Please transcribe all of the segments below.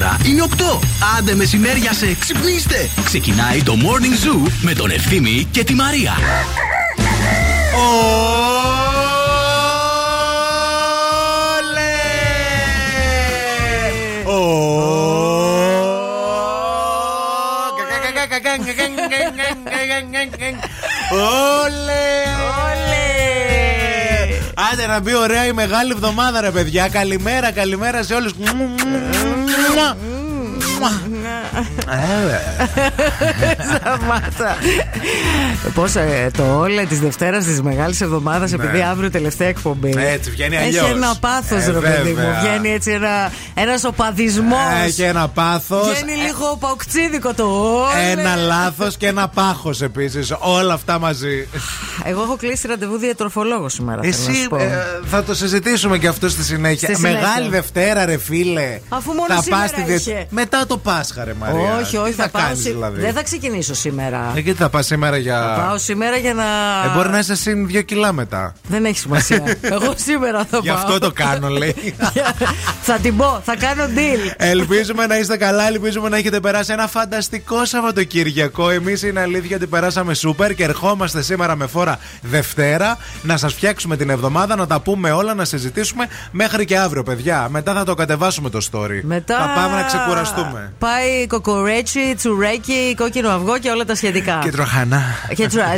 ώρα είναι 8. Άντε μεσημέριασε, ξυπνήστε. Ξεκινάει το Morning Zoo με τον Ευθύμη και τη Μαρία. Άντε να μπει ωραία η μεγάλη εβδομάδα, ρε παιδιά. Καλημέρα, καλημέρα σε όλους. Σταμάτα. Πώς το όλε της Δευτέρας της Μεγάλης Εβδομάδας, επειδή αύριο τελευταία εκπομπή. Έτσι βγαίνει αλλιώς. Έχει ένα πάθος, ρε παιδί μου. Βγαίνει έτσι ένας οπαδισμός. Έχει ένα πάθος. Βγαίνει λίγο παοκτσίδικο το όλε. Ένα λάθος και ένα πάχος επίσης. Όλα αυτά μαζί. Εγώ έχω κλείσει ραντεβού διατροφολόγο σήμερα. Εσύ θα το συζητήσουμε και αυτό στη συνέχεια. Μεγάλη Δευτέρα, ρε φίλε. Αφού μόνο σήμερα. Μετά το πα. Μαρία. Όχι, όχι, θα πάω. Δηλαδή. Δεν θα ξεκινήσω σήμερα. Γιατί θα πάω σήμερα για. Θα πάω σήμερα για να. Μπορεί να είσαι συν 2 κιλά μετά. Δεν έχει σημασία. Εγώ σήμερα θα πάω. Γι' αυτό το κάνω, λέει. Θα την πω, θα κάνω deal. Ελπίζουμε να είστε καλά, ελπίζουμε να έχετε περάσει ένα φανταστικό Σαββατοκύριακο. Εμείς είναι αλήθεια ότι περάσαμε σούπερ και ερχόμαστε σήμερα με φόρα Δευτέρα να σας φτιάξουμε την εβδομάδα, να τα πούμε όλα, να συζητήσουμε μέχρι και αύριο, παιδιά. Μετά θα το κατεβάσουμε το story. Μετά θα πάμε να ξεκουραστούμε. Πάει κοκορέτσι, τσουρέκι, κόκκινο αυγό και όλα τα σχετικά. Και τροχανά.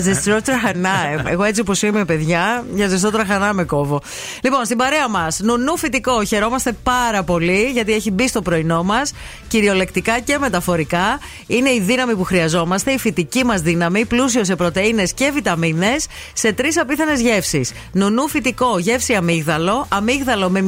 Ζεστρό τροχανά. Εγώ έτσι όπως είμαι, παιδιά, για ζεστό τροχανά με κόβω. Λοιπόν, στην παρέα μας, Νουνού φυτικό. Χαιρόμαστε πάρα πολύ γιατί έχει μπει στο πρωινό μας, κυριολεκτικά και μεταφορικά. Είναι η δύναμη που χρειαζόμαστε, η φυτική μας δύναμη, πλούσιο σε πρωτεΐνες και βιταμίνες, σε 3 απίθανες γεύσεις. Νουνού φυτικό, γεύση αμύγδαλο, αμύγδαλο με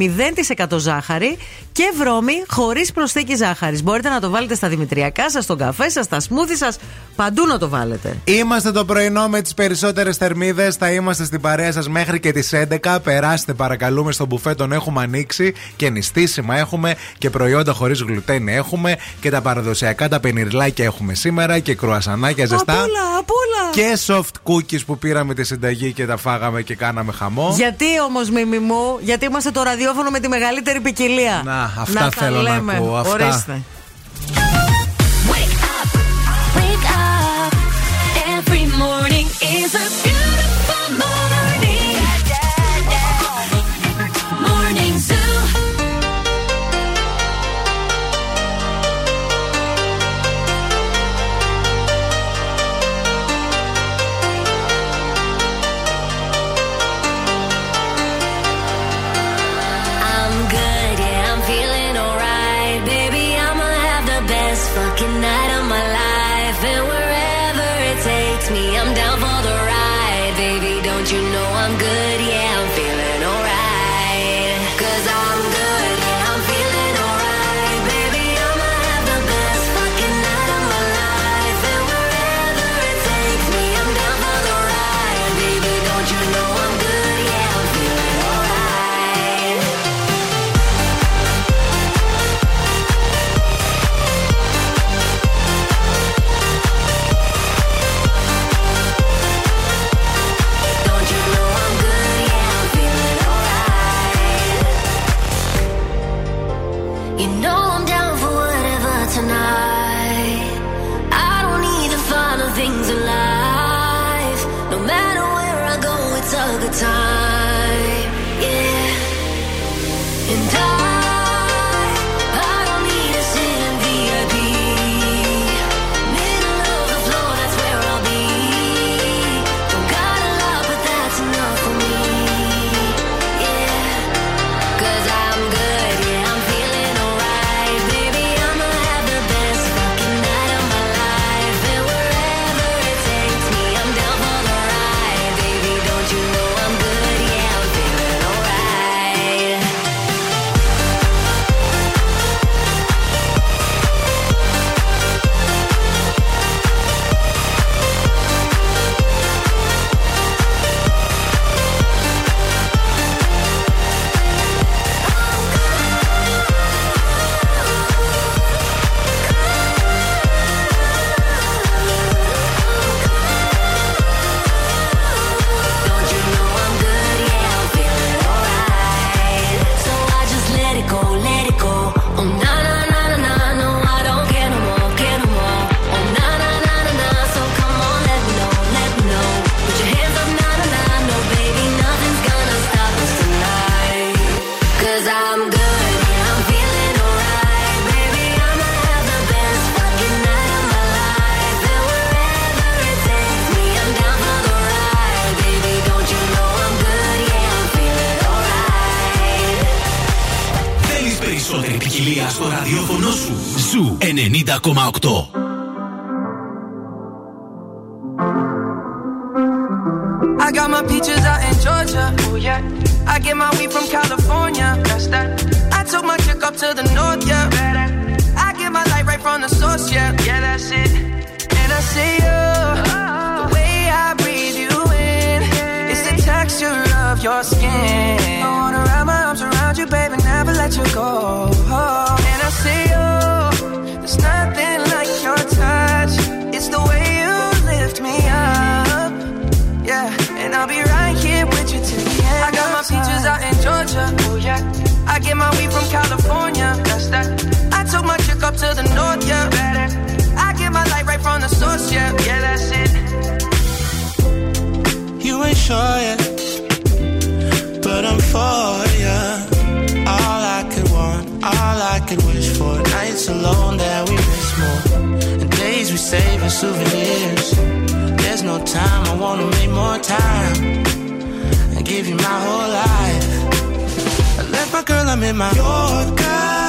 0% ζάχαρη και βρώμη χωρίς προσθήκη ζάχαρης. Μπορείτε να το βάλετε στα δημητριακά σας, στον καφέ σας, στα σμούθι σας, παντού να το βάλετε. Είμαστε το πρωινό με τις περισσότερες θερμίδες. Θα είμαστε στην παρέα σας μέχρι και τις 11. Περάστε, παρακαλούμε, στο μπουφέ. Τον έχουμε ανοίξει και νηστίσιμα έχουμε και προϊόντα χωρίς γλουτένι έχουμε και τα παραδοσιακά, τα πενιρλάκια έχουμε σήμερα και κρουασανάκια ζεστά. Απ' όλα, απ' όλα. Και soft cookies που πήραμε τη συνταγή και τα φάγαμε και κάναμε χαμό. Γιατί όμως, Μίμη μου, γιατί είμαστε το ραδιόφωνο με τη μεγαλύτερη ποικιλία. Να, αυτά να θέλω να ακούω. Ορίστε. Wake up, every morning is a beautiful morning. Morning Zoo. I'm good, yeah, I'm feeling alright, baby, I'ma have the best fucking night of my life. And wherever it takes me, I'm down for the ride. Baby, don't you know I'm good? Yeah, I'm feeling alright. 'Cause I'm good, yeah, I'm feeling alright. Baby, I'ma have the best fucking night of my life. And wherever it takes me, I'm down for the ride. Baby, don't you know I'm good? Yeah, I'm feeling alright. You know I'm down for whatever tonight. I don't need the final things in life. No matter where I go, it's a good time. Yeah. And I don't need to sit in VIP. Middle of the floor, that's where I'll be. Don't got a lot, but that's enough for me. Yeah. 'Cause I'm good, yeah. Good. στο ραδιόφωνο σου. Ζου 90,8. I got my peaches out in Georgia, oh yeah. I get my weed from California, that's that. I took my chick up to the north, yeah. I get my light right from the source, yeah. Yeah, that's it. And I see you, the way I breathe you in, it's the texture of your skin. I wanna wrap my arms around you, baby, never let you go. And I see you, there's nothing like your touch. It's the way you lift me up, yeah. And I'll be right here with you till the end. I got my peaches out in Georgia, oh yeah. I get my weed from California, that's that. I took my chick up to the north, yeah. I get my light right from the source, yeah. Yeah, that's it. You ain't sure yet, but I'm for ya. All I could want, all I could wish for, nights alone that we miss more, and days we save as souvenirs. There's no time, I wanna make more time and give you my whole life. I left my girl, I'm in my Yorker.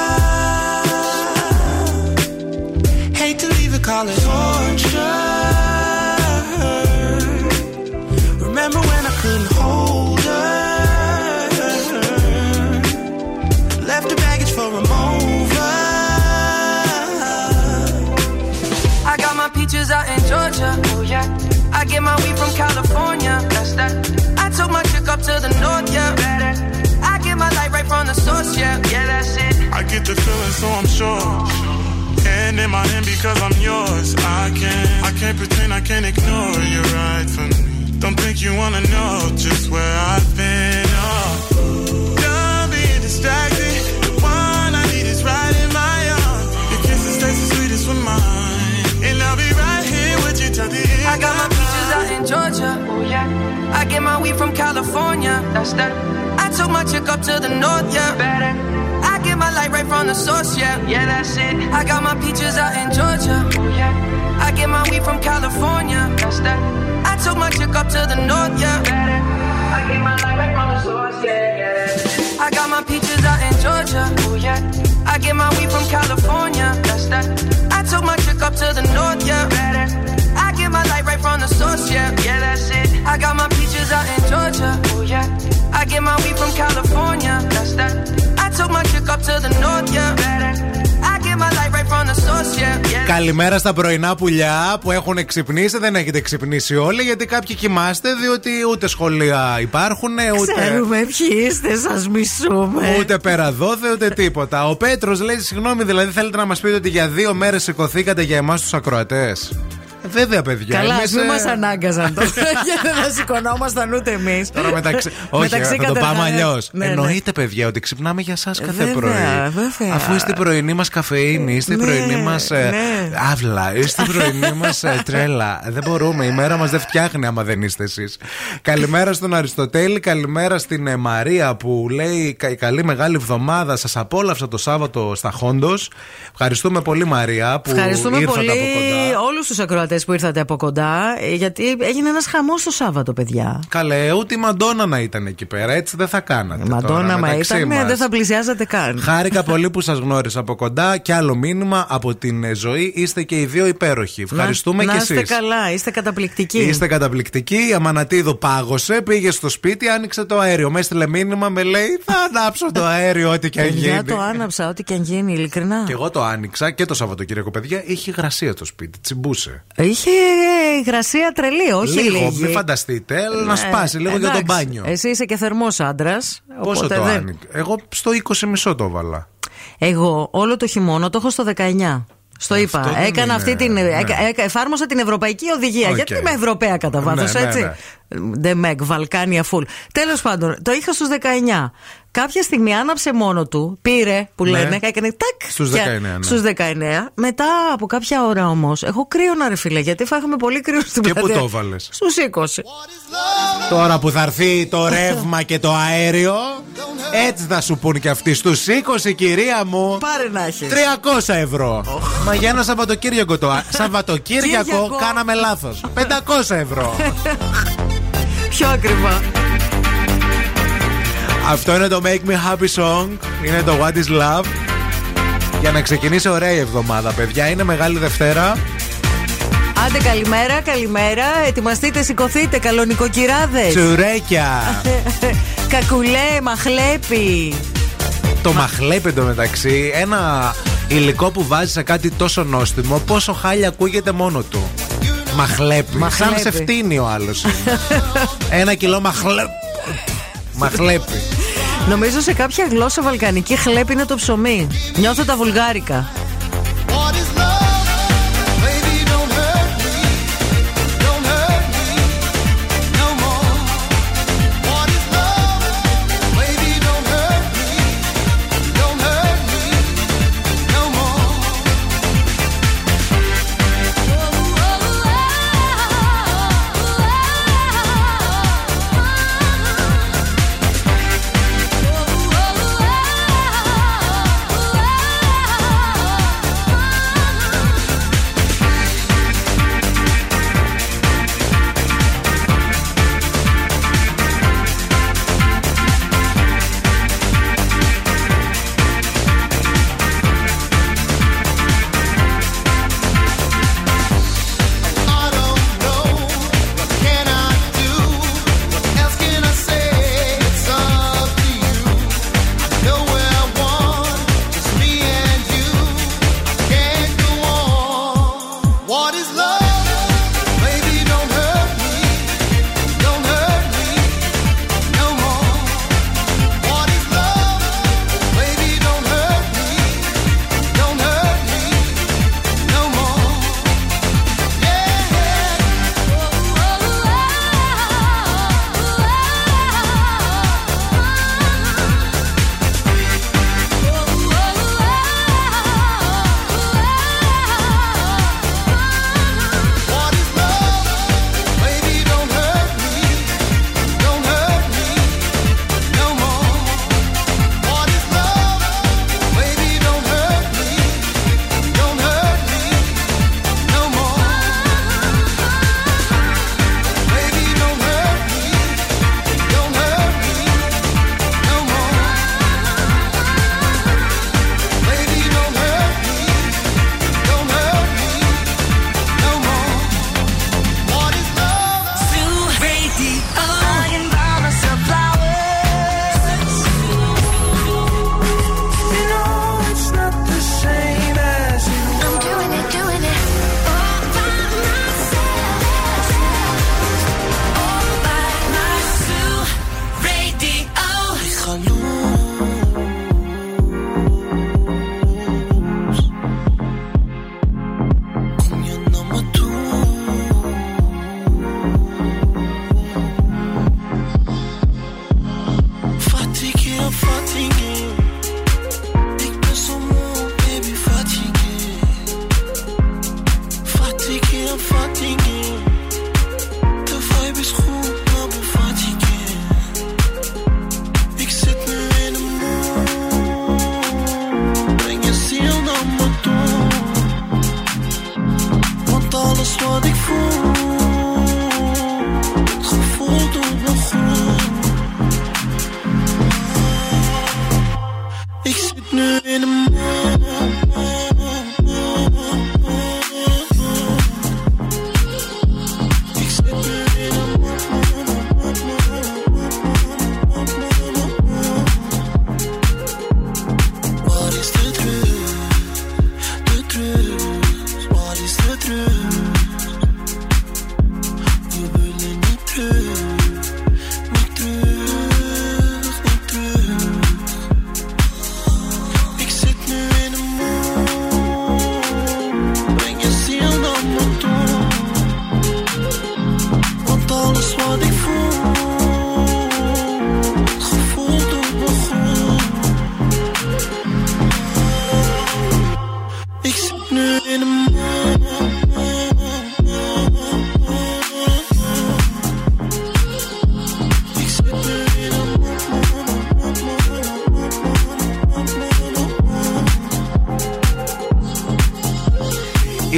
Hate to leave it, call it torture. Remember when I couldn't hold her? Left the baggage for a mover. I got my peaches out in Georgia, oh yeah. I get my weed from California, that's that. I took my chick up to the north, yeah. I get my light right from the source, yeah. Yeah, that's it. I get the feeling, so I'm sure. And in my hand because I'm yours. I can't pretend, I can't ignore you right from me. Don't think you wanna know just where I've been, oh. Don't be distracted. The one I need is right in my arms. Your kisses taste the sweetest with mine. And I'll be right here with you till the end. I got my peaches out in Georgia, oh yeah. I get my weed from California, that's that. I took my chick up to the north, yeah. I get my light right from the source, yeah. Yeah, that's it. I got my peaches out in Georgia, oh yeah. I get my weed from California, that's that. I took my chick up to the north, yeah. I get my light right from the source, yeah, yeah. I got my peaches out in Georgia, oh yeah. I get my weed from California, that's that. I took my chick up to the north, yeah. I get my light right from the source, yeah. Yeah, that's it. I got my peaches out in Georgia, oh yeah. I get my weed from California, that's that. I took my chick up to the north, yeah. Καλημέρα στα πρωινά πουλιά που έχουν ξυπνήσει. Δεν έχετε ξυπνήσει όλοι, γιατί κάποιοι κοιμάστε, διότι ούτε σχολεία υπάρχουν, ούτε. Ξέρουμε ποιοι είστε, σας μισούμε. Ούτε πέρα δόθε, ούτε τίποτα. Ο Πέτρος λέει: συγγνώμη, δηλαδή θέλετε να μας πείτε ότι για 2 μέρες σηκωθήκατε για εμάς τους ακροατές? Βέβαια, παιδιά. Καλά, δεν μας ανάγκαζαν τότε. Δεν θα σηκωνόμασταν ούτε εμείς. Τώρα μεταξύ. Όχι, θα το πάμε αλλιώς. Εννοείται, παιδιά, ότι ξυπνάμε για εσάς κάθε πρωί. Βέβαια. Αφού είστε πρωινή μας καφεΐνη, είστε πρωινή μας αύλα, είστε πρωινή μας τρέλα. Δεν μπορούμε. Η μέρα μας δεν φτιάχνει άμα δεν είστε εσείς. Καλημέρα στον Αριστοτέλη, καλημέρα στην Μαρία που λέει: καλή μεγάλη εβδομάδα. Σας απόλαυσα το Σάββατο στα Χόντος. Ευχαριστούμε πολύ, Μαρία, που ήρθατε από κοντά. Όλους τους ακροατές που ήρθατε από κοντά, γιατί έγινε ένας χαμός το Σάββατο, παιδιά. Καλέ, ούτε η Μαντόνα να ήταν εκεί πέρα, έτσι δεν θα κάνατε. Μαντόνα, μα ήταν, δεν θα πλησιάζατε καν. Χάρηκα πολύ που σας γνώρισα από κοντά και άλλο μήνυμα από την ζωή. Είστε και οι δύο υπέροχοι. Ευχαριστούμε και εσείς. Είστε καλά, είστε καταπληκτικοί. Είστε καταπληκτικοί. Η Αμανατίδο πάγωσε, πήγε στο σπίτι, άνοιξε το αέριο. Με έστειλε μήνυμα, με λέει: θα ανάψω το αέριο, ό,τι και αν γίνει. Για το άναψα, ό,τι και αν γίνει, ειλικρινά. Και εγώ το άνοιξα και το Σαββατοκύριακο, παιδιά, είχε υγρασία το σπίτι, τσιμπούσε. Είχε υγρασία τρελή, όχι λίγο. Λίγη. Μην φανταστείτε, να σπάσει λίγο, εντάξει, για το μπάνιο. Εσύ είσαι και θερμός άντρας. Πόσο το άνοιξε? Εγώ στο 20,5 το έβαλα. Εγώ όλο το χειμώνα το έχω στο 19. Στο είπα. Έκανα αυτή την. Ναι. Εφάρμοσα την ευρωπαϊκή οδηγία. Okay. Γιατί είμαι Ευρωπαία κατά βάθος, ναι, έτσι. The Meg, Βαλκάνια full. Τέλος πάντων, το είχα στους 19. Κάποια στιγμή άναψε μόνο του, πήρε που λένε, ναι, έκανε τάκ στους 19, ναι. Στους 19. Μετά από κάποια ώρα όμως, έχω κρύο να ρε φίλε, γιατί φάγαμε πολύ κρύο στην πλατεία. Και πού το έβαλες? Στους 20. Τώρα που θα έρθει το ρεύμα και το αέριο, έτσι θα σου πουν και αυτοί. Στους 20, κυρία μου, πάρε να έχεις 300 ευρώ. Μα για ένα Σαββατοκύριακο το Σαββατοκύριακο κάναμε λάθος. 500 ευρώ. Πιο ακριβά. Αυτό είναι το Make Me Happy Song. Είναι το What Is Love. για να ξεκινήσει ωραία η εβδομάδα, παιδιά. Είναι Μεγάλη Δευτέρα. Άντε, καλημέρα, καλημέρα. Ετοιμαστείτε, σηκωθείτε, καλονικοκυράδες. Τσουρέκια. Κακουλέ, μαχλέπι. Το μαχλέπι, εντωμεταξύ, ένα υλικό που βάζει σε κάτι τόσο νόστιμο, πόσο χάλια ακούγεται μόνο του. Μαχλέπι. Σαν σε φτύνει ο άλλος. Ένα κιλό μαχλέπι. Μαχλέπι. Νομίζω σε κάποια γλώσσα βαλκανική χλέπι είναι το ψωμί. Νιώθω τα βουλγάρικα.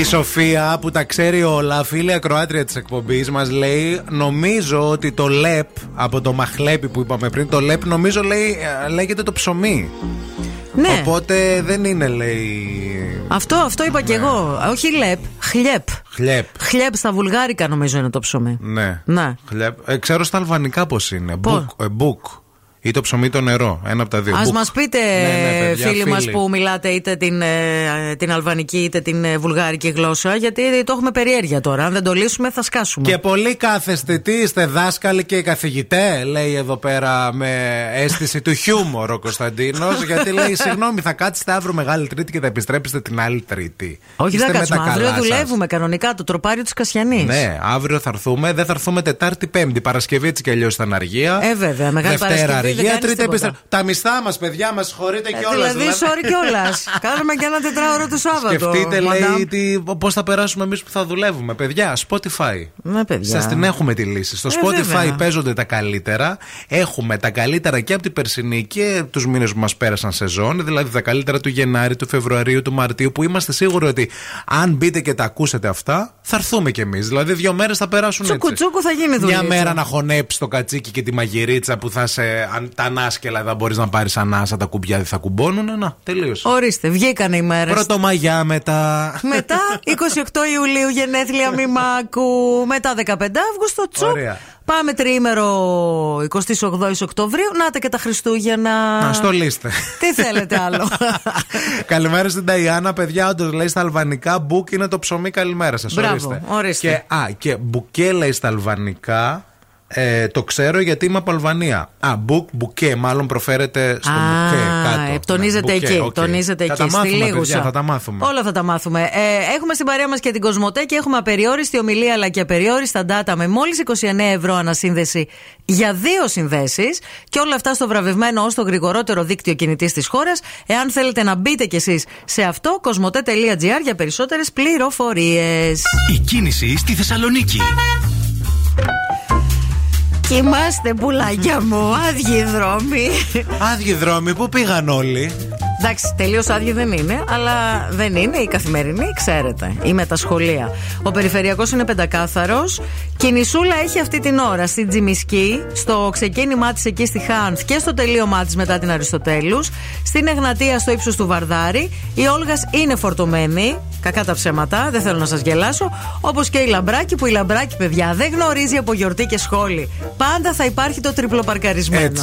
Σοφία που τα ξέρει όλα, φίλη ακροάτρια της εκπομπής μας, λέει νομίζω ότι το λεπ από το μαχλέπι που είπαμε πριν, το λεπ νομίζω λέγεται το ψωμί. Ναι. Οπότε δεν είναι, λέει. Αυτό είπα, ναι, και εγώ. Όχι λεπ, χλεπ. Χλεπ στα βουλγάρικα νομίζω είναι το ψωμί. Ναι. Ναι. Ξέρω στα αλβανικά πώς είναι. Μπουκ. Ή το ψωμί το νερό, ένα από τα δύο. Ας μας πείτε, ναι, παιδιά, φίλοι μας που μιλάτε είτε την αλβανική είτε την βουλγάρικη γλώσσα, γιατί το έχουμε περιέργεια τώρα. Αν δεν το λύσουμε θα σκάσουμε. Και πολλοί κάθεστε, τι είστε, δάσκαλοι και καθηγητέ, λέει εδώ πέρα με αίσθηση του χιούμορ ο Κωνσταντίνος. Γιατί λέει, συγγνώμη, θα κάτσετε αύριο Μεγάλη Τρίτη και θα επιστρέψετε την άλλη Τρίτη. Όχι, δεν κάτσουμε. Αύριο δουλεύουμε κανονικά, το τροπάριο της Κασιανής. Ναι, αύριο θα έρθουμε, δεν θα έρθουμε Τετάρτη, Πέμπτη. Παρασκευή έτσι κι αλλιώς ήταν αργία. Βέβαια, Μεγάλη Παρασκευή. Τα μισθά μας, παιδιά, μας συγχωρείτε κιόλας. Δηλαδή, sorry κιόλας. Κάνουμε και ένα τετράωρο το Σάββατο. Σκεφτείτε, λέει, πώς θα περάσουμε εμείς που θα δουλεύουμε. Παιδιά, Spotify. Ναι, παιδιά. Σας την έχουμε τη λύση. Στο Spotify παίζονται τα καλύτερα. Έχουμε τα καλύτερα και από την περσινή και τους μήνες που μας πέρασαν σεζόν. Δηλαδή, τα καλύτερα του Γενάρη, του Φεβρουαρίου, του Μαρτίου. Που είμαστε σίγουροι ότι αν μπείτε και τα ακούσετε αυτά, θα έρθουμε κι εμείς. Δηλαδή, 2 μέρες θα περάσουν έτσι. Τσουκουτσούκου θα γίνει δουλειά. Μια μέρα να χωνέψει το κατσίκι και τη μαγειρίτσα που θα σε. Τα ανάσκελα δεν μπορείς να πάρεις ανάσα, τα κουμπιά δεν θα κουμπώνουνε. Να, τελείωσε. Ορίστε, βγήκανε οι μέρες. Πρωτομαγιά μετά. Μετά 28 Ιουλίου γενέθλια Μημάκου. Μετά 15 Αύγουστο τσουπ. Ωραία. Πάμε τριήμερο 28 Οκτωβρίου. Νάτε και τα Χριστούγεννα. Να στολίστε. Τι θέλετε άλλο. Καλημέρα στην Ταϊάννα, παιδιά. Όντως λέει στα αλβανικά μπουκ είναι το ψωμί. Καλημέρα σας. Ορίστε. Ορίστε. Και μπουκέ λέει στα αλβανικά. Το ξέρω γιατί είμαι από Αλβανία. Μπουκέ, μάλλον προφέρεται στο μπουκέ κάτω. Τονίζεται εκεί. Okay. Τονίζεται εκεί. Θα τα μάθουμε. Όλα θα τα μάθουμε. Έχουμε στην παρέα μας και την Cosmote και έχουμε απεριόριστη ομιλία αλλά και απεριόριστα data με μόλις 29€ ανασύνδεση για 2 συνδέσεις. Και όλα αυτά στο βραβευμένο ως το γρηγορότερο δίκτυο κινητής της χώρας. Εάν θέλετε να μπείτε κι εσείς σε αυτό, cosmote.gr για περισσότερες πληροφορίες. Η κίνηση στη Θεσσαλονίκη. Κοιμάστε, πουλάκια μου, άδειοι δρόμοι. Άδειοι δρόμοι, πού πήγαν όλοι. Εντάξει, τελείως άδειοι δεν είναι, αλλά δεν είναι η καθημερινή, ξέρετε, ή με τα σχολεία. Ο περιφερειακός είναι πεντακάθαρος. Κινησούλα έχει αυτή την ώρα στην Τζιμισκή, στο ξεκίνημά της εκεί στη Χάνθ και στο τελείωμά της μετά την Αριστοτέλους. Στην Εγνατία, στο ύψος του Βαρδάρη. Η Όλγας είναι φορτωμένη. Κακά τα ψέματα, δεν θέλω να σας γελάσω. Όπως και η Λαμπράκη, που η Λαμπράκη, παιδιά, δεν γνωρίζει από γιορτή και σχόλη. Πάντα θα υπάρχει το τριπλοπαρκαρισμένο.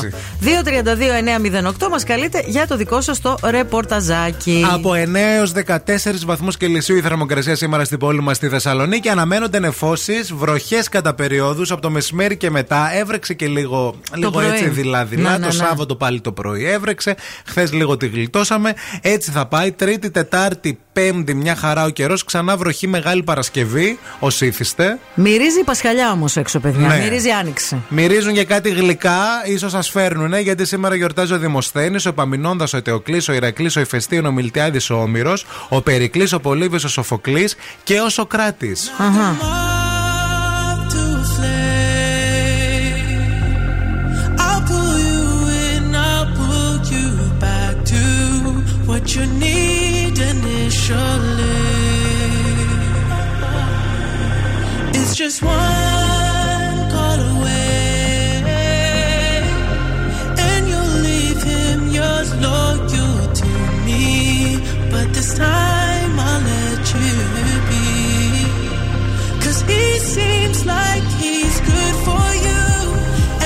232-908 μας καλείτε για το δικό σας το ρεπορταζάκι. Από 9 έως 14 βαθμούς Κελσίου η θερμοκρασία σήμερα στην πόλη μας στη Θεσσαλονίκη. Αναμένονται νεφώσεις, βροχές κατά περιόδους από το μεσημέρι και μετά. Έβρεξε και λίγο έτσι δειλά-δειλά. Ναι. Σάββατο πάλι το πρωί έβρεξε. Χθες λίγο τη γλιτώσαμε. Έτσι θα πάει. Τρίτη, Τετάρτη, Πέμπτη, μια χαρά ο καιρός. Ξανά βροχή Μεγάλη Παρασκευή. Ως ήθιστε. Μυρίζει η πασχαλιά όμως έξω, παιδιά. Ναι. Μυρίζει άνοιξη. Μυρίζουν και κάτι γλυκά, ίσως σας φέρνουνε, γιατί σήμερα γιορτάζει ο Δημοσθένης, ο Επαμινώντας, ο Τεοκλής, ο Ηρακλής, ο Ηφαιστείων, ο Μιλτιάδης, ο Όμηρος, ο Περικλής, ο Πολύβιος, ο Σοφοκλής και ο Σωκράτης. Loyal to me, but this time I'll let you be, 'cause he seems like he's good for you,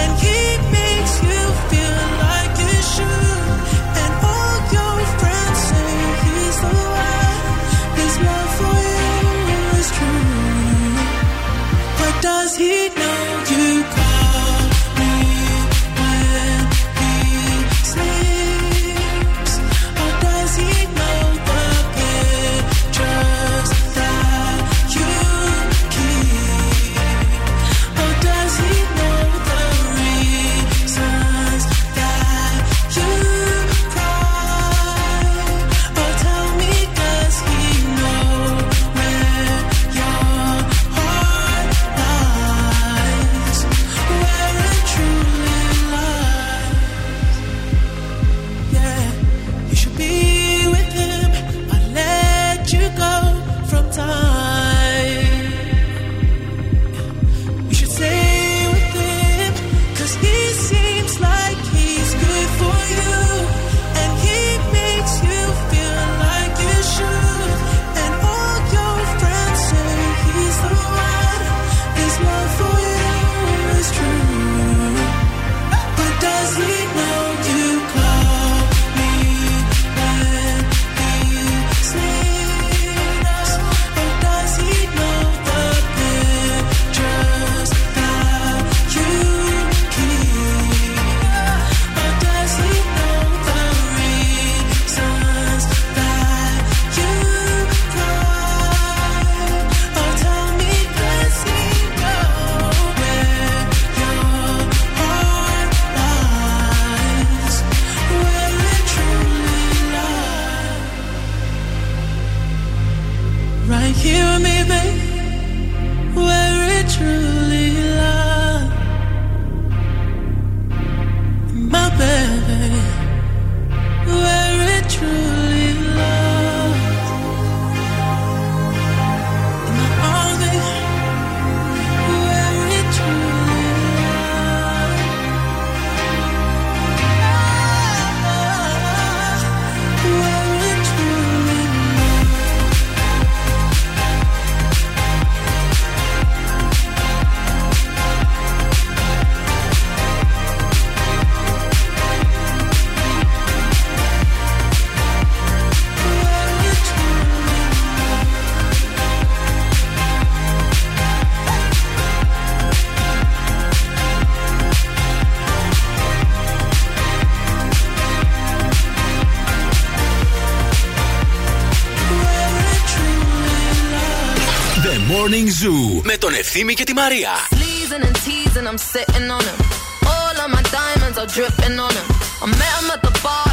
and he makes you feel like you should, and all your friends say he's the one, his love for you is true, but does he know you call me when he sleeps? Morning Zoo με τον Ευθύμη και τη Μαρία. I met him at the bar,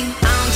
I don't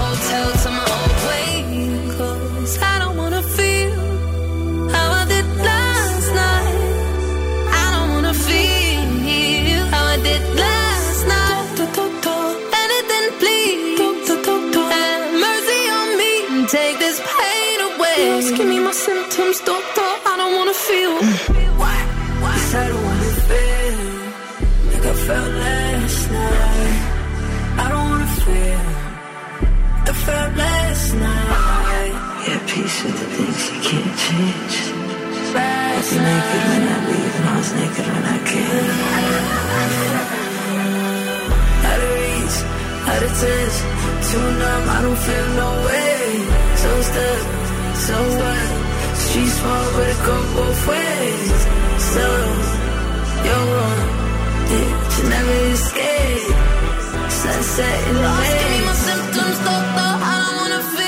hotel, to my old way. Cause I don't wanna feel how I did last night. I did last night. Doctor, anything please. Doctor, have mercy on me and take this pain away. You're asking me my symptoms, doctor. I don't wanna feel. Why? Cause I don't wanna feel like I felt last night. I don't wanna feel like I felt last night. Yeah, peace with the things you can't change. Last night. Naked when I leave and I was naked when I came. Out of reach, out of touch, too numb, I don't feel no way. So stuck, so what? Street small, but it go both ways. So, you're wrong, bitch, you never escape. Sunset in the rain. Give me my symptoms, doctor, I don't wanna feel.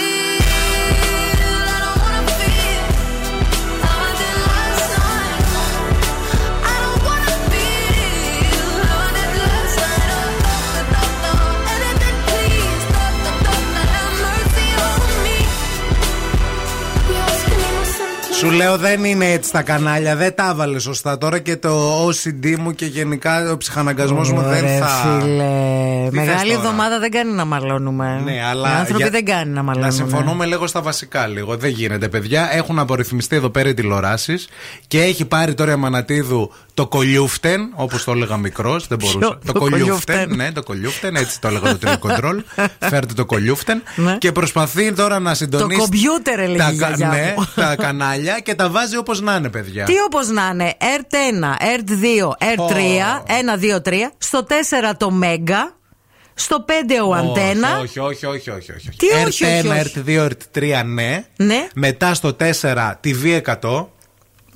Σου λέω δεν είναι έτσι τα κανάλια, δεν τα έβαλε σωστά τώρα και το OCD μου και γενικά ο ψυχαναγκασμός μου δεν θα... Φίλε, μεγάλη εβδομάδα δεν κάνει να μαλώνουμε. Ναι, αλλά οι άνθρωποι δεν κάνει να μαλώνουμε. Να συμφωνούμε λίγο στα βασικά λίγο, δεν γίνεται παιδιά, έχουν απορριθμιστεί εδώ πέρα οι τηλεοράσεις και έχει πάρει τώρα η Μανατίδου το κολιούφτεν, όπως το έλεγα μικρός, δεν μπορούσα. Το κολιούφτεν, ναι, το κολιούφτεν, έτσι το έλεγα το τηλεκοντρόλ. Φέρτε το κολιούφτεν και προσπαθεί τώρα να συντονίσει. Το κομπιούτερ έλεγε τα κανάλια. Και τα βάζει όπως να είναι, παιδιά. Τι όπως να είναι, ΕΡΤ1, ΕΡΤ2, ΕΡΤ3, 1, 2, 3, στο 4 το Μέγκα, στο 5 ο Αντένα. Όχι. ΕΡΤ1, ΕΡΤ2, ΕΡΤ3, ναι. Μετά στο 4 τη TV100.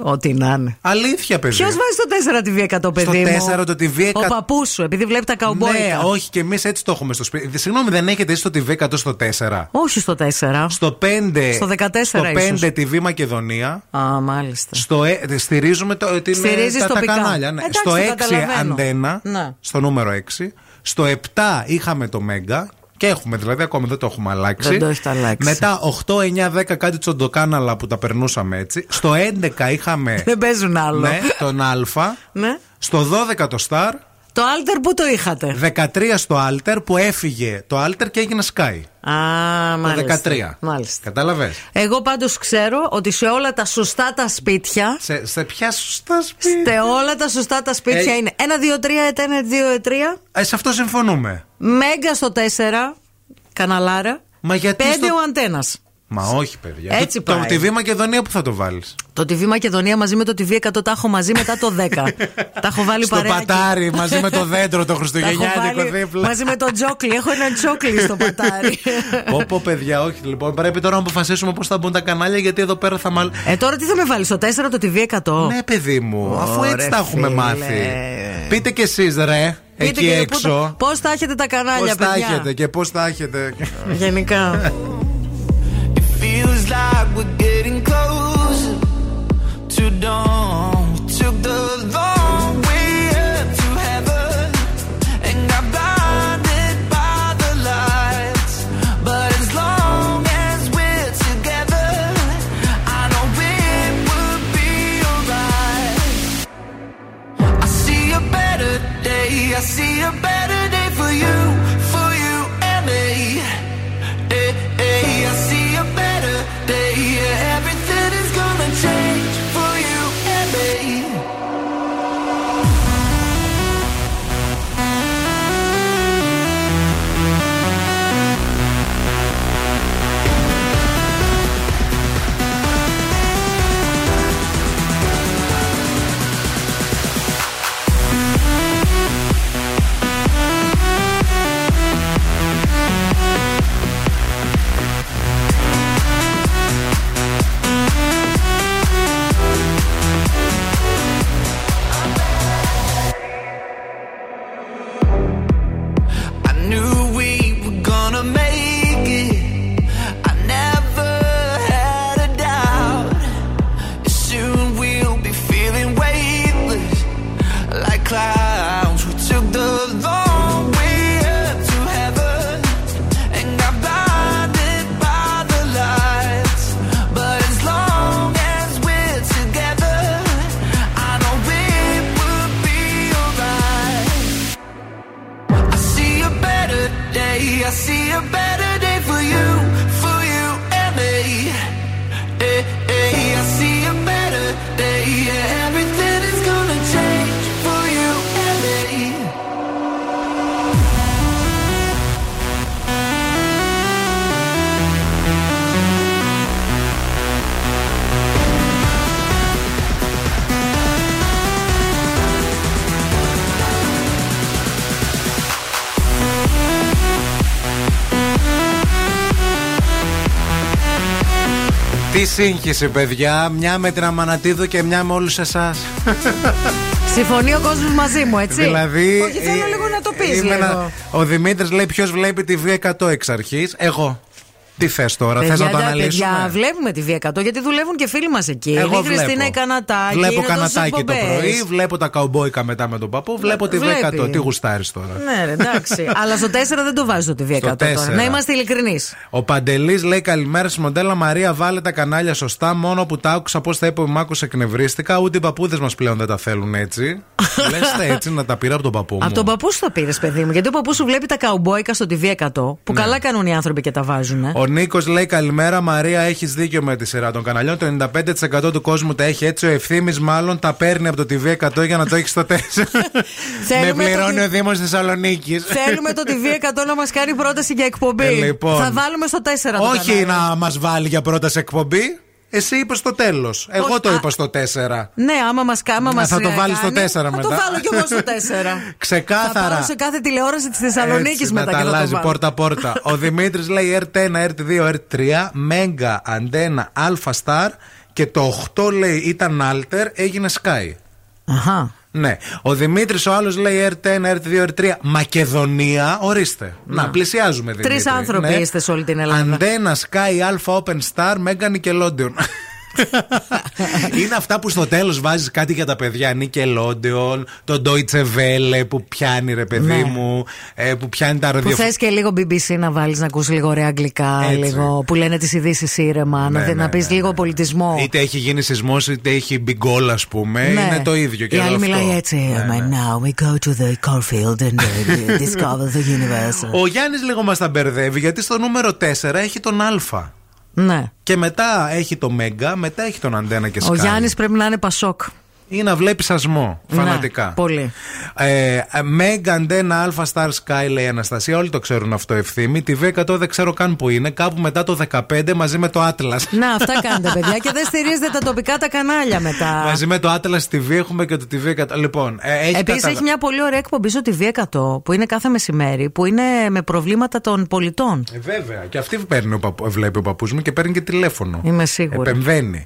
Ό,τι να είναι. Αλήθεια, παιδί. Ποιος βάζει στο 4 τη TV100, παιδί? Στο 4 το TV100. Ο παππούς σου, επειδή βλέπει τα καουμπόικα. Ναι, όχι, και εμείς έτσι το έχουμε στο σπίτι. Συγγνώμη, δεν έχετε εσείς το TV100 στο 4? Όχι στο 4. Στο 5. Στο 14. Στο 5 TV Μακεδονία. Α, μάλιστα. Στηρίζουμε τα κανάλια. Ναι. Εντάξει, στο 6 Αντένα. Να. Στο νούμερο 6. Στο 7 είχαμε το Μέγκα. Και έχουμε, δηλαδή ακόμα δεν το έχουμε αλλάξει. Δεν το έχετε αλλάξει. Μετά 8, 9, 10 κάτι τσοντοκάναλα που τα περνούσαμε έτσι. Στο 11 είχαμε. Δεν παίζουν άλλο. Ναι, τον Α. Ναι. Στο 12 το Star. Το Alter που το είχατε. 13 στο Alter που έφυγε το Alter και έγινε Sky. Α, μάλιστα. Το 13. Μάλιστα. Κατάλαβες. Εγώ πάντως ξέρω ότι σε όλα τα σωστά τα σπίτια. Σε ποια σωστά σπίτια? Σε όλα τα σωστά τα σπίτια είναι 1, 2, 3, 1, 2, 3. Σε αυτό συμφωνούμε. Μέγκα στο 4. καναλάρα. Μα γιατί πέντε ο αντένας. Μα όχι, παιδιά. Έτσι το TV Μακεδονία που θα το βάλεις. Το TV Μακεδονία μαζί με το TV 100 τα έχω μαζί μετά το 10. Τα έχω βάλει στο παρέα. Στο πατάρι, και... μαζί με το δέντρο το χριστουγεννιάτικο δίπλα. Μαζί με το τζόκλι. Έχω έναν τζόκλι στο πατάρι. Πω, παιδιά, όχι λοιπόν. Πρέπει τώρα να αποφασίσουμε πώς θα μπουν τα κανάλια, γιατί εδώ πέρα θα μάλλον. Τώρα τι θα με βάλεις, στο 4 το TV 100. Ναι, παιδί μου, αφού έτσι τα έχουμε μάθει. Πείτε κι εσείς, ρε. Εκεί έξω. Πώς τα έχετε τα κανάλια, παιδιά. Πώς τα έχετε και πώς τα έχετε. Γενικά. Feels like we're getting closer to dawn. We took the long way up to heaven and got blinded by the lights. But as long as we're together, I know it will be alright. I see a better day. I see a better day for you and me. Hey, hey, I see. Day, yeah, everything is gonna change for you and me. Τι σύγχυση, παιδιά, μια με την Αμανατίδου και μια με όλους εσάς. Συμφωνεί ο κόσμος μαζί μου, έτσι. Δηλαδή. Όχι, θέλω λίγο να το πεις. Ο Δημήτρης λέει ποιος βλέπει τη V100 εξ αρχής. Εγώ. Τι θες τώρα, θες να το αναλύσουμε. Παιδιά, βλέπουμε τη V100 γιατί δουλεύουν και φίλοι μας εκεί. Εγώ η Χριστίνα, η Κανατάκη. Βλέπω Κανατάκη το πρωί, βλέπω τα καουμπόικα μετά με τον παππού, βλέπω τη V100. Τι γουστάρεις τώρα. Ναι, ρε, εντάξει. Αλλά στο 4 δεν το βάζω τη V100 τώρα. Να είμαστε ειλικρινείς. Ο Παντελής λέει καλημέρα στη μοντέλα Μαρία, βάλε τα κανάλια σωστά. Μόνο που τα άκουσα πώς θα είπε ο Μάκος εκνευρίστηκα. Ούτε οι παππούδες μας πλέον δεν τα θέλουν έτσι. Λες έτσι να τα πήρα από τον παππού μου. Από τον παππού σου τα πήρες, παιδί μου. Γιατί ο παππού σου βλέπει τα καουμπόικα στο τη V100 που καλά κάνουν οι άνθρωποι και τα βάζουν. Ο Νίκος λέει καλημέρα Μαρία, έχεις δίκιο με τη σειρά των καναλιών. Το 95% του κόσμου τα έχει έτσι. Ο Ευθύμης μάλλον τα παίρνει από το TV 100 για να το έχει στο 4. Με πληρώνει ο Δήμος Θεσσαλονίκης. Θέλουμε το TV 100 να μας κάνει πρόταση για εκπομπή. Λοιπόν, θα βάλουμε στο 4. Όχι κανάλι. Να μας βάλει για πρόταση εκπομπή. Εσύ είπες στο τέλος. Εγώ το είπα στο 4. Ναι, άμα μας κάνει. Θα το βάλεις στο 4 μετά. Θα το βάλω κι εγώ στο 4. Ξεκάθαρα. Θα πάω σε κάθε τηλεόραση της Θεσσαλονίκης μετά. Να τα αλλάζει πόρτα-πόρτα. Ο Δημήτρης λέει RT1, RT2, RT3, Mega, Αντένα, Αλφα Star και το 8 λέει ήταν Alter, έγινε Sky. Αχα. Ναι. Ο Δημήτρης ο άλλος λέει RT1, RT2, RT3, Μακεδονία. Ορίστε. Να πλησιάζουμε, Δημήτρη. Τρεις άνθρωποι είστε σε όλη την Ελλάδα. Αντένα, Sky, Alpha, Open Star, Μέγκα, Νικελόντιον. Είναι αυτά που στο τέλος βάζεις κάτι για τα παιδιά. Νικελόντιον, το Deutsche Welle που πιάνει, ρε παιδί μου. Που πιάνει τα ροδιοφωνία. Που θες και λίγο BBC να βάλεις, να ακούσεις λίγο ωραία αγγλικά. Λίγο, που λένε τις ειδήσεις ήρεμα. Να πεις λίγο πολιτισμό. Είτε έχει γίνει σεισμός, είτε έχει μπιγκόλ, ας πούμε. Είναι το ίδιο. Και η άλλη μιλάει έτσι. Now we go to the cornfield and discover the universe. Ο Γιάννης λίγο μας τα μπερδεύει γιατί στο νούμερο 4 έχει τον Α. Ναι. Και μετά έχει το Μέγκα, μετά έχει τον Αντένα και Sky. Ο Γιάννης πρέπει να είναι Πασόκ. ή να βλέπεις ασμό φανατικά. Ναι, πολύ. Μέγαν Ντένα Αλφα Star Sky, λέει η Αναστασία. Όλοι το ξέρουν αυτό, Ευθύμη. Τη V100 δεν ξέρω καν που είναι. Κάπου μετά το 15 μαζί με το Atlas. Να, αυτά κάνετε, παιδιά. Και δεν στηρίζετε τα τοπικά τα κανάλια μετά. Μαζί με το Atlas TV έχουμε και το TV100. Λοιπόν, επίσης έχει μια πολύ ωραία εκπομπή στο TV100 που είναι κάθε μεσημέρι, που είναι με προβλήματα των πολιτών. Βέβαια. Και αυτή παίρνει βλέπει ο παππούς μου και παίρνει και τηλέφωνο. Είμαι σίγουρη. Επεμβαίνει.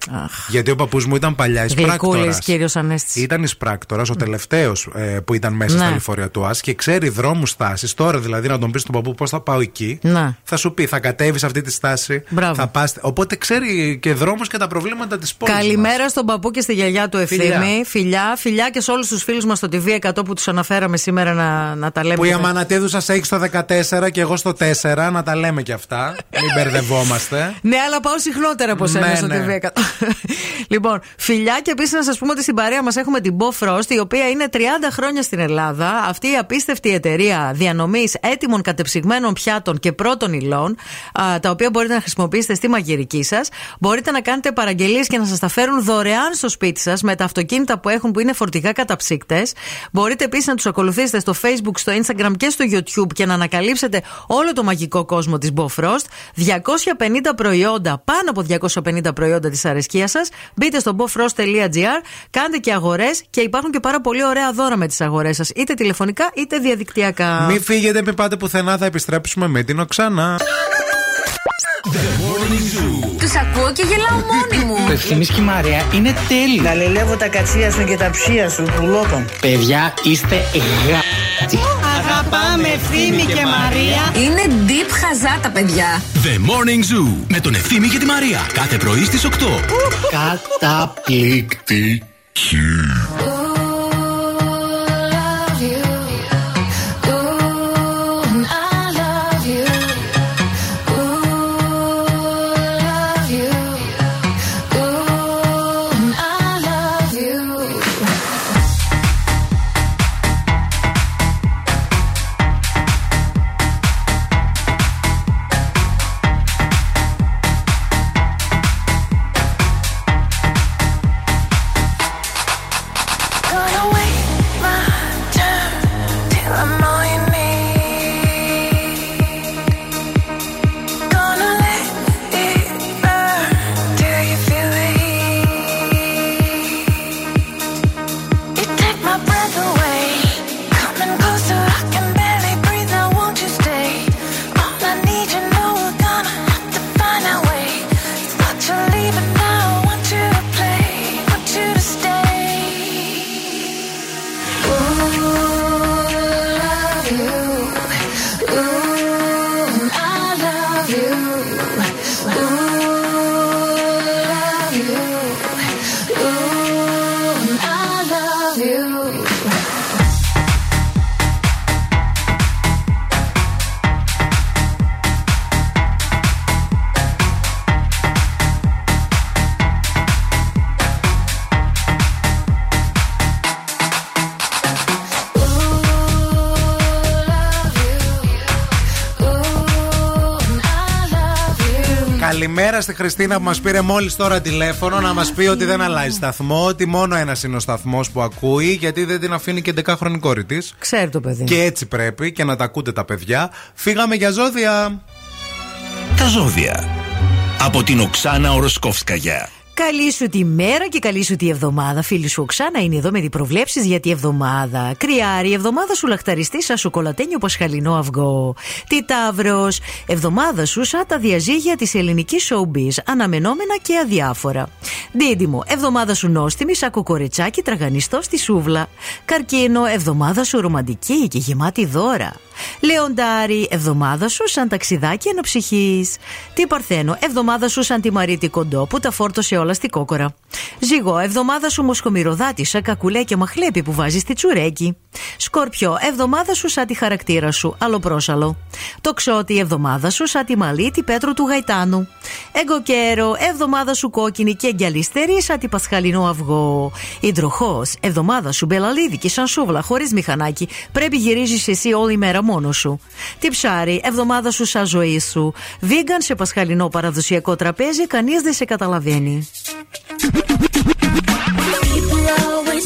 Γιατί ο παππούς μου ήταν παλιά εισπράκτορας. Ήταν εισπράκτορας, ο τελευταίος που ήταν μέσα στα λεωφορεία του ΑΣ και ξέρει δρόμους, στάσεις. Τώρα δηλαδή να τον πεις στον παππού πώς θα πάω εκεί. Να. Θα σου πει, θα κατέβεις αυτή τη στάση. Μπράβο. Θα πας. Οπότε ξέρει και δρόμους και τα προβλήματα της πόλης. Καλημέρα μας στον παππού και στη γιαγιά του Ευθύμη. Φιλιά και σε όλους τους φίλους μας στο TV100 που τους αναφέραμε σήμερα να τα λέμε. Που η Αμανατίδου σας έχει στο 14 και εγώ στο 4, να τα λέμε κι αυτά. Μην μπερδευόμαστε. Ναι, αλλά πάω συχνότερα από εσένα στο TV100. Λοιπόν, φιλιά και επίσης να σας πούμε ότι στην παρέα μας έχουμε την Bofrost, η οποία είναι 30 χρόνια στην Ελλάδα. Αυτή η απίστευτη εταιρεία διανομής έτοιμων κατεψυγμένων πιάτων και πρώτων υλών, τα οποία μπορείτε να χρησιμοποιήσετε στη μαγειρική σας. Μπορείτε να κάνετε παραγγελίες και να σας τα φέρουν δωρεάν στο σπίτι σας με τα αυτοκίνητα που έχουν, που είναι φορτηγά καταψύκτες. Μπορείτε επίσης να τους ακολουθήσετε στο Facebook, στο Instagram και στο YouTube και να ανακαλύψετε όλο το μαγικό κόσμο της Bofrost. πάνω από 250 προϊόντα της αρεσκίας σας. Μπείτε στο bofrost.gr, κάντε και αγορές και υπάρχουν και πάρα πολύ ωραία δώρα με τις αγορές σας, είτε τηλεφωνικά είτε διαδικτυακά. Μην φύγετε, μην πάτε πουθενά, θα επιστρέψουμε με την Οξάνα. Τους ακούω και γελάω μόνη μου. Ο Ευθύμης και η Μαρία είναι τέλειο. Να λελεύω τα κατσία σου και τα ψία σου πουλότων. Παιδιά, είστε αγαπάμε Ευθύμη και Μαρία. Είναι deep χαζά τα παιδιά. The Morning Zoo με τον Ευθύμη και τη Μαρία. Κάθε πρωί στις 8. Καταπληκτική. Καλημέρα στη Χριστίνα που μας πήρε μόλις τώρα τηλέφωνο να μας πει ότι δεν αλλάζει σταθμό, ότι μόνο ένας είναι ο σταθμός που ακούει, γιατί δεν την αφήνει και 11 χρονη κόρη της. Ξέρει το παιδί. Και έτσι πρέπει και να τα ακούτε τα παιδιά. Φύγαμε για ζώδια. Τα ζώδια. Από την Οξάνα Οροσκόφσκαγιά. Καλή σου τη μέρα και καλή σου τη εβδομάδα. Φίλη σου Οξάνα είναι εδώ με διπροβλέψεις για τη εβδομάδα. Κριάρη, εβδομάδα σου λαχταριστή σαν σοκολατένιο πασχαλινό αυγό. Τι Ταύρος, εβδομάδα σου σαν τα διαζύγια της ελληνικής showbiz, αναμενόμενα και αδιάφορα. Δίδυμο, εβδομάδα σου νόστιμη σαν κοκορετσάκι τραγανιστό στη σούβλα. Καρκίνο, εβδομάδα σου ρομαντική και γεμάτη δώρα. Λεοντάρι, εβδομάδα σου σαν ταξιδάκι αναψυχής. Τι Παρθένο, εβδομάδα σου σαν τη Μαρίτη Κοντό που τα φόρτωσε όλα στη κόκορα. Ζυγό, εβδομάδα σου μοσκομυρωδάτη σαν κακουλέ και μαχλέπι που βάζει στη τσουρέκι. Σκορπιό, εβδομάδα σου σαν τη χαρακτήρα σου, αλλοπρόσαλο. Τοξότη, εβδομάδα σου σαν τη Μαλίτη Πέτρου του Γαϊτάνου. Εγκοκέρο, εβδομάδα σου κόκκινη και εγκιαλιστερή σαν τη πασχαλινό αυγό. Υδροχός, εβδομάδα σου μπελαλίδικη σαν σούβλα χωρίς μηχανάκι, πρέπει γυρίζεις εσύ όλη μέρα μόνο σου. Τι Ψάρι, εβδομάδα σου σαν ζωή σου. Βίγκαν σε πασχαλινό παραδοσιακό τραπέζι, κανείς δεν σε καταλαβαίνει. People always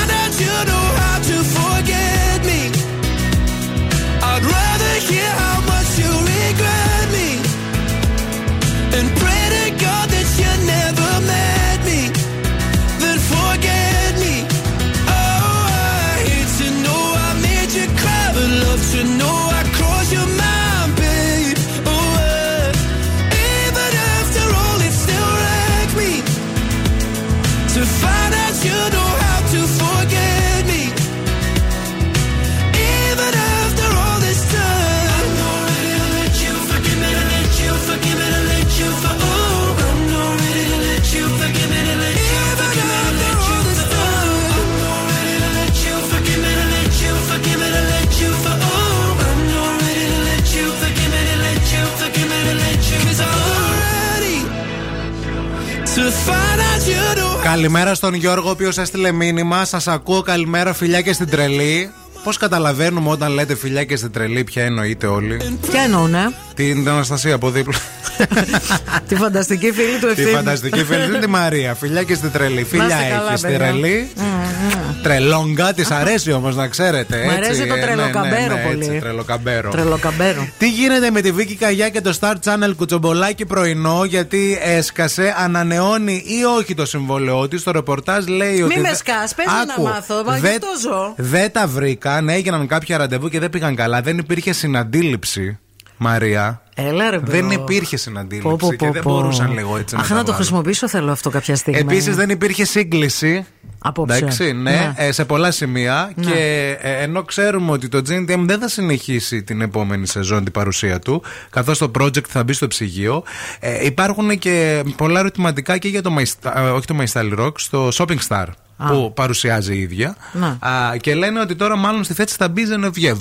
Καλημέρα στον Γιώργο, ο οποίος έστειλε μήνυμα. Σας ακούω, καλημέρα, φιλιά και στην τρελή. Πώς καταλαβαίνουμε όταν λέτε φιλιά και στην τρελή, ποια εννοείτε όλοι? Ποια εννοούνε? Την Αναστασία από δίπλα. Τη φανταστική φίλη του Ευθύμη. Τη φανταστική φίλη τη Μαρία. Φιλιά και στην τρελή. Φιλιά έχει στην τρελή. Τρελόγκα, της αρέσει όμως να ξέρετε. Μου αρέσει το τρελοκαμπέρο πολύ. Τρελοκαμπέρο. Τι γίνεται με τη Βίκυ Καγιά και το Star Channel κουτσομπολάκι πρωινό, γιατί έσκασε, ανανεώνει ή όχι το συμβόλαιό της? Το ρεπορτάζ λέει ότι. Μη με σκάς, πες να μάθω, γιατί το ζω. Δεν τα βρήκαν, έγιναν κάποια ραντεβού και δεν πήγαν καλά. Δεν υπήρχε συναντήληψη, Μαρία. Δεν υπήρχε συναντήληψη και δεν μπορούσαν λίγο έτσι να. Αχ, να το χρησιμοποιήσω, θέλω αυτό κάποια στιγμή. Επίσης δεν υπήρχε σύγκληση. Απόψε. Εντάξει, ναι, σε πολλά σημεία. Ναι. Και ενώ ξέρουμε ότι το GNTM δεν θα συνεχίσει την επόμενη σεζόν την παρουσία του, καθώς το project θα μπει στο ψυγείο, υπάρχουν και πολλά ερωτηματικά και για το My Style Rock, στο Shopping Star που παρουσιάζει η ίδια. Και λένε ότι τώρα μάλλον στη θέση θα μπει Ζενεβιέβ.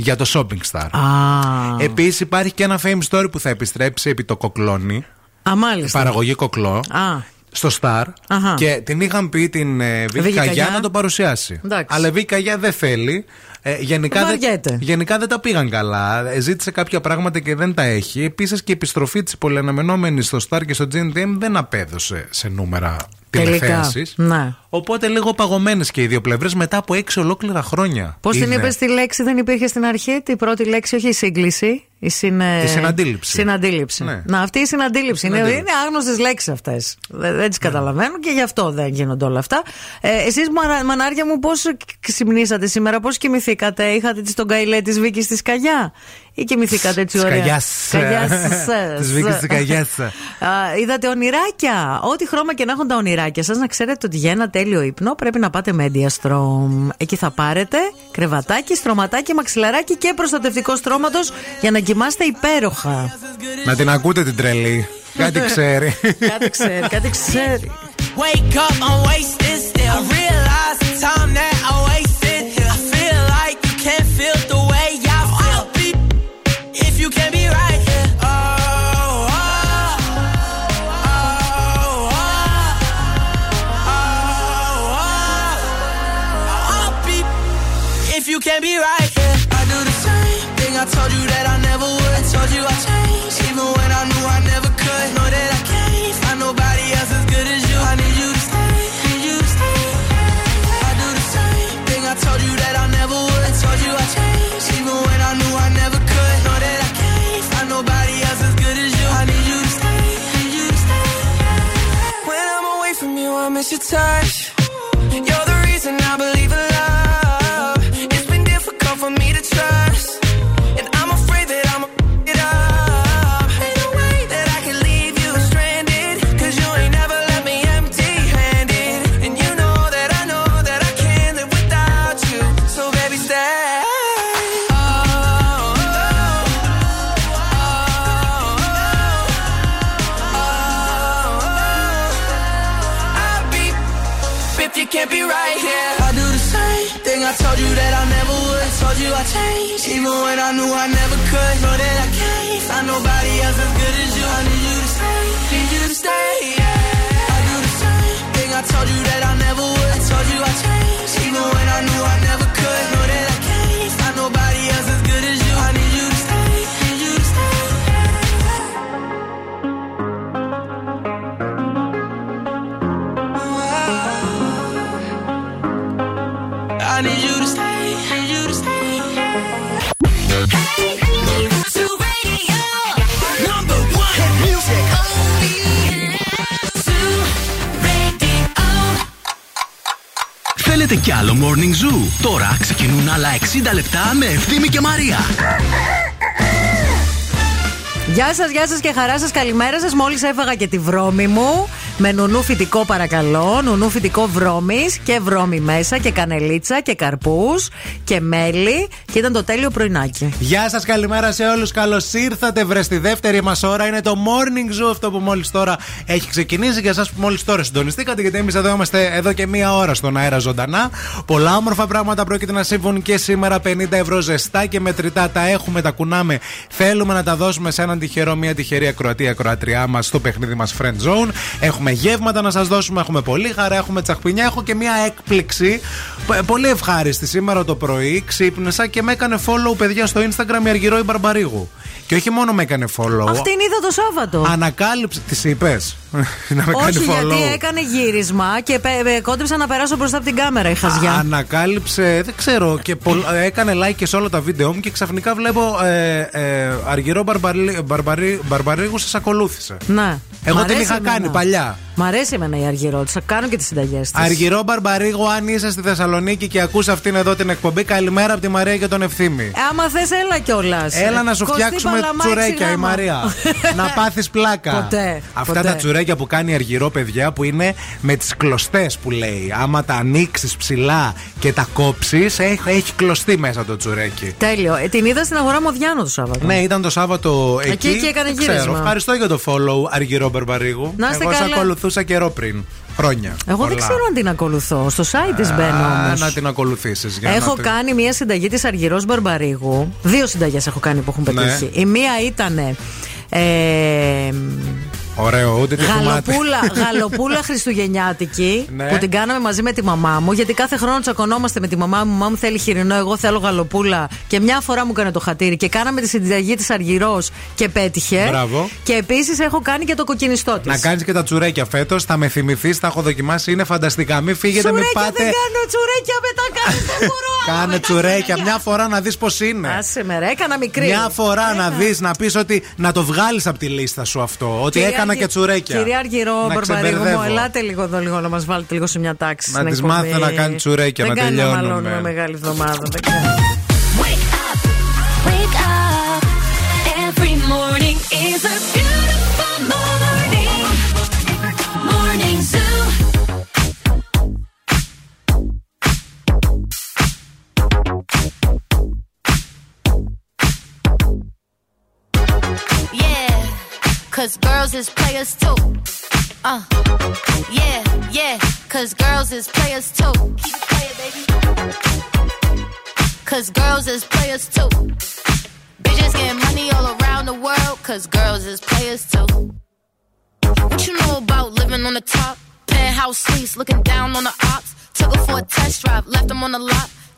για το Shopping Star. Ah. Επίσης υπάρχει και ένα Fame Story που θα επιστρέψει επί το Κοκλώνη. Α, μάλιστα. Παραγωγή Κοκλώ. Ah. Στο Star. Αχα. Και την είχαν πει την Βίκυ Καγιά να το παρουσιάσει. Εντάξει. Αλλά η Βίκυ Καγιά δεν θέλει. Γενικά δεν τα πήγαν καλά. Ζήτησε κάποια πράγματα και δεν τα έχει. Επίσης και η επιστροφή της πολυαναμενόμενης στο Star και στο GNTM δεν απέδωσε σε νούμερα τηλεθέασης. Ναι. Οπότε λίγο παγωμένες και οι δύο πλευρές μετά από 6 ολόκληρα χρόνια. Πώς την είπες τη λέξη, δεν υπήρχε στην αρχή, την πρώτη λέξη, όχι η σύγκληση. Η συναντήληψη. Ναι. Να, αυτή η συναντήληψη. Είναι άγνωστες λέξεις αυτές. Δεν τις καταλαβαίνω και γι' αυτό δεν γίνονται όλα αυτά. Εσείς, μανάρια μου, πώς ξυπνήσατε σήμερα, πώς κοιμηθήκατε, είχατε τον καηλέ της Βίκης της Καγιά ή κοιμηθήκατε έτσι ωραία? Της Βίκης της Καγιάς. Είδατε ονειράκια? Ό,τι χρώμα και να έχουν τα ονειράκια σας, να ξέρετε ότι για ένα τέλειο ύπνο πρέπει να πάτε MediaStrom. Εκεί θα πάρετε κρεβατάκι, στρωματάκι, μαξιλαράκι και προστατευτικό στρώματος για να κοιμάστε υπέροχα. Να την ακούτε την τρελή. Κάτι ξέρει. Κάτι ξέρει. Wake up, I'm wasted still. I realize the time that I wasted. I feel like you can't feel the way I feel. I'll be if you can be right here. Oh, oh, oh, oh, oh, oh. I'll be if you can be right here. I do the same thing I told you that I never would. I told you I changed, even when I knew I never could. Know that I can't find nobody else as good as you. I need you to stay, need you to stay. I do the same thing I told you that I never would. I told you I changed, even when I knew I never could. Know that I can't find nobody else as good as you. I need you to stay, need you to stay. When I'm away from you, I miss your touch. You're the reason I believe in love. It's been difficult for me to trust. Can't be right here. I do the same thing I told you that I never would. I told you I changed, even when I knew I never could. Know that I can't find nobody else as good as you. I need you to stay, need you to stay. Yeah. I do the same thing I told you that I never would. I told you I changed, even when I knew I never could. Know that I can't find nobody else as good as you. I need you to stay, need you to stay. I need you to stay, need you to stay. Hey, Zoo Radio, number one hit music. Only Zoo Radio. Θέλετε κι άλλο Morning Zoo? Τώρα ξεκινούν άλλα 60 λεπτά με Ευθύμη και Μαρία. Γεια σας, γεια σας και χαρά σας, καλημέρα σας. Μόλις έφαγα και τη βρώμη μου. Με νουνού φυτικό παρακαλώ, νουνού φυτικό βρώμης και βρώμη μέσα και κανελίτσα και καρπούς και μέλι και ήταν το τέλειο πρωινάκι. Γεια σας, καλημέρα σε όλους, καλώς ήρθατε βρε στη δεύτερη μας ώρα, είναι το Morning Zoo αυτό που μόλις τώρα έχει ξεκινήσει για εσάς που μόλις τώρα συντονιστήκατε, γιατί εμείς εδώ είμαστε εδώ και μία ώρα στον αέρα ζωντανά. Πολλά όμορφα πράγματα πρόκειται να συμβούν και σήμερα, 50 ευρώ ζεστά και μετρητά, τα έχουμε, τα κουνάμε, θέλουμε να τα δώσουμε σε έναν τυχερό, μία τυχερή ακροατριά μας στο παιχνίδι μας FriendsZone. Έχουμε γεύματα να σας δώσουμε, έχουμε πολύ χαρά, έχουμε τσαχπινιά, έχω και μια έκπληξη πολύ ευχάριστη. Σήμερα το πρωί ξύπνησα και με έκανε follow, παιδιά, στο Instagram η Αργυρώ Μπαρμπαρήγου. Και όχι μόνο με έκανε follow. Αυτήν είδα το Σάββατο. Ανακάλυψε. Τις είπες να με κάνει follow? Όχι, γιατί έκανε γύρισμα και κόντεψα να περάσω μπροστά από την κάμερα η χαζιά. Ανακάλυψε, δεν ξέρω, και έκανε like σε όλα τα βίντεο μου και ξαφνικά βλέπω Αργυρώ Μπαρμπαρήγου σας ακολούθησε. Ναι. Εγώ την είχα κάνει παλιά. Μ' αρέσει εμένα η Αργυρώ, θα κάνω και τις συνταγές της. Αργυρώ Μπαρμπαρήγου, αν είσαι στη Θεσσαλονίκη και ακούς αυτήν εδώ την εκπομπή, καλημέρα από τη Μαρία και τον Ευθύμη. Άμα θες, έλα κιόλας. Έλα να σου φτιάξουμε τσουρέκια η Μαρία. Να πάθεις πλάκα. Ποτέ. Αυτά τα τσουρέκια που κάνει η Αργυρώ, παιδιά, που είναι με τις κλωστές που λέει. Άμα τα ανοίξεις ψηλά και τα κόψεις, έχει κλωστεί μέσα το τσουρέκι. Τέλειο. Την είδα στην αγορά Μοδιάνο το Σάββατο. Ναι, ήταν το Σάββατο εκεί. Εκεί έκανε γύρισμα. Ευχαριστώ για το follow, Αργυρώ Μπαρμπαρήγου. Να είστε καλά. ακολουθούσα καιρό πριν. Χρόνια. Εγώ δεν ξέρω αν την ακολουθώ. Στο site της μπαίνω όμως. Να την ακολουθήσεις. Έχω κάνει μια συνταγή της Αργυρώ Μπαρμπαρήγου. Δύο συνταγές έχω κάνει που έχουν πετύχει. Η μία ήταν. Ωραίο, ούτε γαλοπούλα χριστουγεννιάτικη που την κάναμε μαζί με τη μαμά μου. Γιατί κάθε χρόνο τσακωνόμαστε με τη μαμά μου. Η μαμά μου θέλει χοιρινό, εγώ θέλω γαλοπούλα. Και μια φορά μου έκανε το χατήρι και κάναμε τη συνταγή της Αργυρώς και πέτυχε. Μπράβο. Και επίσης έχω κάνει και το κοκκινιστό της. Να κάνεις και τα τσουρέκια φέτος, θα με θυμηθείς, τα έχω δοκιμάσει, είναι φανταστικά. Μην φύγετε, μην πάτε. Δεν κάνω τσουρέκια, μετά κάνω. Δεν μπορώ. Κάνε τσουρέκια, μια φορά να δεις πώς είναι. Άσε με, έκανα μικρή. Μια φορά να δεις, να πεις ότι να το βγάλεις από τη λίστα σου αυτό. Ότι έκανα. Κυρία Αργυρώ Μπαρμπαρήγου, ελάτε λίγο εδώ, λίγο να μας βάλετε λίγο σε μια τάξη. Να της μάθω να κάνει τσουρέκια, να τελειώνουμε. Δεν κάνουμε μεγάλη εβδομάδα. Cause girls is players too. Yeah, yeah. Cause girls is players too. Keep it playing, baby. Cause girls is players too. Bitches getting money all around the world. Cause girls is players too. What you know about living on the top? Penthouse suites, looking down on the ops. Took her for a test drive, left them on the lot.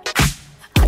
I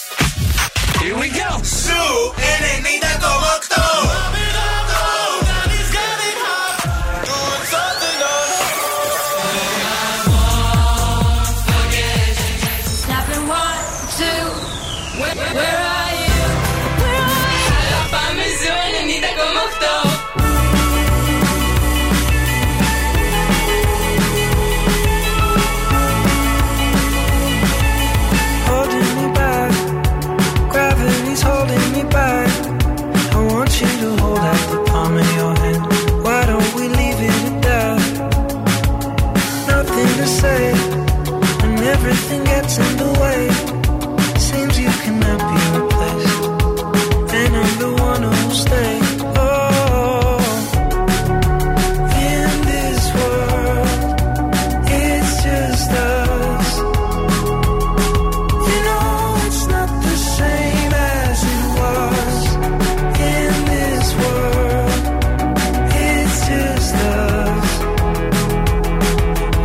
Here we go. Zoo 90,8. In the way, seems you cannot be replaced, and I'm the one who'll stay. Oh, in this world, it's just us. You know it's not the same as it was. In this world, it's just us.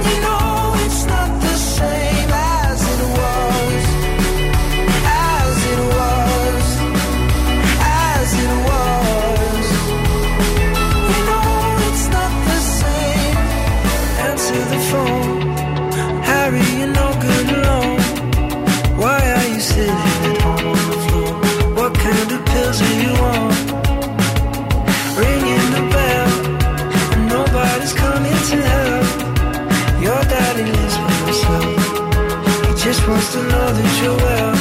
You know it's not the same. just wants to know that you're well.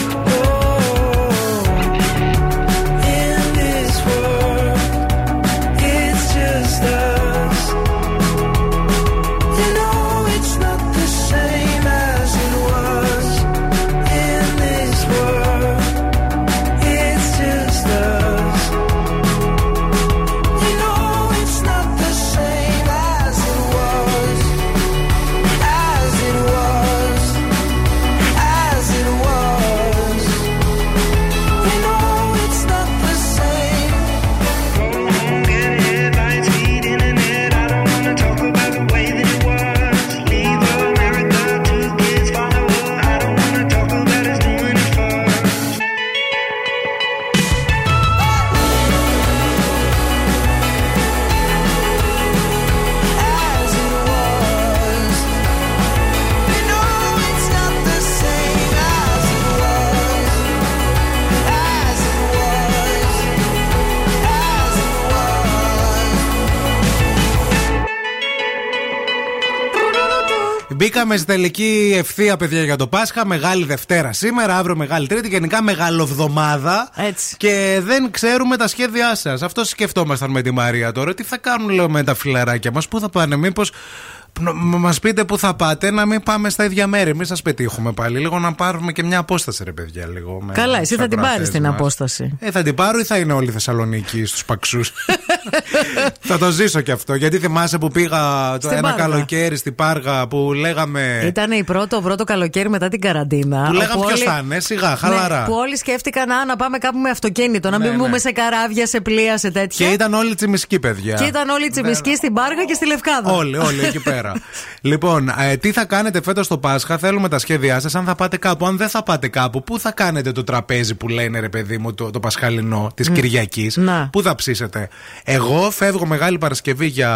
Μπήκαμε στη τελική ευθεία, παιδιά, για το Πάσχα. Μεγάλη Δευτέρα σήμερα, αύριο Μεγάλη Τρίτη. Γενικά μεγαλοβδομάδα. Έτσι. Και δεν ξέρουμε τα σχέδιά σας. Αυτό σκεφτόμασταν με τη Μαρία τώρα. Τι θα κάνουν, λέω, με τα φιλαράκια μας, πού θα πάνε, μήπως μας πείτε πού θα πάτε, να μην πάμε στα ίδια μέρη. Μην σας πετύχουμε πάλι. Λίγο να πάρουμε και μια απόσταση, ρε παιδιά. Λίγο, καλά, εσύ θα την πάρεις την απόσταση. Θα την πάρω ή θα είναι όλη η Θεσσαλονίκη στους παξούς. Θα το ζήσω κι αυτό. Γιατί θυμάσαι που πήγα το ένα καλοκαίρι στην Πάργα που λέγαμε. Ήταν πρώτο καλοκαίρι μετά την καραντίνα. Που λέγαμε ποιος θα είναι, σιγά, χαλαρά. Ναι, που όλοι σκέφτηκαν να πάμε κάπου με αυτοκίνητο, να μην μπούμε σε καράβια, σε πλοία, σε τέτοια. Και ήταν όλοι τσιμισκοί, παιδιά. Και ήταν όλοι τσιμισκοί στην Πάργα και στη Λευκάδα. Όλοι εκεί πέρα. Λοιπόν, τι θα κάνετε φέτος το Πάσχα, θέλουμε τα σχέδιά σας. Αν θα πάτε κάπου, αν δεν θα πάτε κάπου, πού θα κάνετε το τραπέζι που λένε, ρε παιδί μου, το πασχαλινό της Κυριακής, πού θα ψήσετε. Εγώ φεύγω Μεγάλη Παρασκευή για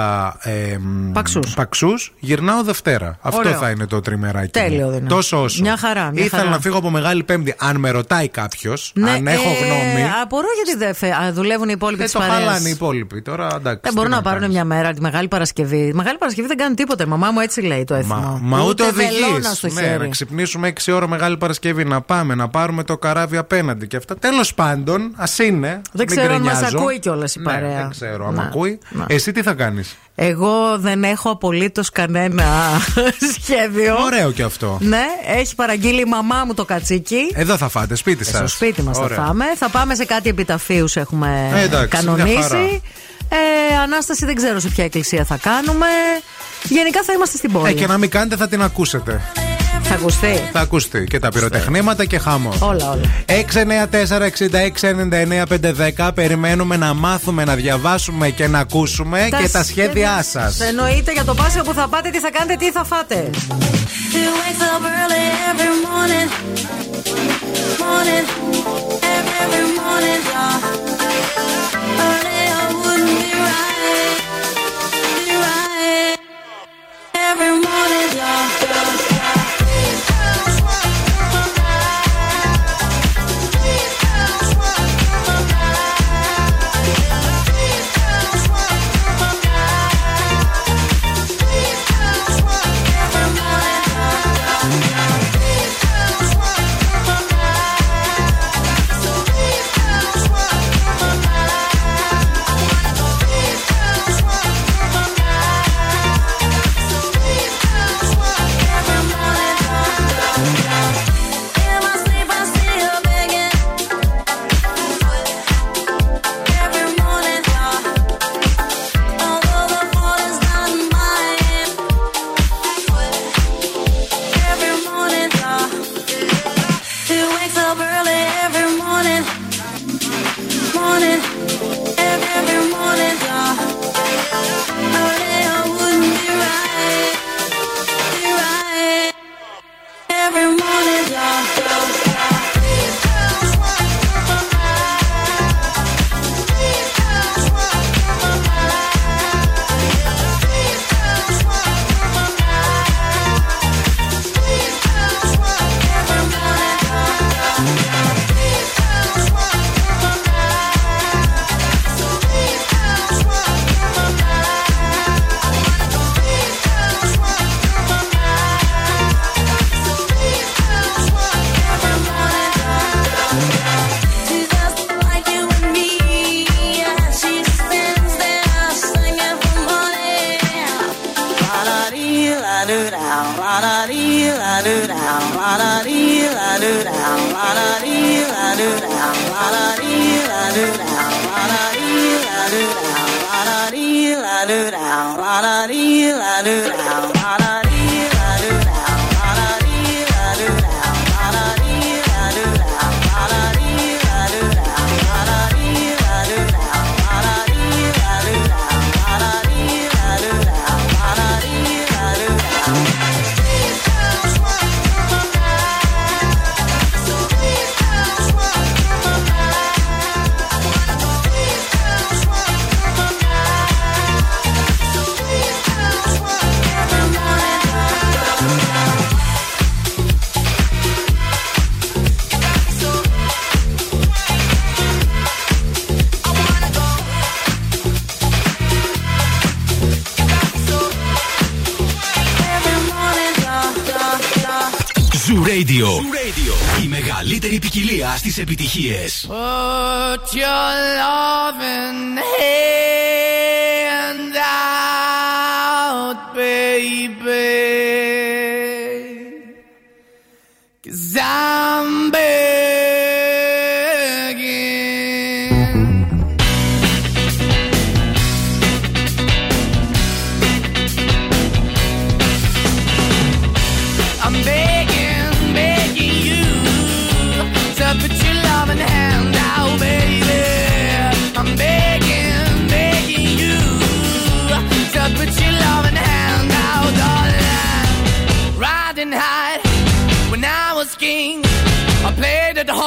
Παξούς, γυρνάω Δευτέρα. Αυτό ωραίο. Θα είναι το τριμεράκι. Τέλειο, δεν είναι. Τόσο όσο. Μια χαρά. Ήθελα να φύγω από Μεγάλη Πέμπτη. Αν με ρωτάει κάποιος, ναι, αν έχω γνώμη. Απορώ γιατί δεν δουλεύουν οι υπόλοιποι. Δεν το χαλάνε οι υπόλοιποι τώρα, εντάξει. Δεν μπορούν να πάρουν μια μέρα τη Μεγάλη Παρασκευή. Μεγάλη Παρασκευή δεν κάνει τίποτα. Μαμά μου έτσι λέει το έθιμο. Μα ούτε οδηγείς. Ναι, να ξυπνήσουμε 6 ώρα Μεγάλη Παρασκευή. Να πάμε, να πάρουμε το καράβι απέναντι και αυτά. Τέλος πάντων, ας είναι. Δεν ξέρω αν μας ακούει κιόλας η παρέα. Ναι, δεν ξέρω αν ακούει. Να. Εσύ τι θα κάνεις. Εγώ δεν έχω απολύτως κανένα σχέδιο. Ωραίο κι αυτό. Ναι, έχει παραγγείλει η μαμά μου το κατσίκι. Εδώ θα φάτε, σπίτι σας. Στο σπίτι μας θα φάμε. Θα πάμε σε κάτι επιταφείους, έχουμε κανονίσει. Ανάσταση δεν ξέρω σε ποια εκκλησία θα κάνουμε. Γενικά θα είμαστε στην πόλη. Και να μην κάνετε, θα την ακούσετε. Θα ακουστεί. Θα ακουστεί και τα πυροτεχνήματα και χαμό. Όλα. 694-6699-510. Περιμένουμε να μάθουμε, να διαβάσουμε και να ακούσουμε και τα σχέδιά σας. Εννοείται για το Πάσχα που θα πάτε, τι θα κάνετε, τι θα φάτε. Every morning, y'all. Η μεγαλύτερη ποικιλία στις επιτυχίες. Put your loving hand out, baby, 'cause I'm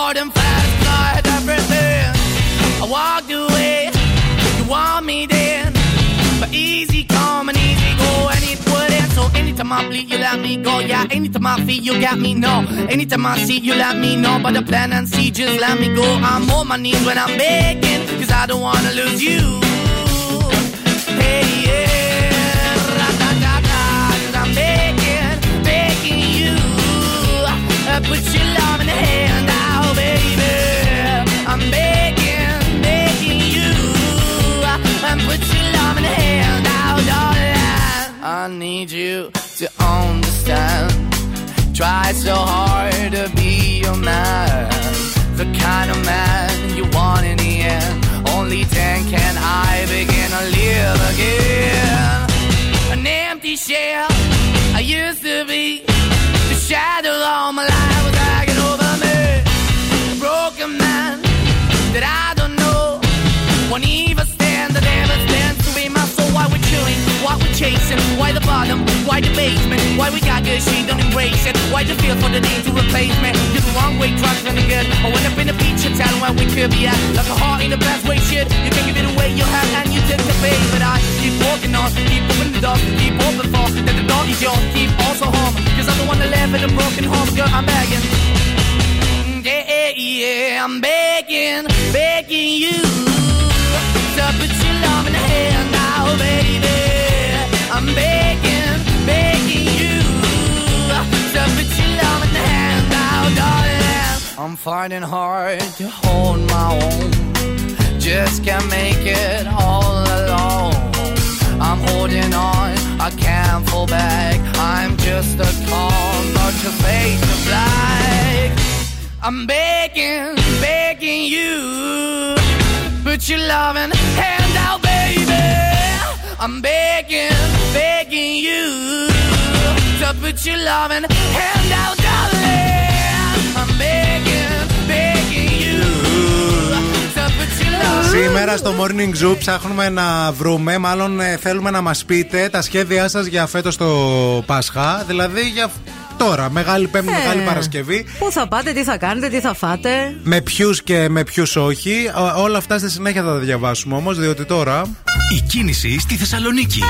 hard and fast, blood everything. I walked away, you want me then, but easy come and easy go, and it wouldn't. So anytime I bleed, you let me go. Yeah, anytime I feel, you got me, no. Anytime I see, you let me know. But the plan and see, just let me go. I'm on my knees when I'm begging, 'cause I don't wanna lose you. Hey, yeah, ra-da-da-da, 'cause I'm begging, begging you. I put your love in the hand. I'm begging, begging you, and put your love in the hand out, darling. I need you to understand. Try so hard to be your man, the kind of man you want in the end. Only then can I begin to live again. An empty shell I used to be, the shadow all my life was hanging over me. A broken man that I don't know, won't even stand, that ever stands to be my soul. Why we're chilling, why we're chasing, why the bottom, why the basement, why we got good, she don't embrace it, why the feel for the need to replace me, you're the wrong way, trying to the good, I went up in the feature town where we could be at, like a heart in the best way, shit, you can give it away, you have, and you take the bait, but I keep walking on, keep moving the dog, keep open for, that the dog is yours, keep also home, 'cause I'm the one that live in a broken home, girl, I'm begging. Yeah, yeah, yeah, I'm begging, begging you to put your love in the hand now, baby. I'm begging, begging you to put your love in the hand now, darling. I'm finding hard to hold my own, just can't make it all alone. I'm holding on, I can't fall back, I'm just a call, not your face to black. I'm begging, begging you, put your loving hand out, baby. I'm begging, begging you, to put your loving hand out, darling. I'm begging, begging you. Σήμερα στο Morning Zoo ψάχνουμε να βρούμε, μάλλον θέλουμε να μας πείτε τα σχέδιά σας για φέτος το Πάσχα, δηλαδή για τώρα, Μεγάλη Πέμπτη, Μεγάλη Παρασκευή. Πού θα πάτε, τι θα κάνετε, τι θα φάτε. Με ποιους και με ποιους όχι. Όλα αυτά στη συνέχεια θα τα διαβάσουμε όμως, διότι τώρα η κίνηση στη Θεσσαλονίκη.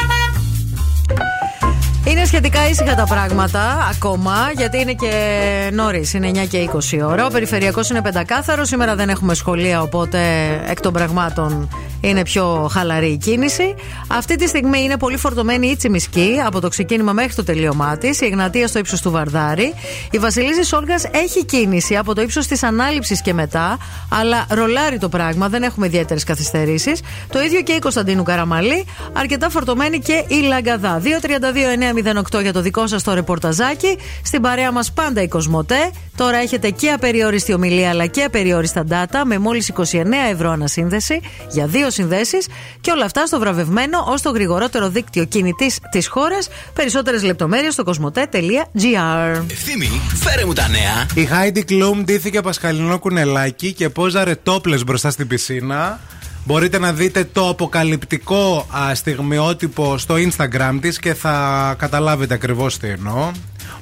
Είναι σχετικά ήσυχα τα πράγματα ακόμα, γιατί είναι και νωρίς, είναι 9 και 20 ώρα. Ο περιφερειακός είναι πεντακάθαρος, σήμερα δεν έχουμε σχολεία, οπότε εκ των πραγμάτων είναι πιο χαλαρή η κίνηση. Αυτή τη στιγμή είναι πολύ φορτωμένη η Τσιμισκή από το ξεκίνημα μέχρι το τελείωμά της, η Εγνατία στο ύψος του Βαρδάρη. Η Βασιλίσσης Όλγας έχει κίνηση από το ύψος της Ανάληψης και μετά, αλλά ρολάρει το πράγμα, δεν έχουμε ιδιαίτερες καθυστερήσεις. Το ίδιο και η Κωνσταντίνου Καραμαλή, αρκετά φορτωμένη και η Λαγκαδά. 232-9 080 για το δικό σας το ρεπορταζάκι. Στην παρέα μας πάντα η Cosmote. Τώρα έχετε και απεριόριστη ομιλία αλλά και απεριόριστα data με μόλις 29€ ανασύνδεση για 2 συνδέσεις. Και όλα αυτά στο βραβευμένο ως το γρηγορότερο δίκτυο κινητής της χώρας. Περισσότερες λεπτομέρειες στο cosmote.gr. Ευθύμη, φέρε μου τα νέα. Η Χάιντι Κλουμ ντύθηκε πασχαλινό κουνελάκι και πόζαρε τόπλες μπροστά στην πισίνα. Μπορείτε να δείτε το αποκαλυπτικό στιγμιότυπο στο Instagram της και θα καταλάβετε ακριβώς τι εννοώ.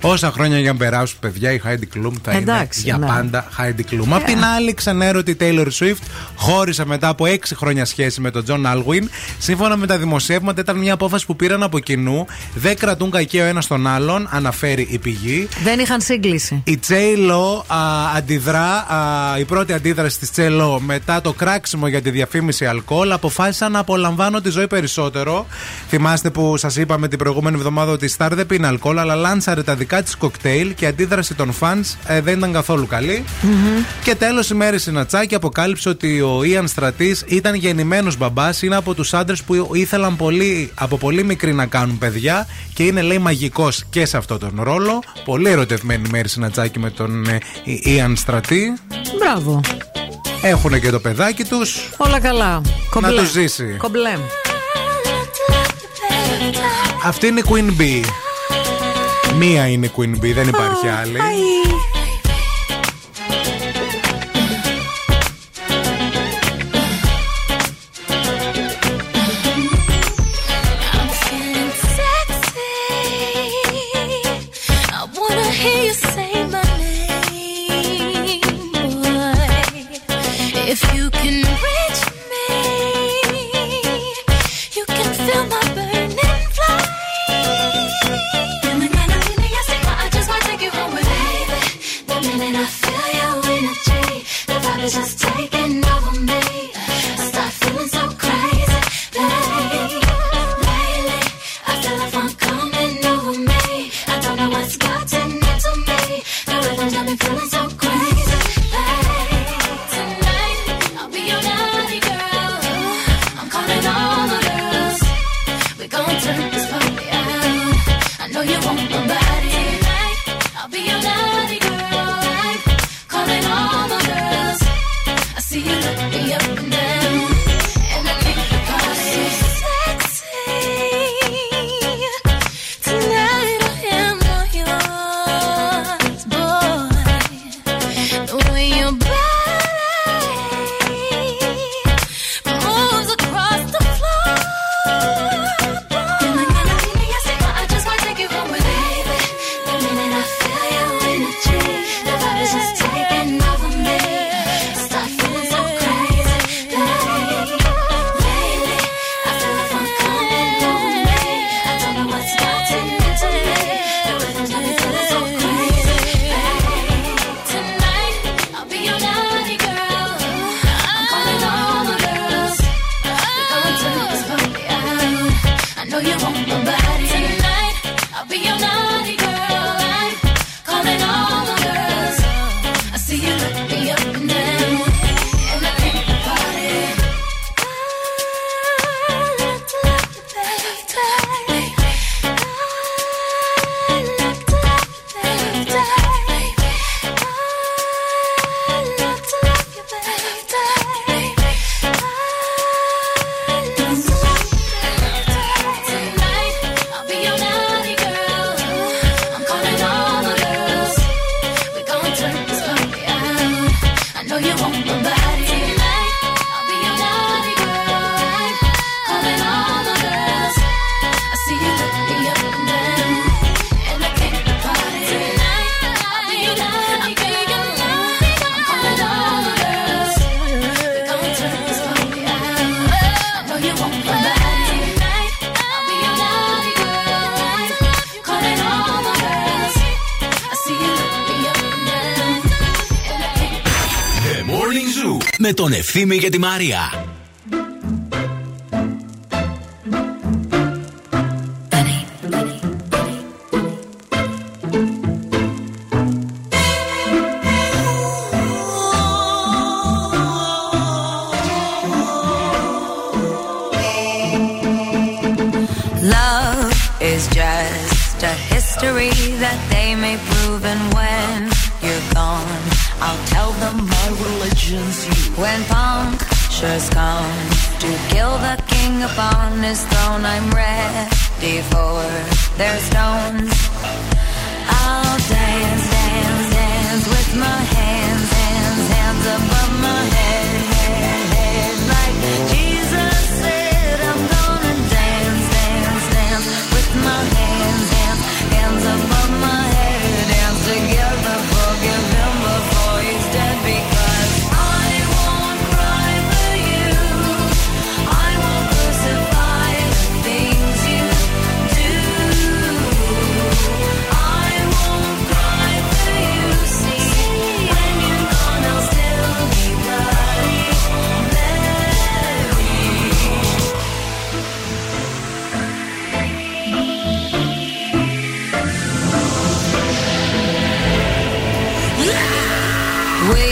Όσα χρόνια για να περάσουν, παιδιά, η Χάιντι Κλουμ θα είναι για πάντα Χάιντι Κλουμ. Απ' την άλλη, ξανέρωτη Taylor Swift χώρισε μετά από 6 χρόνια σχέση με τον Τζον Αλγουίν. Σύμφωνα με τα δημοσιεύματα, ήταν μια απόφαση που πήραν από κοινού. Δεν κρατούν κακία ο ένας τον άλλον, αναφέρει η πηγή. Δεν είχαν σύγκληση. Η Τσέι Λο αντιδρά. Η πρώτη αντίδραση της Τσέι Λο μετά το κράξιμο για τη διαφήμιση αλκοόλ, αποφάσισαν να απολαμβάνω τη ζωή περισσότερο. Θυμάστε που σας είπαμε την προηγούμενη εβδομάδα ότι η Star δεν πίνει αλκοόλ, αλλά λάνσαρε τα δικά της κοκτέιλ και η αντίδραση των φανς δεν ήταν καθόλου καλή. Και τέλος, η Μέρη Συνατσάκη αποκάλυψε ότι ο Ιαν Στρατής ήταν γεννημένος μπαμπάς. Είναι από τους άντρες που ήθελαν από πολύ μικροί να κάνουν παιδιά και είναι, λέει, μαγικός και σε αυτόν τον ρόλο. Πολύ ερωτευμένη η Μέρη Συνατσάκη με τον Ιαν Στρατή. Μπράβο. Έχουν και το παιδάκι τους. Όλα καλά. Κομπλέ. Να τους ζήσει. Κομπλέ. Αυτή είναι η Queen Bee. Μία είναι η Queen Bee, δεν υπάρχει άλλη. Just taking over me. I start feeling so crazy, babe. Lately, I feel like I'm coming over me. I don't know what's gotten into me. The rhythm's got me feeling so crazy, babe. Tonight, I'll be your naughty girl. I'm calling all the girls. We gon' turn this party out. I know you want my body. Tonight, I'll be your naughty girl. I'm calling all the girls. See you look me up and down, and I think the party's sexy. Tonight I am all yours, boy. The way your body moves across the floor, boy. And like an arena, I just wanna take you home with me. The minute I feel your energy, the body's just taking over me. Με τον Ευθύμη και τη Μαρία. Love is just history that they may prove, and when you're gone, I'll tell them my religion's you. When punctures come to kill the king upon his throne, I'm ready for their stones. I'll dance, dance, dance with my hands, hands, hands above my head, head, head, like Jesus said. I'm gonna dance, dance, dance with my hands, hands, hands above my head. Dance together, forgive him before he's dead, because I won't cry for you. I won't crucify the things you do. I won't cry for you, see, when you're gone I'll still be bloody Mary. We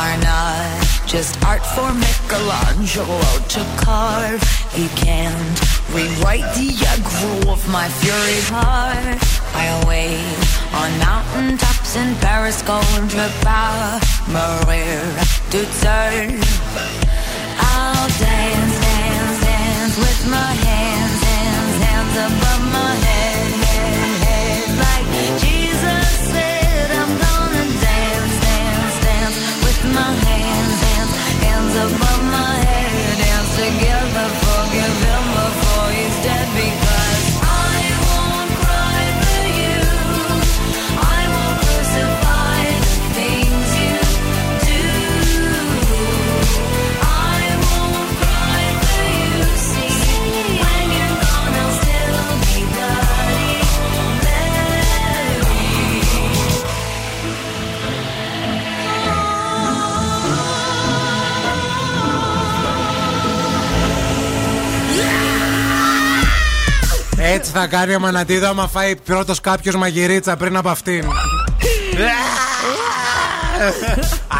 are not just art for Michelangelo to carve. He can't rewrite the aggro of my fury heart. I'll wait on mountaintops in Paris, going to Palmaria to turn. I'll dance, dance, dance with my hands, hands, hands above my head, head, head, like Jesus said. I'm gonna dance, dance, dance with my hands, hands, hands above my head. Dance together, forgive him before he's dead, because I won't cry for you. I won't crucify the things you do. I won't cry for you, see, when you're gone I'll still be bloody Mary. Έτσι θα κάνει ο Μανατίδα άμα φάει πρώτος κάποιος μαγειρίτσα πριν από αυτήν.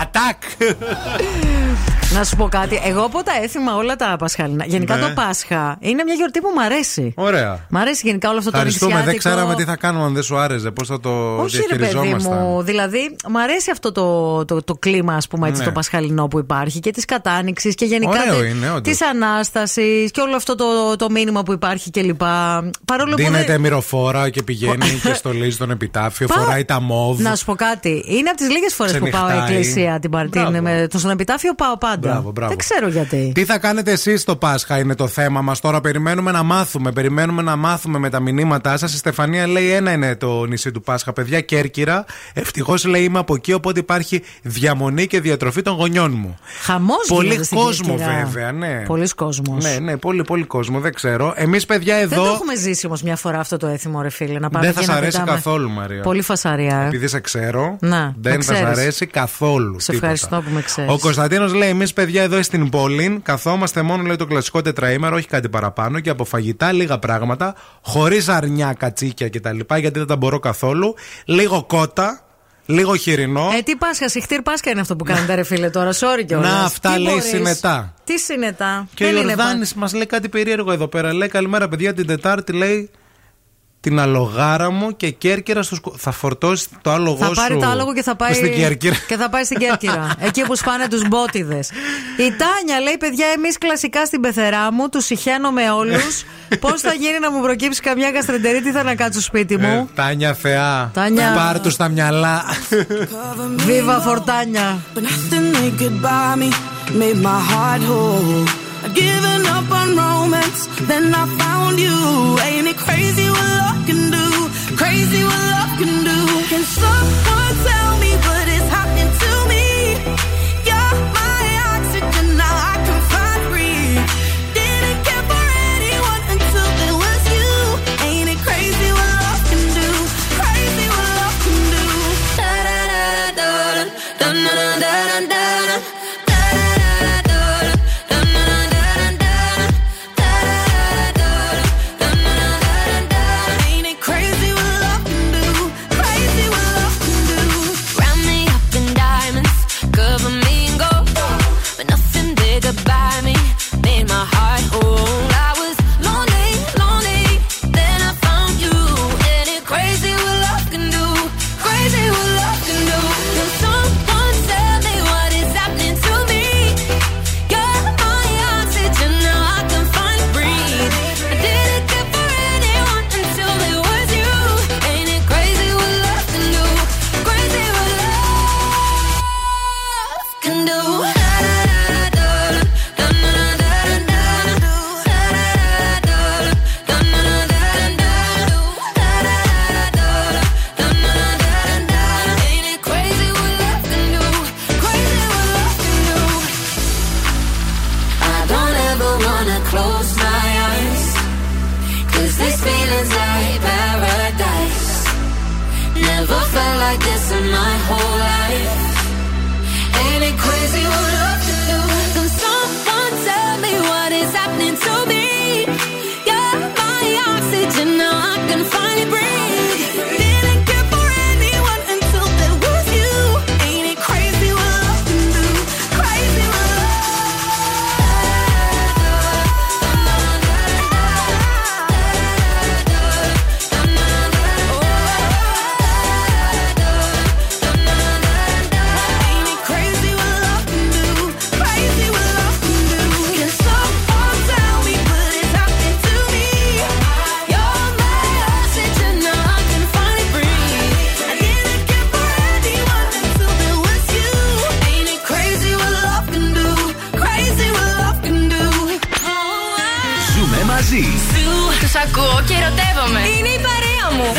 Ατάκ! Να σου πω κάτι. Εγώ ποτέ έθιμα όλα τα Πασχαλινά. Γενικά το Πάσχα είναι μια γιορτή που μου αρέσει. Ωραία. Μ' αρέσει γενικά όλο αυτό το νησιάτικο. Δεν ξέραμε τι θα κάνουμε αν δεν σου άρεσε. Πώς θα το διαχειριζόμασταν. Όχι, ρε παιδί μου. Δηλαδή, μου αρέσει αυτό το κλίμα, ας πούμε, έτσι, το Πασχαλινό που υπάρχει και τη κατάνοιξη και γενικά τη Ανάσταση και όλο αυτό το μήνυμα που υπάρχει κλπ. Δίνεται μυροφόρα και πηγαίνει και στολίζει τον επιτάφιο, φοράει τα μόβ. Να σου πω κάτι. Είναι από τι λίγε φορέ που πάω εκκλησία την Παρτίνη. Στον επιτάφιο πάω πάντα. Μπράβο, μπράβο. Δεν ξέρω γιατί. Τι θα κάνετε εσείς το Πάσχα είναι το θέμα μας τώρα. Περιμένουμε να μάθουμε. Περιμένουμε να μάθουμε με τα μηνύματά σας. Η Στεφανία λέει: ένα είναι το νησί του Πάσχα, παιδιά, Κέρκυρα. Ευτυχώς λέει είμαι από εκεί, οπότε υπάρχει διαμονή και διατροφή των γονιών μου. Χαμός πολύ κόσμο, βέβαια. Ναι. Πολύς κόσμος. Ναι, ναι, πολύ, πολύ κόσμο. Δεν ξέρω. Εμείς, παιδιά, εδώ. Δεν το έχουμε ζήσει όμως μια φορά αυτό το έθιμο, ρε φίλε. Να πάμε. Δεν θα σας αρέσει καθόλου, Μαρία. Πολύ φασαρία. Επειδή σε ξέρω. Να, δεν θα σας αρέσει καθόλου. Σε ευχαριστώ που με ξέρεις. Ο Κωνσταντίνος λέει: εμείς, παιδιά, εδώ στην πόλη καθόμαστε μόνο, λέει, το κλασικό τετραήμερο, όχι κάτι παραπάνω, και από φαγητά λίγα πράγματα, χωρίς αρνιά, κατσίκια κτλ. Γιατί δεν τα μπορώ καθόλου. Λίγο κότα, λίγο χοιρινό. Τι Πάσχα, σιχτήρ Πάσχα είναι αυτό που κάνετε, ρε φίλε, τώρα. Sorry κιόλας. Να, αυτά τι λέει μπορείς. Συνετά. Τι συνετά. Και δεν ο Ιορδάνης μας λέει κάτι περίεργο εδώ πέρα. Λέει: καλημέρα, παιδιά, την Τετάρτη, λέει. Την αλογάρα μου και Κέρκυρα στους. Θα φορτώσει το άλογο σου. Θα πάρει το άλογο και θα πάει στην Κέρκυρα. Και θα πάει στην Κέρκυρα. Εκεί που σπάνε τους μπότιδες. Η Τάνια λέει: παιδιά, εμείς κλασικά στην πεθερά μου τους συχαίνομαι όλους. Πώς θα γίνει να μου προκύψει καμιά γαστρεντερίτη, θα να κάτσω σπίτι μου. Τάνια θεά. Τάνια. Πάρ' τους στα μυαλά. Βίβα φορτάνια. I'd given up on romance, then I found you. Ain't it crazy what love can do? Crazy what love can do. Can someone tell me what is happening to me? You're my oxygen, now I can fly free. Didn't care for anyone until there was you. Ain't it crazy what love can do? Crazy what love can do. Da da da da da da da da da da. Ain't it crazy what love can do? Crazy what love can do. I guess in my whole life. Ain't it crazy what love can do? Can someone tell me what is happening to me? You're my oxygen, now I can finally breathe. Τους ακούω και ερωτεύομαι. Είναι η παρέα μου.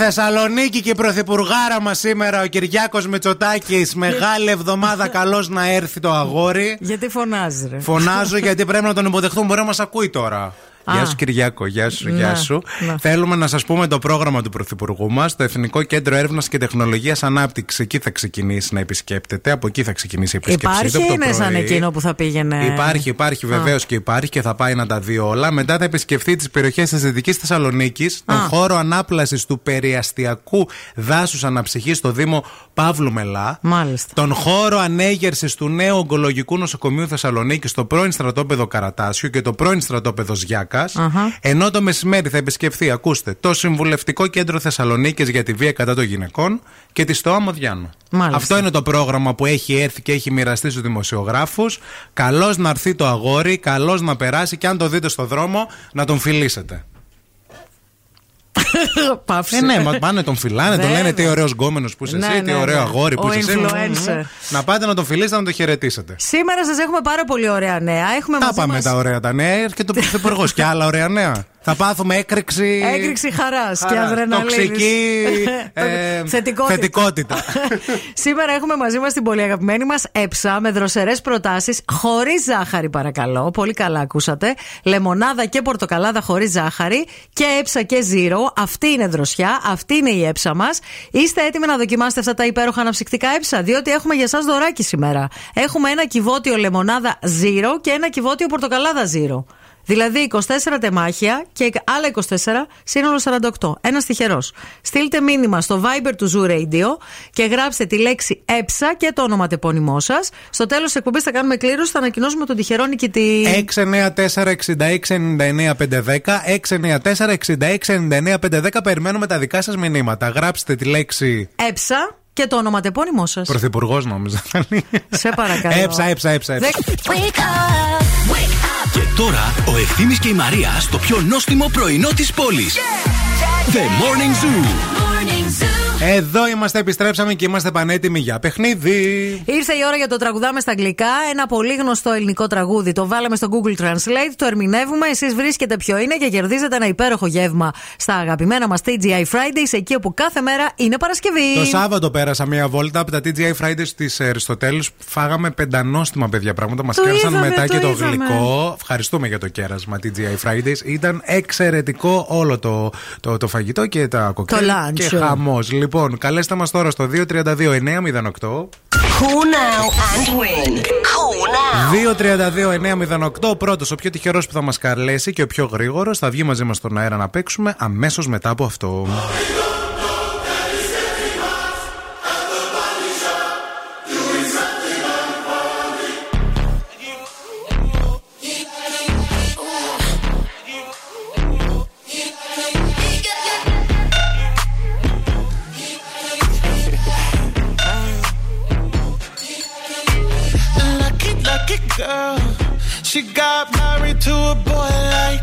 Θεσσαλονίκη και η πρωθυπουργάρα μας σήμερα, ο Κυριάκος Μητσοτάκης. Μεγάλη εβδομάδα, καλώς να έρθει το αγόρι. Γιατί φωνάζει, ρε? Φωνάζω γιατί πρέπει να τον υποδεχθούμε. Μπορεί να μας ακούει τώρα. Γεια σου, Κυριάκο, γεια σου, γεια σου. Θέλουμε να σας πούμε το πρόγραμμα του Πρωθυπουργού μας. Το Εθνικό Κέντρο Έρευνας και Τεχνολογίας Ανάπτυξης. Εκεί θα ξεκινήσει να επισκέπτεται. Από εκεί θα ξεκινήσει η επισκέψη. Υπάρχει ή είναι σαν εκείνο που θα πήγαινε? Υπάρχει, βεβαίως και υπάρχει και θα πάει να τα δει όλα. Μετά θα επισκεφθεί τις περιοχές της Δυτικής Θεσσαλονίκης, τον χώρο ανάπλασης του περιαστιακού δάσους αναψυχής στο Δήμο Παύλου Μελά, τον χώρο ανέγερσης του νέου Ογκολογικού Νοσοκομείου Θεσσαλονίκης, το πρώην στρατόπεδο Καρατάσιο και το πρώην στρατόπεδο Ζιάκα. Ενώ το μεσημέρι θα επισκεφθεί, ακούστε, το Συμβουλευτικό Κέντρο Θεσσαλονίκης για τη βία κατά των γυναικών και τη ΣΤΟΑ Μοδιάνου. Αυτό είναι το πρόγραμμα που έχει έρθει και έχει μοιραστεί στους δημοσιογράφους. Καλώς να έρθει το αγόρι, καλώς να περάσει και αν το δείτε στο δρόμο να τον φιλήσετε. Ναι, μα πάνε τον φιλάνε, τον λένε τι ωραίος γκόμενος που είσαι εσύ, τι ωραίο αγόρι που είσαι εσύ. Να πάτε να τον φιλήσετε, να τον χαιρετήσετε. Σήμερα σας έχουμε πάρα πολύ ωραία νέα. Τα πάμε τα ωραία τα νέα και το Πρωθυπουργός και άλλα ωραία νέα. Θα πάθουμε έκρηξη. Έκρηξη χαράς και αδρεναλίνης. Τοξική θετικότητα. Σήμερα έχουμε μαζί μας την πολύ αγαπημένη μας έψα με δροσερές προτάσεις, χωρίς ζάχαρη παρακαλώ. Πολύ καλά ακούσατε. Λεμονάδα και πορτοκαλάδα χωρίς ζάχαρη και έψα και ζύρο. Αυτή είναι δροσιά, αυτή είναι η έψα μας. Είστε έτοιμοι να δοκιμάσετε αυτά τα υπέροχα αναψυκτικά έψα, διότι έχουμε για σας δωράκι σήμερα. Έχουμε ένα κυβότιο λεμονάδα ζύρο και ένα κυβότιο πορτοκαλάδα ζύρο. Δηλαδή 24 τεμάχια και άλλα 24, σύνολο 48. Ένας τυχερός. Στείλτε μήνυμα στο Viber του Zoo Radio και γράψτε τη λέξη έψα και το όνομα τεπώνυμό σας. Στο τέλος της εκπομπής θα κάνουμε κλήρωση, θα ανακοινώσουμε τον τυχερό νικητή. 694-6699-510. Περιμένουμε τα δικά σας μηνύματα. Γράψτε τη λέξη έψα και το όνομα τεπώνυμό σας. Πρωθυπουργός νόμιζα. Σε παρακαλώ. Έψα. Και τώρα ο Ευθύμης και η Μαρία στο πιο νόστιμο πρωινό της πόλης. Yeah. The Morning Zoo. Morning Zoo. Εδώ είμαστε, επιστρέψαμε και είμαστε πανέτοιμοι για παιχνίδι. Ήρθε η ώρα για το τραγουδάμε στα αγγλικά. Ένα πολύ γνωστό ελληνικό τραγούδι. Το βάλαμε στο Google Translate, το ερμηνεύουμε. Εσείς βρίσκετε ποιο είναι και κερδίζετε ένα υπέροχο γεύμα στα αγαπημένα μας TGI Fridays, εκεί όπου κάθε μέρα είναι Παρασκευή. Το Σάββατο πέρασα μία βόλτα από τα TGI Fridays της Αριστοτέλους. Φάγαμε πεντανόστιμα παιδιά πράγματα. Μας κέρασαν μετά και το γλυκό. Ευχαριστούμε για το κέρασμα TGI Fridays. Ήταν εξαιρετικό όλο το φαγητό και τα κοκτέιλ. Και χαμός. Λοιπόν, καλέστε μας τώρα στο 232-908. Call now and win. Call now. 232-908. Πρώτος, ο πιο τυχερός που θα μας καλέσει και ο πιο γρήγορος θα βγει μαζί μας στον αέρα να παίξουμε αμέσως μετά από αυτό. Girl, she got married to a boy like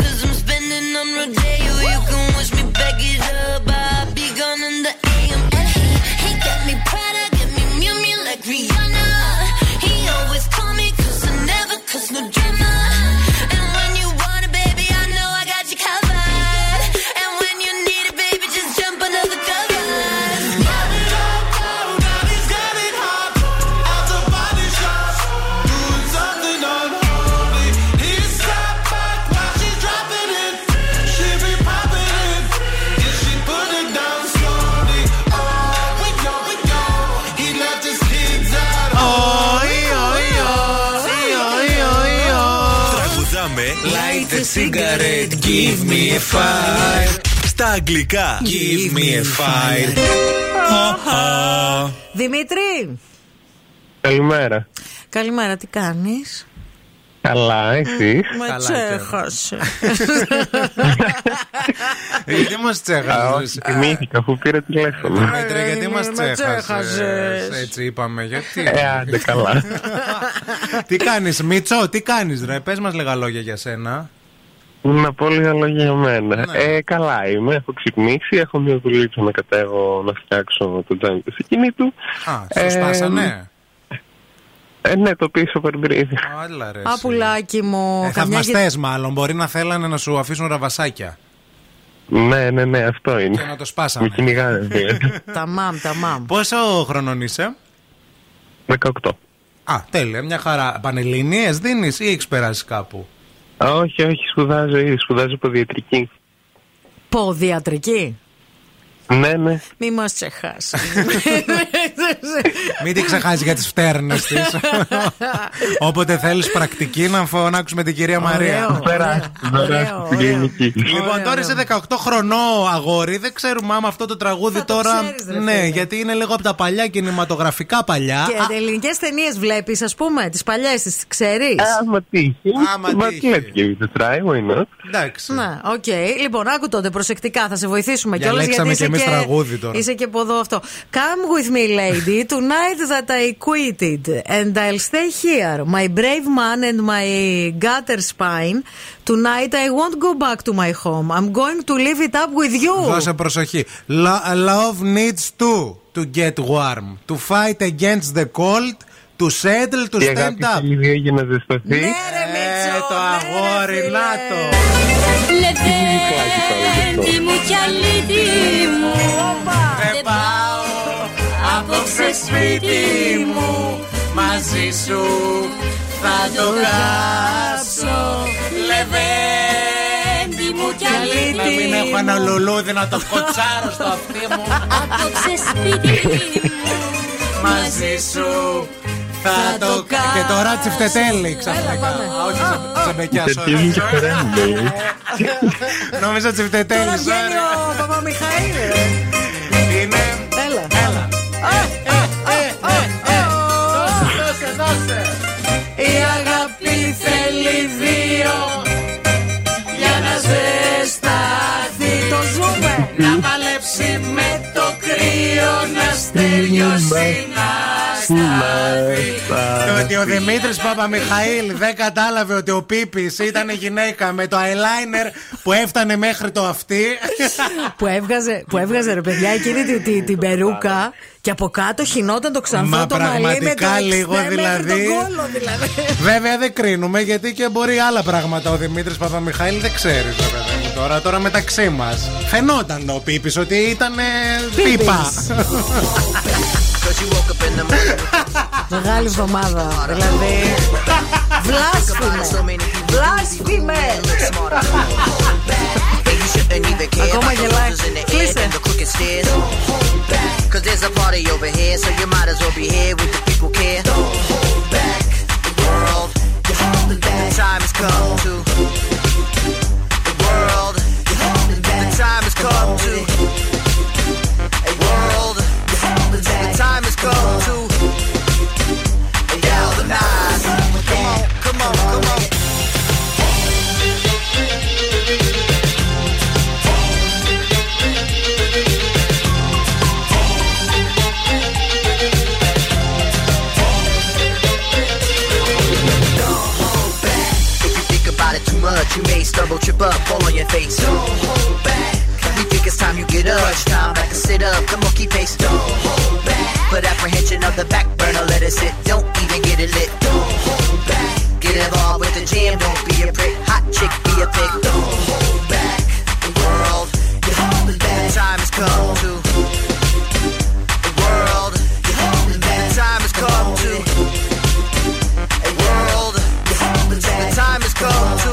cause I'm spending on Rodeo. You can wish me back it up, I'll be gone in the AM. And he got me Prada, got me Miu Miu like Rihanna. He always call me cause I never cause no drama. And when you want it, baby, I know I got you covered. And when you need it, baby, just jump under the covers. Cigarette, give me a fire. Στα αγγλικά, give me a fire. Δημήτρη. Καλημέρα. Καλημέρα, τι κάνεις? Καλά, εσείς? Με τσέχασε. Γιατί μας τσέχασες? Θυμήθηκα αφού πήρα τηλέφωνο. Δημήτρη, γιατί μας τσέχασες? Έτσι είπαμε, γιατί? Άντε καλά. Τι κάνεις Μίτσο, τι κάνεις ρε? Πες μας λίγα λόγια για σένα. Να πω λίγα λόγια για μένα. Ναι. Καλά είμαι, έχω ξυπνήσει, έχω μια δουλίτσα να κατέβω να φτιάξω το τζάμι του αυτοκινήτου. Α, σου σπάσανε. Ναι, το πίσω παρμπρίζει. Απουλάκι μου. Θαυμαστές μάλλον, μπορεί να θέλανε να σου αφήσουν ραβασάκια. Ναι, αυτό είναι. Και να το σπάσανε. Μου κυνηγάνε. Τα μάμ. Πόσο χρονών είσαι? 18. Α, τέλεια, μια χαρά. Πανελληνίες δίνεις ή έχεις περάσει κάπου? Όχι, όχι, σπουδάζω ήδη, σπουδάζω ποδιατρική. Ποδιατρική? Ναι, ναι. Μη μας ξεχάσει. Μην την ξεχάσει για τις φτέρνες της. Όποτε θέλεις πρακτική να φωνάξουμε την κυρία Μαρία. Περάστε την κλινική. Λοιπόν, τώρα είσαι 18 χρονών αγόρι. Δεν ξέρουμε άμα αυτό το τραγούδι τώρα. Ναι, γιατί είναι λίγο από τα παλιά, κινηματογραφικά παλιά. Και ελληνικές ταινίες βλέπεις, ας πούμε, τις παλιές τις ξέρεις? Άμα τύχει. Εντάξει. Λοιπόν, άκου τότε προσεκτικά, θα σε βοηθήσουμε κιόλας. Είσαι και από εδώ αυτό. Come with me, lady, tonight that I quitted and I'll stay here. My brave man and my gutter spine. Tonight I won't go back to my home. I'm going to live it up with you. Δώσε προσοχή. Love needs to get warm, to fight against the cold, to settle, to stand up. Η ίδια για να ζεσταθεί. Το αγόρι, λάτο. Λεβέντη μου κι αλήτη μου, δεν πάω απόψε σπίτι μου, μαζί σου θα το κάψω. Λεβέντη μου κι αλήτη μου, να μην έχω ένα λουλούδι να το κοτσάρω στο αυτί μου. Απόψε σπίτι μου, μαζί σου θα το κάνω. Και τώρα τσιφτετέλη ξαφνικά. Όχι, τσεμπεκιά, sorry. Νόμιζα τσιφτετέλη. Τώρα βγαίνει ο Παπαμιχαήλ. Είναι. Έλα. Έλα. Δώσε, δώσε. Η αγάπη θέλει δύο για να ζεσταθεί. Το ζούμε. Να παλέψει με το κρύο, να στεριώσει, να σταθεί. Ότι ο Δημήτρης Παπαμιχαήλ δεν κατάλαβε ότι ο Πίπης ήταν γυναίκα με το eyeliner που έφτανε μέχρι το αυτί. Που έβγαζε ρε παιδιά εκείνη την περούκα και από κάτω χινόταν το ξανθό το μαλλί με το εξτρέμ μέχρι τον κόλο δηλαδή. Βέβαια δεν κρίνουμε γιατί και μπορεί άλλα πράγματα ο Δημήτρης Παπαμιχαήλ δεν ξέρει τώρα μεταξύ μας. Φαινόταν ο Πίπης ότι ήταν πίπα. Μεγάλη εβδομάδα. Δηλαδή βλάσφημε. Βλάσφημε. Ακόμα γελάει. Κλείσε. You may stumble, trip up, fall on your face. Don't hold back. You think it's time you get up. It's time back and sit up. Come on, keep pace. Don't hold back. Put apprehension on the back burner, let it sit. Don't even get it lit. Don't hold back. Get involved with the jam. Don't be a prick. Hot chick, be a pick. Don't hold back. The world, you're holding back. The time has come to. The world, you're holding back. The time has come to. The world, you're holding back. The time has come to.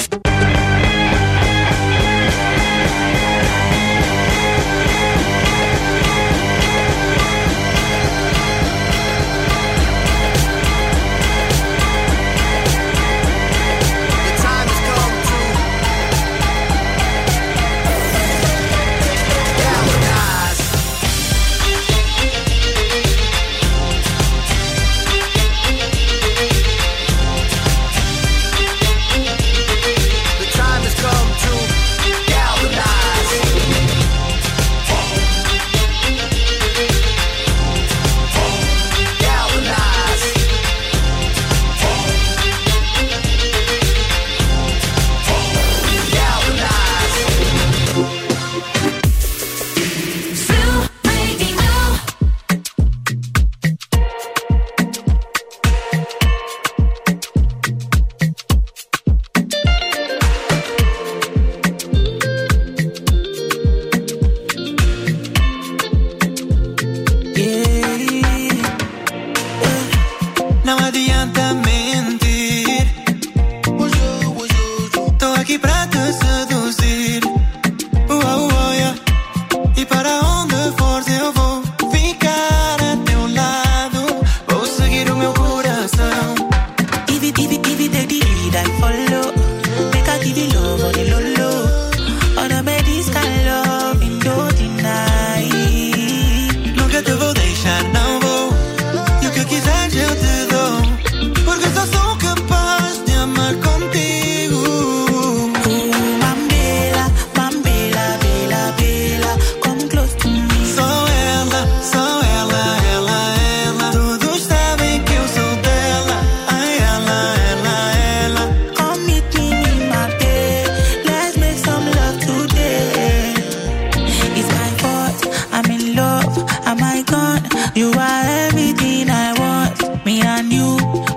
You are everything I want, me and you,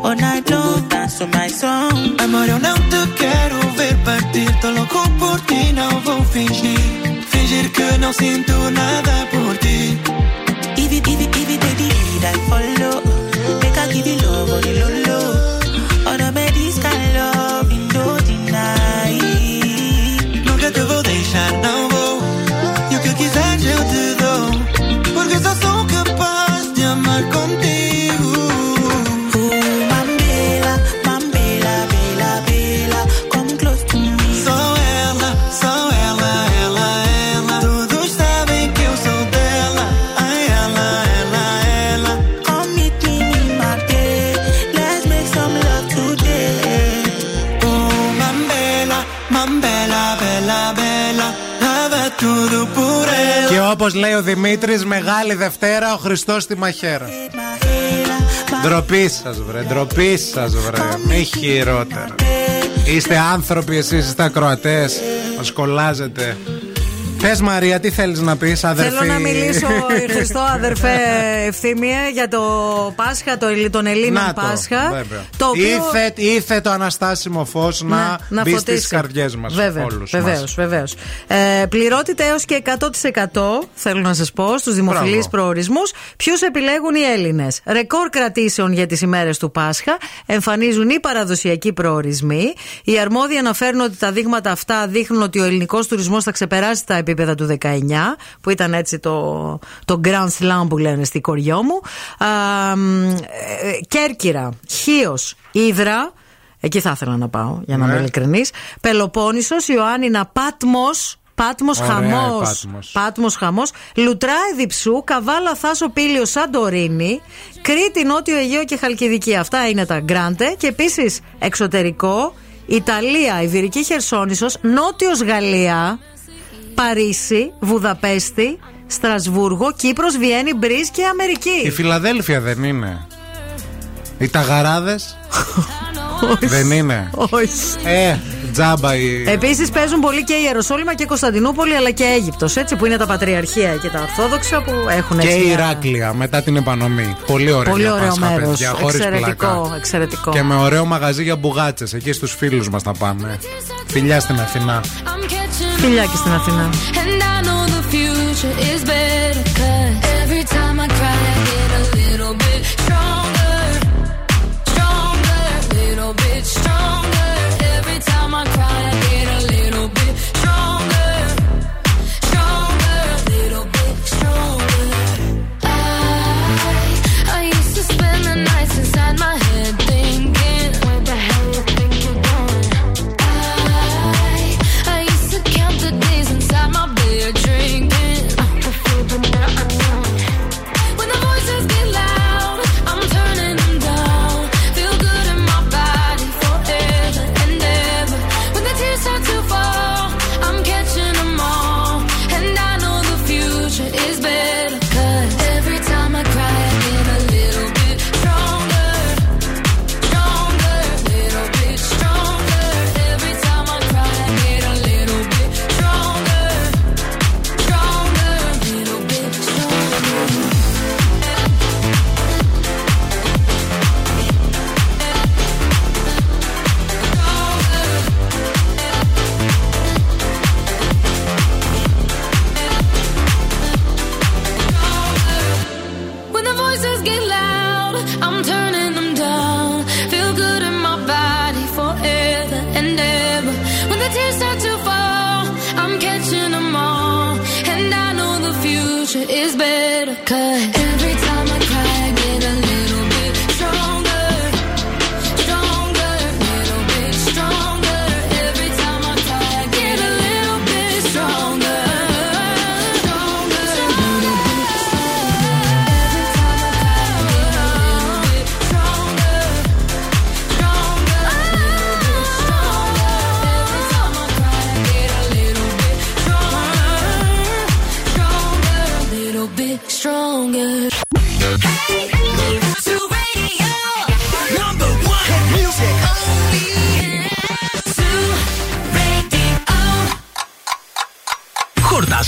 all night long, dance to my song. Amore, non te quiero ver partir, solo por ti no voy a fingir, fingir que no siento nada por ti. If it, if it, if it, if it, I follow, make I give you love, oh, the lolo, all the babies can love, in no deny. Nunca te voy a deixar, no voy, y o que quiser yo te doy, porque sos so capaz de amar contigo. Και όπως λέει ο Δημήτρης, Μεγάλη Δευτέρα, ο Χριστός στη μαχαίρα. Ντροπή σας βρε, ντροπή σας βρε, μη χειρότερα. Είστε άνθρωποι εσείς, είστε ακροατές, μας κολλάζετε. Πες Μαρία, τι θέλεις να πεις, αδερφή? Θέλω να μιλήσω, Χριστό, αδερφέ Ευθύμιε, για το Πάσχα, τον Ελλήνα Πάσχα. Το οποίο... Ήθε το αναστάσιμο φως να μπει στις καρδιές μας. Βεβαίως, βεβαίως. Πληρότητα έως και 100%, θέλω να σας πω, στους δημοφιλείς προορισμούς. Ποιους επιλέγουν οι Έλληνες? Ρεκόρ κρατήσεων για τις ημέρες του Πάσχα εμφανίζουν οι παραδοσιακοί προορισμοί. Οι αρμόδιοι αναφέρουν ότι τα δείγματα αυτά δείχνουν ότι ο ελληνικός τουρισμός θα ξεπεράσει τα επίπεδα του 19, που ήταν έτσι το Grand Slam που λένε στη κοριό μου. Κέρκυρα, Χίος, Ύδρα, εκεί θα ήθελα να πάω για να είμαι ειλικρινής, Πελοπόννησος, Ιωάννινα, Πάτμος, Πάτμος Χαμός, Λουτρά, Διψού, Καβάλα, Θάσο, Πήλιο, Σαντορίνη, Κρήτη, Νότιο Αιγαίο και Χαλκιδική. Αυτά είναι τα γκράντε. Και επίσης εξωτερικό, Ιταλία, Ιβηρική Χερσόνησος, Νότιος Γαλλία, Παρίσι, Βουδαπέστη, Στρασβούργο, Κύπρος, Βιέννη, Μπρις και Αμερική. Η Φιλαδέλφια δεν είναι? Οι Ταγαράδες δεν είναι? Όχι. Τζάμπα η... Επίσης παίζουν πολύ και η Ιεροσόλυμα και η Κωνσταντινούπολη, αλλά και Αίγυπτος, έτσι που είναι τα πατριαρχία και τα ορθόδοξα που έχουν έτσι. Και η Ηράκλεια μετά την επανομή. Πολύ ωραίο, πολύ ωραίο μέρος, εξαιρετικό, εξαιρετικό. Και με ωραίο μαγαζί για μπουγάτσες. Εκεί στους φίλους μας θα πάμε. Φιλιά στην Αθηνά. Φιλιά και στην Αθηνά.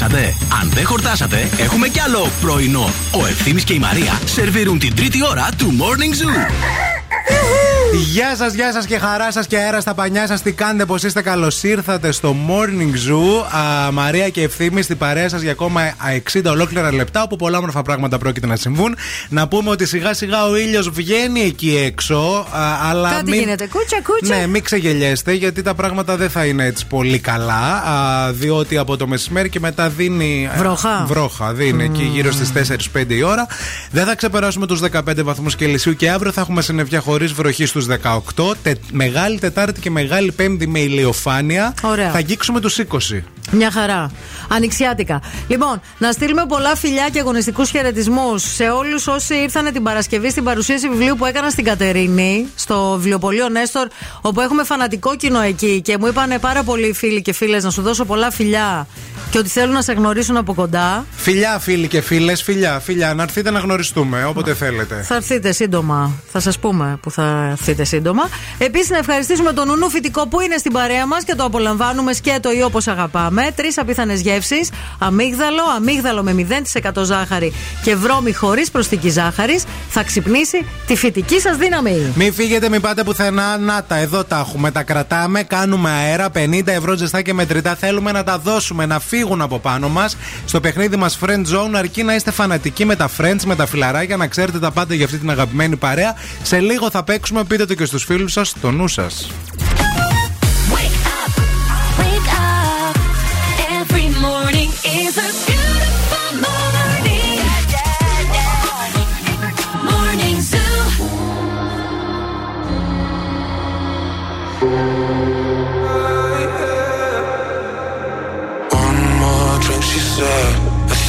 χορτάσατε? Αν δεν χορτάσατε, έχουμε κι άλλο πρωινό. Ο Ευθύμης και η Μαρία σερβίρουν την τρίτη ώρα του Morning Zoo. Γεια σας, γεια σας και χαρά σας και αέρα στα πανιά σας. Τι κάνετε, πως είστε, καλώς ήρθατε στο Morning Zoo. Μαρία και Ευθύμη στην παρέα σας για ακόμα 60 ολόκληρα λεπτά, όπου πολλά όμορφα πράγματα πρόκειται να συμβούν. Να πούμε ότι σιγά σιγά ο ήλιος βγαίνει εκεί έξω. Αλλά κάτι μην... γίνεται, κούτσα κούτσα. Ναι, μην ξεγελιέστε, γιατί τα πράγματα δεν θα είναι έτσι πολύ καλά. Διότι από το μεσημέρι και μετά δίνει βροχά. Δίνει εκεί γύρω στις 4-5 η ώρα. Δεν θα ξεπεράσουμε τους 15 βαθμούς Κελσίου και αύριο θα έχουμε συννεφιά χωρίς βροχή στους 18, Μεγάλη Τετάρτη και Μεγάλη Πέμπτη με ηλιοφάνεια. Ωραία. Θα αγγίξουμε τους 20. Μια χαρά. Ανοιξιάτικα. Λοιπόν, να στείλουμε πολλά φιλιά και αγωνιστικούς χαιρετισμούς σε όλους όσοι ήρθαν την Παρασκευή στην παρουσίαση βιβλίου που έκανα στην Κατερίνη, στο βιβλιοπωλείο Νέστορ, όπου έχουμε φανατικό κοινό εκεί. Και μου είπαν πάρα πολλοί φίλοι και φίλες να σου δώσω πολλά φιλιά και ότι θέλουν να σε γνωρίσουν από κοντά. Φιλιά, φίλοι και φίλες, φιλιά. Να έρθετε να γνωριστούμε όποτε θέλετε. Θα έρθετε σύντομα. Θα σας πούμε που θα έρθετε σύντομα. Επίσης, να ευχαριστήσουμε τον Νουνού φυτικό που είναι στην παρέα μας και το απολαμβάνουμε σκέτο ή όπως αγαπάμε. Με τρεις απίθανες γεύσεις: αμύγδαλο με 0% ζάχαρη και βρώμη χωρίς προσθήκη ζάχαρης. Θα ξυπνήσει τη φυτική σας δύναμη. Μην φύγετε, μην πάτε πουθενά. Να τα, εδώ τα έχουμε, τα κρατάμε. Κάνουμε αέρα, 50 ευρώ ζεστά και μετρητά. Θέλουμε να τα δώσουμε, να φύγουν από πάνω μας. Στο παιχνίδι μας FriendsZone, αρκεί να είστε φανατικοί με τα friends, με τα φιλαράκια, να ξέρετε τα πάντα για αυτή την αγαπημένη παρέα. Σε λίγο θα παίξουμε, πείτε το και στους φίλους σας, στο νου σας. Morning is a beautiful morning. Morning Zoo. One more drink, she said. I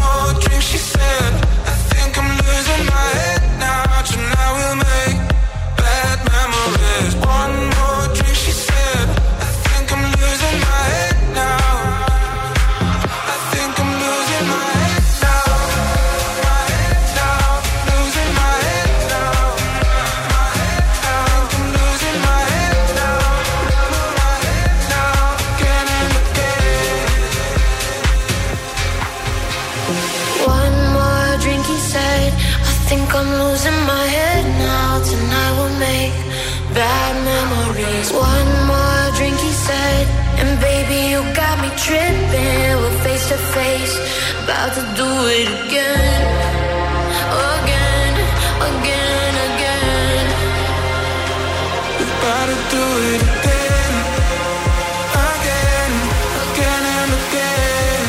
more drink, she said. I think I'm losing my head now. Tonight we make bad memories. One more drink, she said. I think I'm losing my head now. I'm losing my head now. Tonight we'll make bad memories. One more drink, he said. And baby, you got me tripping. We're face to face, about to do it again. Again, again, again. We're about to do it again. Again, again and again.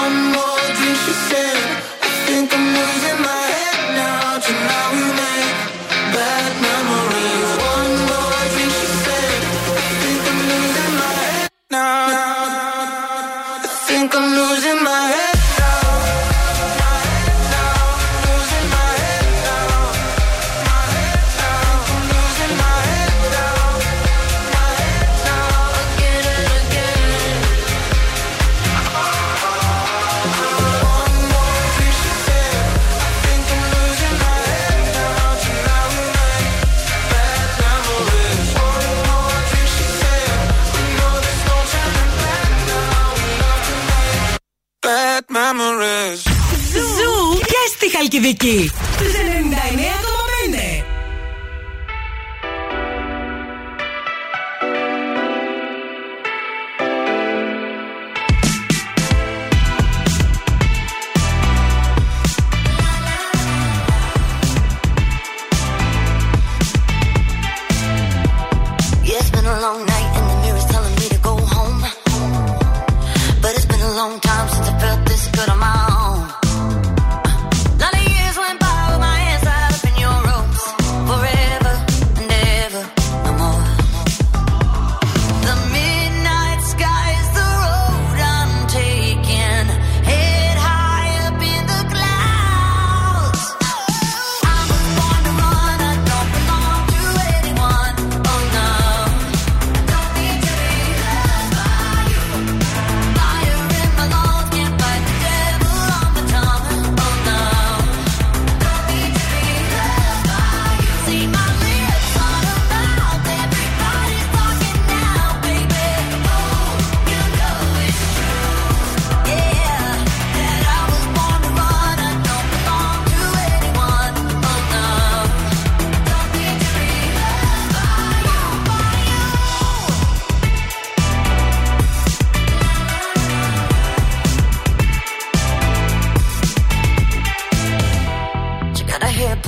One more drink, she said. Ζου και στη Χαλκιδική στους 99,5. Good on my own. Lot of years went by with my hands tied up in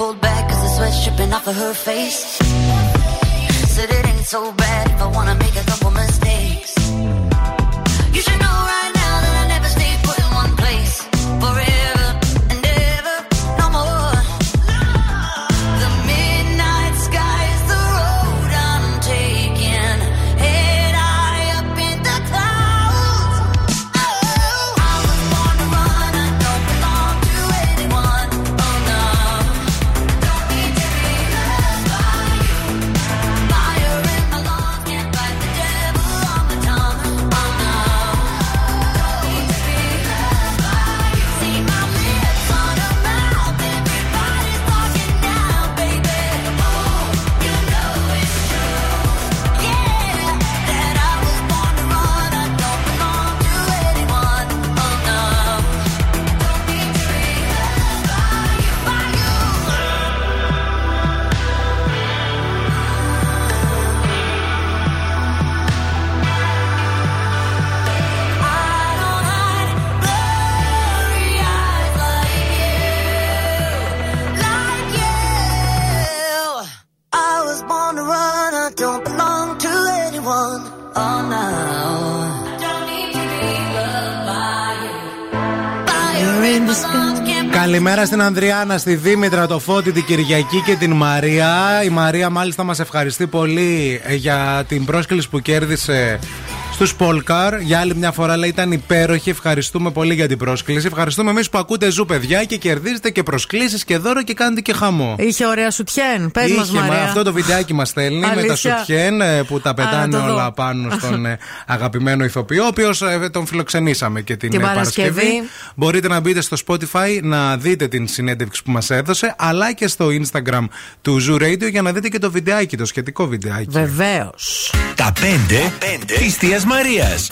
pulled back cause the sweat's dripping off of her face. Said it ain't so bad if I wanna make a couple mistakes. You should know right now that I never stay put in one place forever. Καλημέρα στην Ανδριάνα, στη Δήμητρα, το Φώτη, την Κυριακή και την Μαρία. Η Μαρία μάλιστα μας ευχαριστεί πολύ για την πρόσκληση που κέρδισε στους Polkar. Για άλλη μια φορά λέει ήταν υπέροχη, ευχαριστούμε πολύ για την πρόσκληση. Ευχαριστούμε εμείς που ακούτε Ζου παιδιά και κερδίζετε και προσκλήσεις και δώρο και κάνετε και χαμό. Είχε ωραία σουτιέν, πες μας Μαρία. Αυτό το βιντεάκι μας στέλνει με τα σουτιέν που τα πετάνε όλα πάνω στον αγαπημένο ηθοποιό, ο οποίος τον φιλοξενήσαμε και την Παρασκευή. Μπορείτε να μπείτε στο Spotify να δείτε την συνέντευξη που μας έδωσε, αλλά και στο Instagram του Ζου Radio για να δείτε και το βιντεάκι, το σχετικό βιντεάκι. Βεβαίως. Τα 5 της Θείας Μαρίας.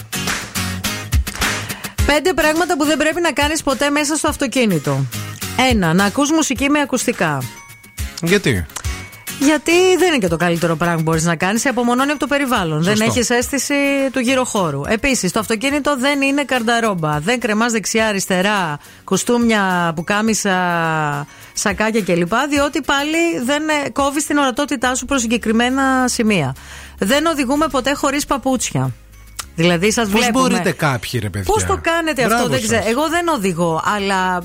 5 πράγματα που δεν πρέπει να κάνεις ποτέ μέσα στο αυτοκίνητο. 1. Να ακούς μουσική με ακουστικά. Γιατί? Γιατί δεν είναι και το καλύτερο πράγμα που μπορείς να κάνεις. Σε απομονώνει από το περιβάλλον. Σωστό. Δεν έχεις αίσθηση του γύρω χώρου. Επίσης, το αυτοκίνητο δεν είναι καρνταρόμπα. Δεν κρεμάς δεξιά-αριστερά κουστούμια, πουκάμισα, σακάκια κλπ. Διότι πάλι δεν κόβεις την ορατότητά σου προς συγκεκριμένα σημεία. Δεν οδηγούμε ποτέ χωρίς παπούτσια. Δηλαδή σας βλέπουμε. Πώς μπορείτε κάποιοι ρε παιδιά. Πώς το κάνετε? Μπράβο αυτό, δεν ξέρω. Εγώ δεν οδηγώ, αλλά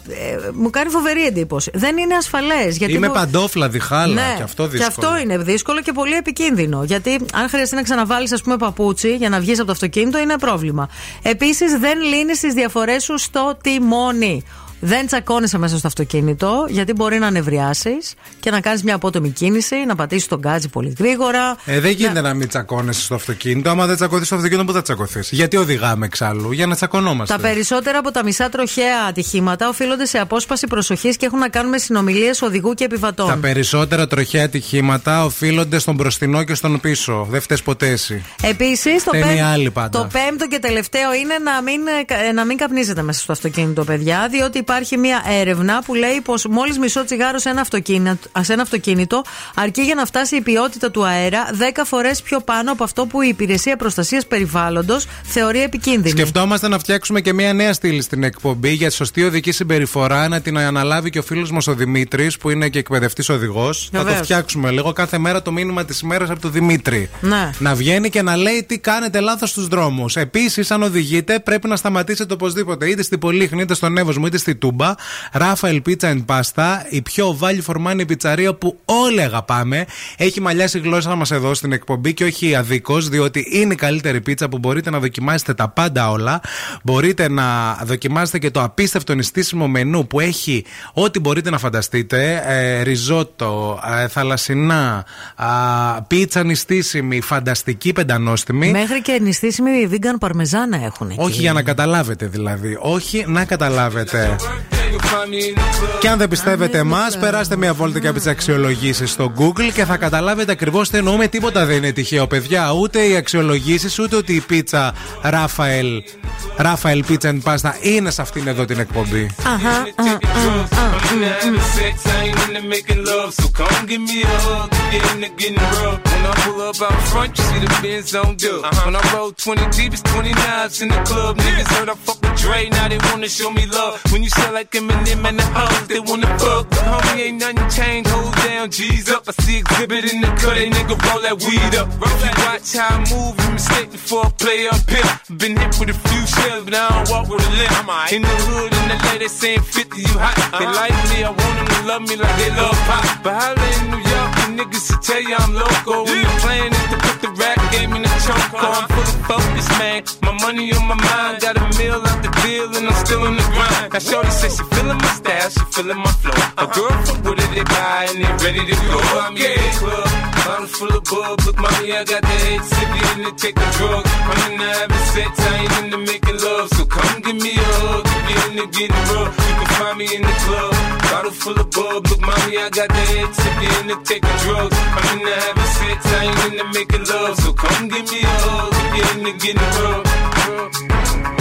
μου κάνει φοβερή εντύπωση. Δεν είναι ασφαλές. Είμαι παντόφλα διχάλα, ναι, και αυτό δύσκολο. Και αυτό είναι δύσκολο και πολύ επικίνδυνο. Γιατί αν χρειαστεί να ξαναβάλεις ας πούμε παπούτσι για να βγεις από το αυτοκίνητο είναι πρόβλημα. Επίσης δεν λύνεις τις διαφορές σου στο τιμόνι. Δεν τσακώνεσαι μέσα στο αυτοκίνητο, γιατί μπορεί να ανεβριάσεις και να κάνεις μια απότομη κίνηση, να πατήσεις τον γκάζι πολύ γρήγορα. Δεν γίνεται να μην τσακώνεσαι στο αυτοκίνητο. Άμα δεν τσακωθείς στο αυτοκίνητο, πού θα τσακωθείς? Γιατί οδηγάμε εξάλλου? Για να τσακωνόμαστε. Τα περισσότερα από τα μισά τροχαία ατυχήματα οφείλονται σε απόσπαση προσοχής και έχουν να κάνουν με συνομιλίες οδηγού και επιβατών. Τα περισσότερα τροχαία ατυχήματα οφείλονται στον μπροστινό και στον πίσω. Δεν φταίει ποτέ εσύ. Επίσης, το πέμπτο και τελευταίο είναι να μην καπνίζετε μέσα στο αυτοκίνητο, παιδιά, διότι υπάρχει μια έρευνα που λέει πως μόλις μισό τσιγάρο σε ένα αυτοκίνητο αρκεί για να φτάσει η ποιότητα του αέρα 10 φορές πιο πάνω από αυτό που η Υπηρεσία Προστασίας Περιβάλλοντος θεωρεί επικίνδυνη. Σκεφτόμαστε να φτιάξουμε και μια νέα στήλη στην εκπομπή για σωστή οδική συμπεριφορά, να την αναλάβει και ο φίλος μας ο Δημήτρης που είναι και εκπαιδευτής οδηγός. Θα το φτιάξουμε λίγο κάθε μέρα το μήνυμα της ημέρας από τον Δημήτρη. Ναι. Να βγαίνει και να λέει τι κάνετε λάθος στους δρόμους. Επίσης, αν οδηγείτε, πρέπει να σταματήσετε οπωσδήποτε είτε στην Πολύχνη, είτε στον Εύωσμο, είτε στη Τούμπα, Ράφαελ Πίτσα εν Πάστα, η πιο value for money πιτσαρία που όλοι αγαπάμε. Έχει μαλλιάσει η γλώσσα μας εδώ στην εκπομπή και όχι αδίκως, διότι είναι η καλύτερη πίτσα που μπορείτε να δοκιμάσετε τα πάντα όλα. Μπορείτε να δοκιμάσετε και το απίστευτο νηστίσιμο μενού που έχει ό,τι μπορείτε να φανταστείτε. Ριζότο, θαλασσινά, πίτσα νηστίσιμη, φανταστική πεντανόστιμη. Μέχρι και νηστίσιμη vegan παρμεζάνα έχουν εκεί. Όχι για να καταλάβετε δηλαδή. Όχι να καταλάβετε. Και αν δεν πιστεύετε εμάς, περάστε μια βόλτα και από τις αξιολογήσεις στο Google και θα καταλάβετε ακριβώς τι εννοούμε. Τίποτα δεν είναι τυχαίο, παιδιά. Ούτε οι αξιολογήσεις, ούτε ότι η πίτσα Ράφαελ Πίτσα εν Πάστα είναι σε αυτήν εδώ την εκπομπή. When you sell like women in man the hoes, they wanna fuck, but homie ain't nothing changed. Hold down, G's up. I see exhibit in the cut, they nigga roll that weed up. You watch how I move and mistake before I play up here. Been hit with a few shells, but I don't walk with a limp. In the hood in the LA, they saying 50, you hot. They like me, I want them to love me like they love pop. But holla in New York, the niggas to tell you I'm loco. And the plan is to put the rap game in the choke. I'm fully focused, man. My money on my mind, got a meal out the deal, and I'm still in the grind. Now shorty say she feelin' my style, she feelin' my flow. A girl from Wooded, they buy and they ready to go. I'm in the club, bottles full of bub. Look, mommy, I got the head sippy and they take the drugs. I'm in the having sex, I ain't into making love. So come give me a hug, if you're in the getting rough. You can find me in the club, bottle full of bub. Look, mommy, I got the head sippy and they take the drugs. I'm in the having sex, I ain't into making love. So come give me a hug, if you're in the getting rough.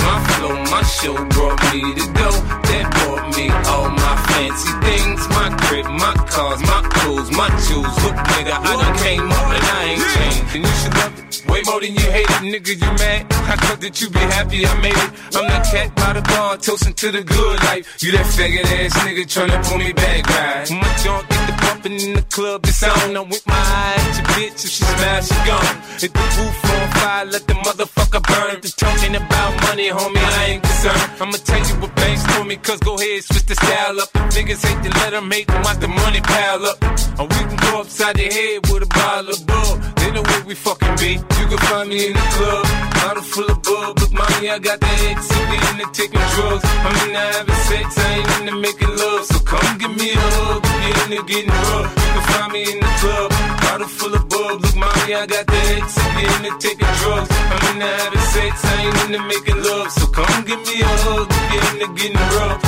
My flow, my show brought me to go. That brought me all my fancy things. My crib, my cars, my clothes, my shoes. Look, nigga, I done came up and I ain't changed. And you should love it way more than you hate it. Nigga, you mad? I thought that you be happy I made it. I'm that cat by the bar, toasting to the good life. You that faggot ass nigga tryna pull me back, guys. My junk get the bumpin' in the club, it's on. I'm with my eye at your bitch, if she smash, she gone. Hit the roof on fire, let the motherfucker burn. They're talking about money, homie, I ain't concerned. I'ma tell you what banks told me, cause go ahead, switch the style up. If niggas hate to let them make them, watch the money pile up. Or we can go upside the head with a bottle of bull. They know where we fucking be. You can find me in the club, bottle full of bub. Look, mommy, I got the head sippy and they taking drugs. I'm in the having sex, I ain't into making love. So come give me a hug, if you're in the getting rough. You can find me in the club, bottle full of bub. Look, mommy, I got the head sippy and they taking drugs. I'm in the having sex, I ain't into making love. So come give me a hug, if you're in the getting rough.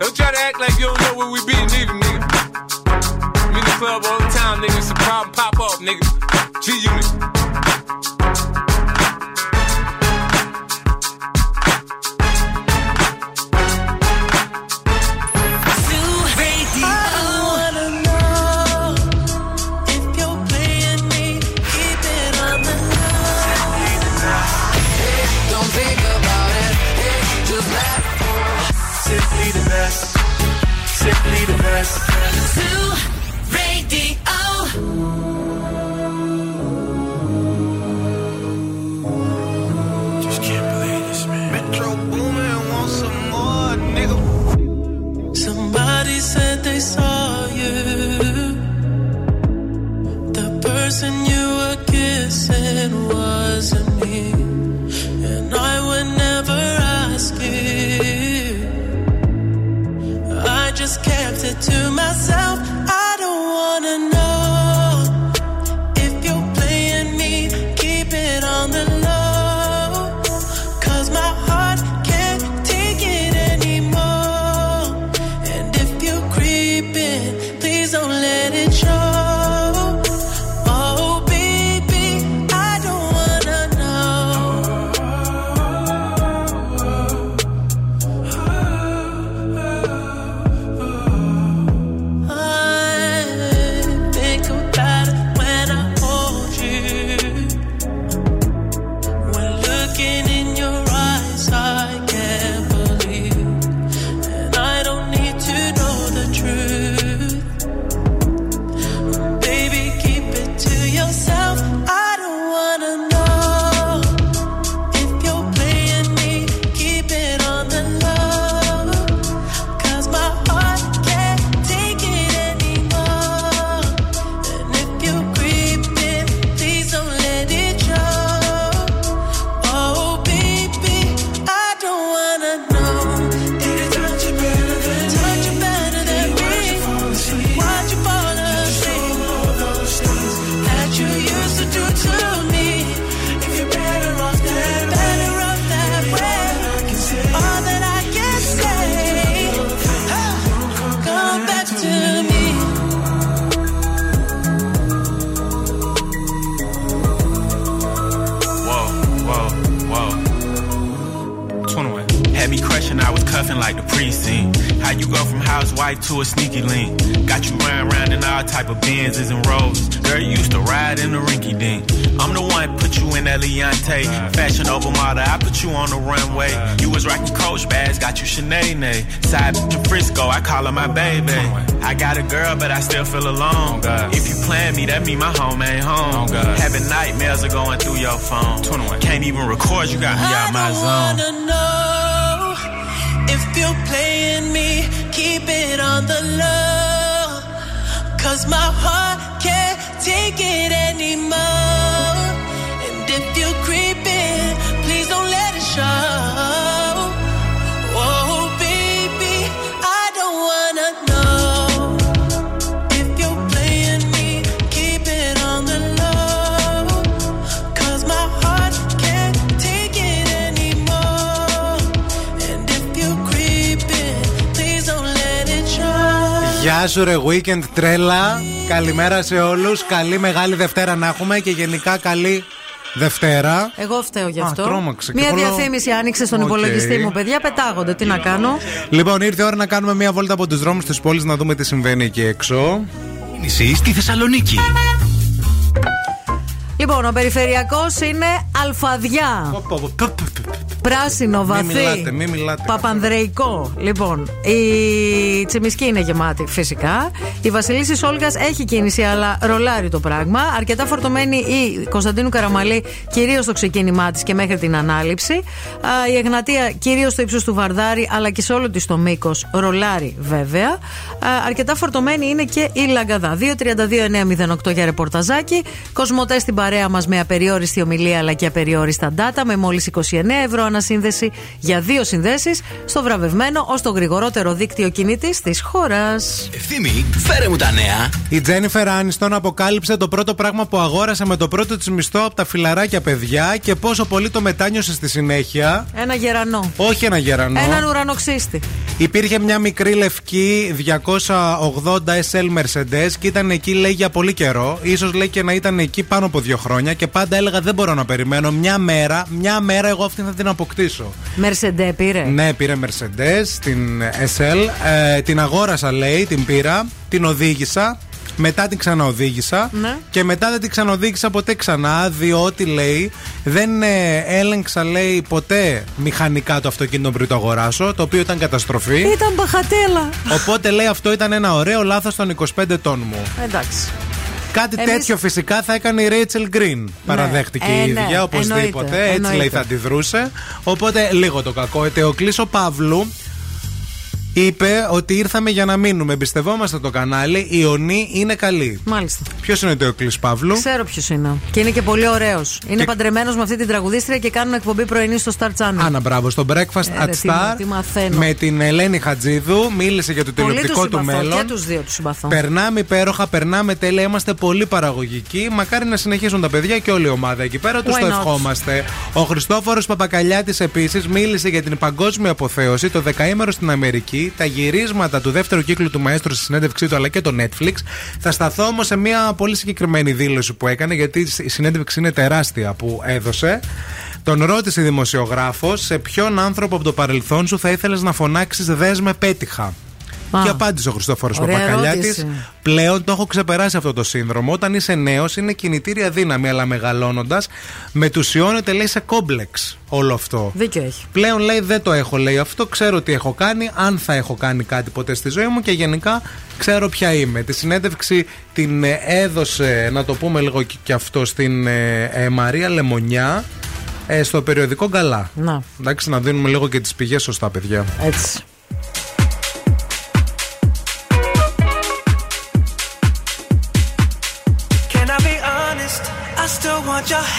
Don't try to act like you don't know where we be, nigga. I'm in the club all the time, nigga. It's a problem, pop up, nigga. G-Unit. Simply the best. Zoo Radio. Just can't believe this, man. Metro Boomin wants some more, nigga. Somebody said they saw you. The person you were kissing wasn't me, and I would never ask you. I just kept it to myself. I don't wanna know if you're playing me. Keep it on the low, cause my heart can't take it anymore. And if you creep it had me crushing, I was cuffing like the precinct. How you go from housewife to a sneaky link? Got you riding round in all type of Benzes and Rolls. Girl, you used to ride in the rinky dink. I'm the one put you in that Leontay. Fashion over model, I put you on the runway. You was rocking Coach bags, got you Sinead. Side to Frisco, I call her my baby. I got a girl, but I still feel alone. If you plan me, that mean my home ain't home. Having nightmares are going through your phone. Can't even record, you got me out my zone. I don't wanna know if you're playing me, keep it on the low. Cause my heart can't take it anymore. If you're creeping, please don't let it show. Oh, baby, I don't wanna know. If you're playing me, keep it on the low. Cause my heart can't take it anymore. And if you're creeping, please don't let it show. Γεια σου ρε Weekend τρέλα. Καλημέρα σε όλους. Καλή Μεγάλη Δευτέρα να έχουμε και γενικά καλή Δευτέρα. Εγώ φταίω γι' αυτό. Τρόμαξε. Μία διαφήμιση άνοιξε στον υπολογιστή μου, παιδιά. Πετάγονται. Τι να κάνω. Λοιπόν, ήρθε η ώρα να κάνουμε μία βόλτα από τους δρόμους της πόλης, να δούμε τι συμβαίνει εκεί έξω. Εσύ στη Θεσσαλονίκη. Λοιπόν, ο περιφερειακός είναι αλφαδιά. Πράσινο, βαθύ. Μη μιλάτε. Παπανδρεϊκό. Λοιπόν, η Τσιμισκή είναι γεμάτη φυσικά. Η Βασιλίσσης Όλγας έχει κίνηση, αλλά ρολάρει το πράγμα. Αρκετά φορτωμένη η Κωνσταντίνου Καραμαλή, κυρίως στο ξεκίνημά της και μέχρι την ανάληψη. Η Εγνατία, κυρίως στο ύψος του Βαρδάρη, αλλά και σε όλο της το μήκος, ρολάρει βέβαια. Αρκετά φορτωμένη είναι και η Λαγκαδά. 232-908 για ρεπορταζάκι. Κοσμοτέ στην παρέα μας με απεριόριστη ομιλία, αλλά και απεριόριστα data, με μόλις 29 ευρώ ανασύνδεση για 2 συνδέσεις στο βραβευμένο ως το γρηγορότερο δίκτυο κινητής της χώρας. Ευθύμη, φέρε μου τα νέα. Η Τζένιφερ Άνιστον αποκάλυψε το πρώτο πράγμα που αγόρασε με το πρώτο της μισθό από τα φιλαράκια, παιδιά, και πόσο πολύ το μετάνιωσε στη συνέχεια. Ένα γερανό. Όχι ένα γερανό. Έναν ουρανοξύστη. Υπήρχε μια μικρή λευκή 280 SL Mercedes και ήταν εκεί, λέει, για πολύ καιρό. Ίσως, λέει, και να ήταν εκεί πάνω από 2 χρόνια και πάντα έλεγα δεν μπορώ να περιμένω μια μέρα εγώ αυτήν θα την αποκτήσω. Mercedes πήρε. Ναι, πήρε Mercedes, την SL, την αγόρασα, λέει, την πήρα, την οδήγησα, μετά την ξαναοδήγησα, ναι, και μετά δεν την ξαναοδήγησα ποτέ ξανά, διότι, λέει, δεν έλεγξα, λέει, ποτέ μηχανικά το αυτοκίνητο πριν το αγοράσω, το οποίο ήταν καταστροφή. Ήταν μπαχατέλα. Οπότε, λέει, αυτό ήταν ένα ωραίο λάθος των 25 ετών μου. Εντάξει. Κάτι τέτοιο φυσικά θα έκανε η Ρέιτσελ Γκριν. Παραδέχτηκε η ίδια, οπωσδήποτε. Εννοείται. Έτσι, λέει, θα αντιδρούσε. Οπότε λίγο το κακό. Ο Κλής Παύλου είπε ότι ήρθαμε για να μείνουμε. Εμπιστευόμαστε το κανάλι. Η Ιωνή είναι καλή. Μάλιστα. Ποιος είναι ο Κλής Παύλου? Ξέρω ποιος είναι. Και είναι και πολύ ωραίος. Είναι και παντρεμένος με αυτή την τραγουδίστρια και κάνουν εκπομπή πρωινή στο Star Channel. Άνα, μπράβο. Στο Breakfast at Star. Τι με την Ελένη Χατζίδου. Μίλησε για το τηλεοπτικό του μέλλον. Και τους δύο τους συμπαθώ. Περνάμε υπέροχα, περνάμε τέλεια. Είμαστε πολύ παραγωγικοί. Μακάρι να συνεχίσουν τα παιδιά και όλη η ομάδα εκεί πέρα. Τους το ευχόμαστε. Ο Χριστόφορος Παπακαλιάτης επίσης μίλησε για την παγκόσμια αποθέωση, το 10ήμερο στην Αμερική, τα γυρίσματα του δεύτερου κύκλου του Μαέστρου στη συνέντευξή του, αλλά και το Netflix. Θα σταθώ όμως σε μια πολύ συγκεκριμένη δήλωση που έκανε, γιατί η συνέντευξη είναι τεράστια που έδωσε. Τον ρώτησε η δημοσιογράφος, σε ποιον άνθρωπο από το παρελθόν σου θα ήθελες να φωνάξεις «Δες με πέτυχα». Και απάντησε ο Χριστόφορος Παπακαλιάτης: πλέον το έχω ξεπεράσει αυτό το σύνδρομο. Όταν είσαι νέος είναι κινητήρια δύναμη, αλλά μεγαλώνοντας μετουσιώνεται, λέει, σε κόμπλεξ όλο αυτό. Δίκιο έχει. Πλέον, λέει, δεν το έχω, λέει, αυτό. Ξέρω τι έχω κάνει, αν θα έχω κάνει κάτι ποτέ στη ζωή μου, και γενικά ξέρω ποια είμαι. Τη συνέντευξη την έδωσε, να το πούμε λίγο και αυτό, στην Μαρία Λεμονιά, στο περιοδικό Γκαλά. Να. Εντάξει, να δίνουμε λίγο και τις πηγές σωστά, παιδιά. Έτσι. Your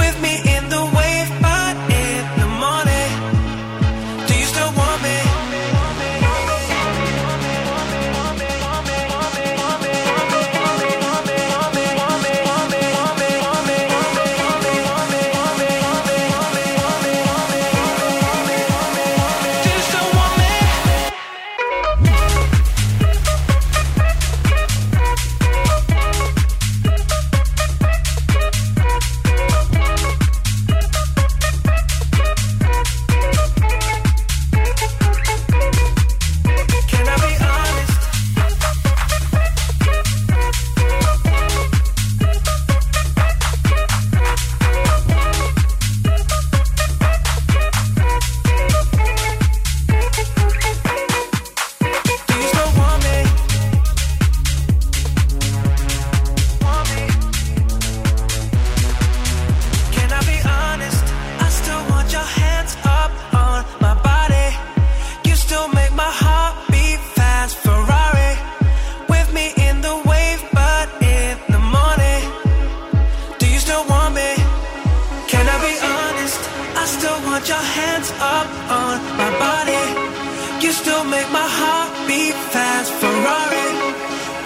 with me in the wave, but in the morning, do you still want me? Put your hands up on my body. You still make my heart beat fast. Ferrari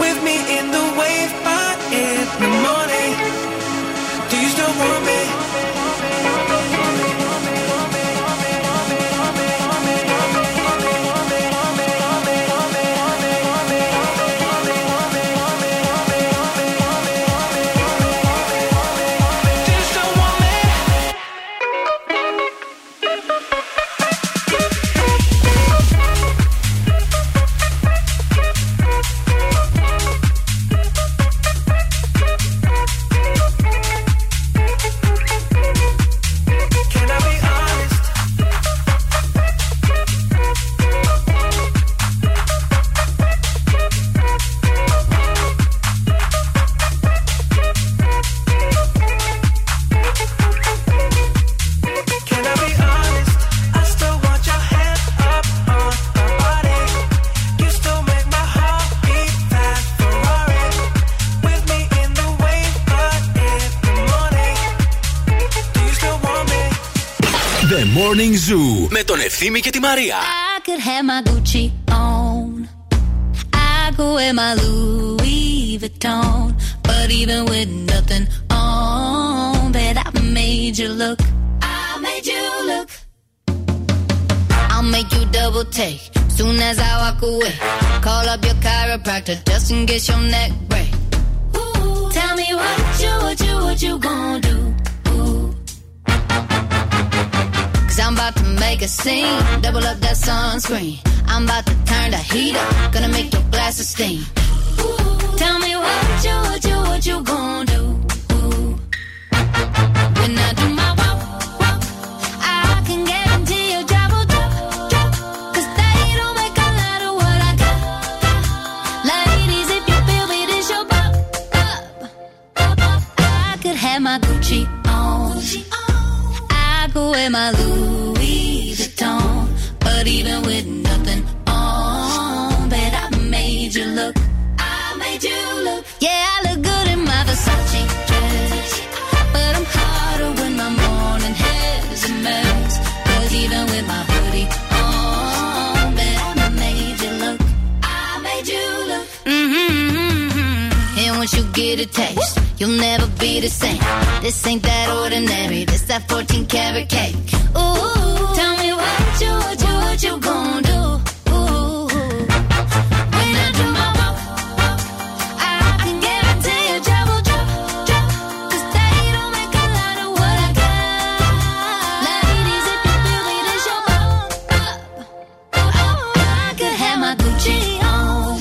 with me in the wave, but in the morning, do you still want me? Morning Zoo με τον Ευθύμη και τη Μαρία. I could have my Gucci on, I go in my Louis Vuitton, but even with nothing on, bet I made you look, I made you look. I'll make you double take soon as I walk away. Call up your chiropractor just in case your neck break. Ooh, tell me what you gonna do. I'm about to make a scene, double up that sunscreen. I'm about to turn the heat up, gonna make your glasses steam. Ooh, tell me what you gonna do. Ooh. When I do my walk, I can guarantee your job will drop, 'cause they don't make a lot of what I got. Ladies, if you feel me, this your pop, up. I could have my Gucci on. I go in my Louis Vuitton, but even with nothing on, bet I made you look. I made you look. Yeah, I look good in my Versace dress, but I'm hotter when my morning hair's a mess. 'Cause even with my hoodie on, bet I made you look. I made you look. Mm-hmm. And once you get a taste, you'll never be the same. This ain't that ordinary. This that 14 karat cake. Ooh, tell me what you gon' do. Ooh, when I do my walk, I can guarantee your job will drop, 'cause they don't make a lot of what I got. Ladies, if you feel me, this your pop, up. I could have my Gucci on.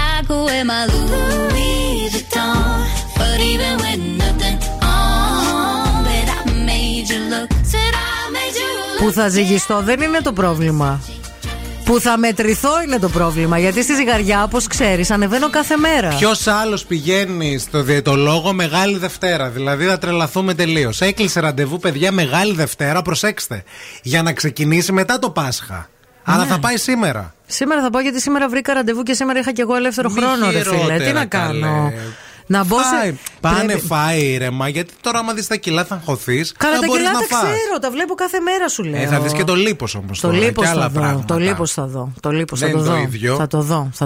I go in my Louis Vuitton. But even with nothing on, that I made you look, that I made you look. Που θα ζυγιστώ δεν είναι το πρόβλημα. Που θα μετρηθώ είναι το πρόβλημα. Γιατί στη ζυγαριά, όπως ξέρεις, ανεβαίνω κάθε μέρα. Ποιος άλλος πηγαίνει στο διαιτολόγο Μεγάλη Δευτέρα? Δηλαδή θα τρελαθούμε τελείως. Έκλεισε ραντεβού, παιδιά, Μεγάλη Δευτέρα, προσέξτε. Για να ξεκινήσει μετά το Πάσχα. Αλλά ναι, θα πάει σήμερα. Σήμερα θα πάω, γιατί σήμερα βρήκα ραντεβού και σήμερα είχα και εγώ ελεύθερο χρόνο, ρε φίλε. Τι να κάνω. Να μπω σε... Πάνε φάει ήρεμα, γιατί τώρα άμα δεις τα κιλά θα αγχωθείς. Καλά, τα κιλά τα ξέρω, τα βλέπω κάθε μέρα, σου λέω. Θα δεις και το λίπος όμως. Το λίπος θα δω. Το λίπος θα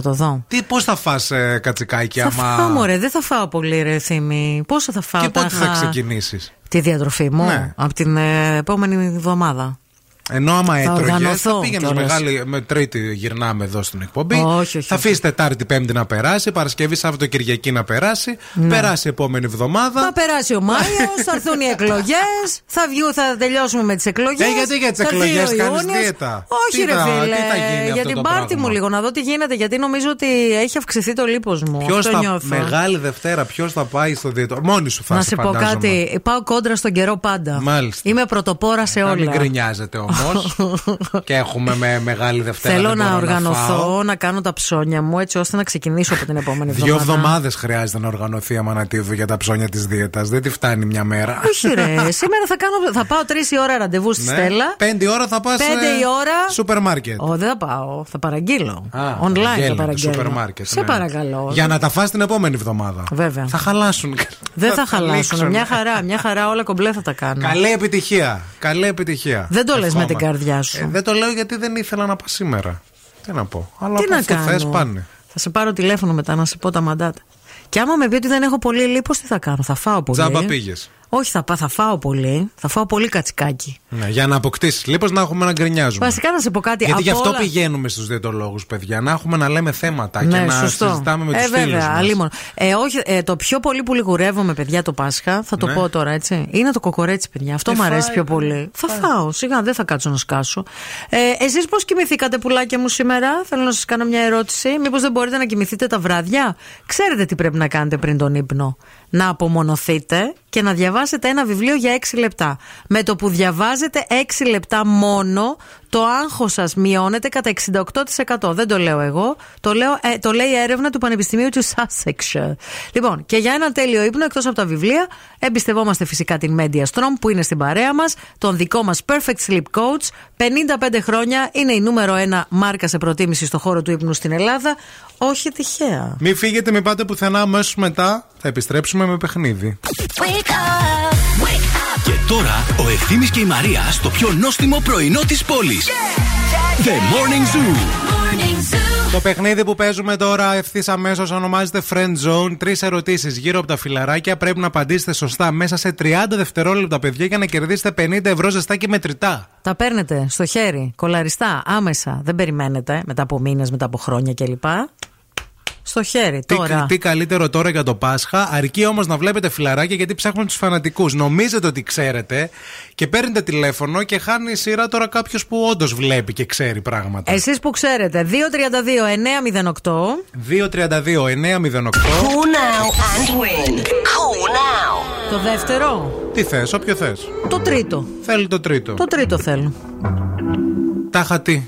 το δω. Τι, πώς θα φας κατσικάκι άμα... Θα φάω, μωρέ, δεν θα φάω πολύ, ρε Θήμη. Πόσο θα φάω? Και πότε θα ξεκινήσεις τη διατροφή μου? Ναι. Από την επόμενη εβδομάδα. Ενώ άμα έτρωγες, θα πήγαινες Μεγάλη, με Τρίτη γυρνάμε εδώ στην εκπομπή. Όχι. Θα αφήσει Τετάρτη, Πέμπτη να περάσει, Παρασκευή, Σάββατο, Κυριακή να περάσει. Ναι. Περάσει επόμενη εβδομάδα. Θα περάσει ο Μάιος, θα έρθουν οι εκλογές. Θα τελειώσουμε με τις εκλογές. Γιατί για τις εκλογές κάνεις δίαιτα? Όχι, ρε φίλε. Για την πάρτι μου λίγο, να δω τι γίνεται. Γιατί νομίζω ότι έχει αυξηθεί το λίπος μου. Μεγάλη Δευτέρα, ποιος θα πάει στο διαιτολόγο? Μόνη σου θα πάει. Να σε πω κάτι. Πάω κόντρα στον καιρό πάντα. Είμαι πρωτοπόρα σε όλα. όμως. Και έχουμε μεγάλη Δευτέρα. Θέλω να οργανωθώ, να κάνω τα ψώνια μου, έτσι ώστε να ξεκινήσω από την επόμενη εβδομάδα. 2 εβδομάδες χρειάζεται να οργανωθεί η Αμανατίδου για τα ψώνια της δίαιτας. Δεν τη φτάνει μια μέρα. Όχι, ρε. Σήμερα θα πάω 3 η ώρα ραντεβού στη Στέλλα. 5 η ώρα θα πάω σε σούπερ μάρκετ. Δεν θα πάω. Θα παραγγείλω. Online θα παραγγείλω. Σε παρακαλώ. Για να τα φας την επόμενη εβδομάδα. Βέβαια. Θα χαλάσουν. Δεν θα χαλάσουν. Μια χαρά όλα κομπλέ θα τα κάνω. Καλή επιτυχία. Καλή επιτυχία. Δεν το λες με την καρδιά σου. Δεν το λέω γιατί δεν ήθελα να πάω σήμερα. Τι να πω. Αλλά αυτό θες πάνε. Θα σε πάρω τηλέφωνο μετά να σε πω τα μαντάτα. Και άμα με πει ότι δεν έχω πολύ λίπος, τι θα κάνω. Θα φάω πολύ. Τζάμπα πήγες. Όχι, θα φάω πολύ. Θα φάω πολύ κατσικάκι. Ναι, για να αποκτήσεις λίπος, να έχουμε να γκρινιάζουμε. Βασικά να σε πω κάτι. Γιατί γι' αυτό όλα... πηγαίνουμε στους διαιτολόγους, παιδιά. Να έχουμε να λέμε θέματα, ναι, και να συζητάμε με τους φίλους μας. Όχι, το πιο πολύ που λιγουρεύομαι, παιδιά, το Πάσχα, θα το πω τώρα, έτσι. Είναι το κοκορέτσι, παιδιά. Αυτό μου αρέσει πιο πολύ. Θα φάω. Σιγά, δεν θα κάτσω να σκάσω. Εσείς πώς κοιμηθήκατε, πουλάκια μου, σήμερα? Θέλω να σας κάνω μια ερώτηση. Μήπως δεν μπορείτε να κοιμηθείτε τα βράδια? Ξέρετε τι πρέπει να κάνετε πριν τον ύπνο? Να απομονωθείτε και να διαβάσετε ένα βιβλίο για 6 λεπτά. Με το που διαβάζετε 6 λεπτά μόνο, το άγχος σας μειώνεται κατά 68%. Δεν το λέω εγώ, το λέει η έρευνα του Πανεπιστημίου του Sussex. Λοιπόν, και για ένα τέλειο ύπνο, εκτός από τα βιβλία, εμπιστευόμαστε φυσικά την MediaStrom που είναι στην παρέα μας, τον δικό μας Perfect Sleep Coach. 55 χρόνια είναι η νούμερο 1 μάρκα σε προτίμηση στο χώρο του ύπνου στην Ελλάδα. Όχι τυχαία. Μην φύγετε, μην πάτε πουθενά, αμέσως μετά θα επιστρέψουμε με παιχνίδι. Wake up, wake up. Και τώρα ο Ευθύμης και η Μαρία στο πιο νόστιμο πρωινό της πόλης. Yeah. The Morning Zoo. Morning Zoo. Το παιχνίδι που παίζουμε τώρα ευθύς αμέσως ονομάζεται FriendsZone. 3 ερωτήσεις γύρω από τα φιλαράκια. Πρέπει να απαντήσετε σωστά μέσα σε 30 δευτερόλεπτα, παιδιά, για να κερδίσετε 50 ευρώ ζεστά και μετρητά. Τα παίρνετε στο χέρι, κολαριστά, άμεσα. Δεν περιμένετε μετά από μήνες, μετά από χρόνια κλπ. Στο χέρι τώρα. Τι καλύτερο τώρα για το Πάσχα. Αρκεί όμως να βλέπετε φιλαράκια, γιατί ψάχνουν τους φανατικούς. Νομίζετε ότι ξέρετε και παίρνετε τηλέφωνο και χάνει η σειρά τώρα κάποιος που όντως βλέπει και ξέρει πράγματα. Εσείς που ξέρετε. 232-908. 232-908. Το δεύτερο. Τι θες, όποιο θες. Το τρίτο. Θέλει το τρίτο. Το τρίτο θέλω. Τάχα τι.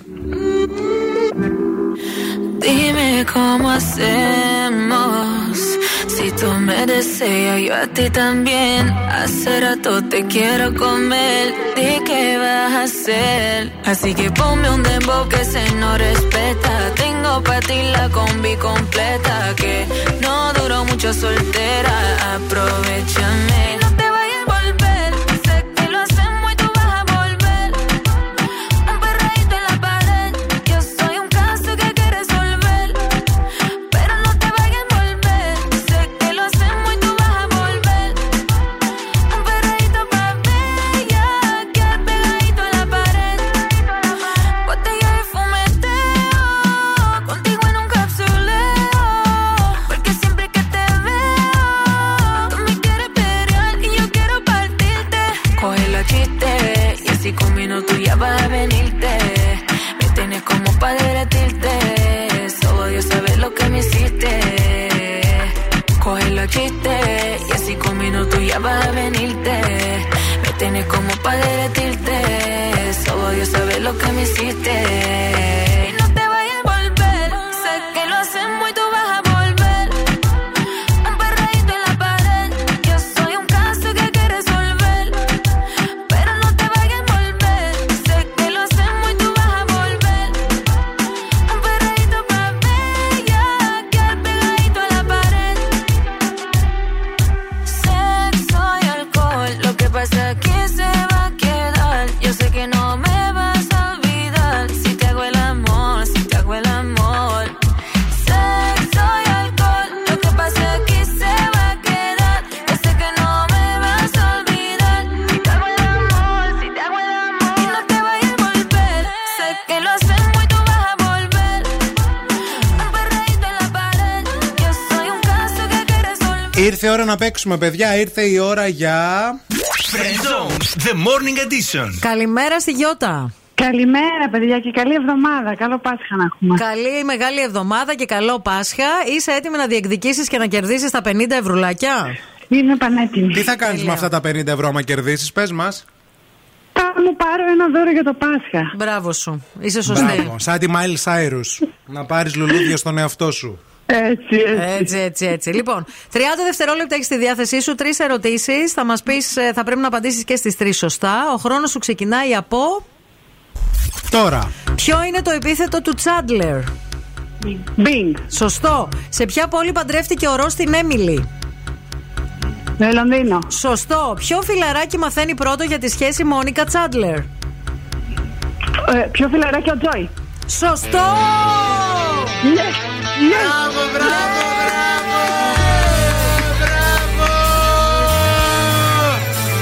Dime cómo hacemos. Si tú me deseas, yo a ti también. Hace rato te quiero comer. ¿De qué vas a hacer? Así que ponme un dembow que se nos respeta. Tengo pa' ti la combi completa. Que no duró mucho soltera. Aprovechame. Y así con minutos ya vas a venirte. Me tienes como pa' derretirte. Solo Dios sabe lo que me hiciste. Ήρθε η ώρα να παίξουμε, παιδιά, ήρθε η ώρα για... The Morning Edition. Καλημέρα στη Γιώτα. Καλημέρα, παιδιά, και καλή εβδομάδα. Καλό Πάσχα να έχουμε. Καλή μεγάλη εβδομάδα και καλό Πάσχα. Είσαι έτοιμη να διεκδικήσεις και να κερδίσεις τα 50 ευρουλάκια? Είμαι πανέτοιμη. Τι θα κάνεις με αυτά τα 50 ευρώ άμα κερδίσεις, πες μας? Τα μου πάρω ένα δώρο για το Πάσχα. Μπράβο σου. Είσαι σωστή. Μπράβο. Σαν τη Μάιλ Σάιρους. Να πάρεις λουλούδια στον εαυτό σου. Έτσι. Λοιπόν, 30 δευτερόλεπτα έχεις στη διάθεσή σου. 3 ερωτήσεις. Θα μας πεις, θα πρέπει να απαντήσεις και στις 3 σωστά. Ο χρόνος σου ξεκινάει από. Τώρα. Ποιο είναι το επίθετο του Τσάντλερ? Bing. Σωστό. Σε ποια πόλη παντρεύτηκε ο Ρο στην Έμιλι? Λονδίνο. Σωστό. Ποιο φιλαράκι μαθαίνει πρώτο για τη σχέση Μόνικα Τσάντλερ? Ποιο φιλαράκι, ο Τζόι. Σωστό! Yes. Yes. Μπράβο, μπράβο, μπράβο! Μπράβο!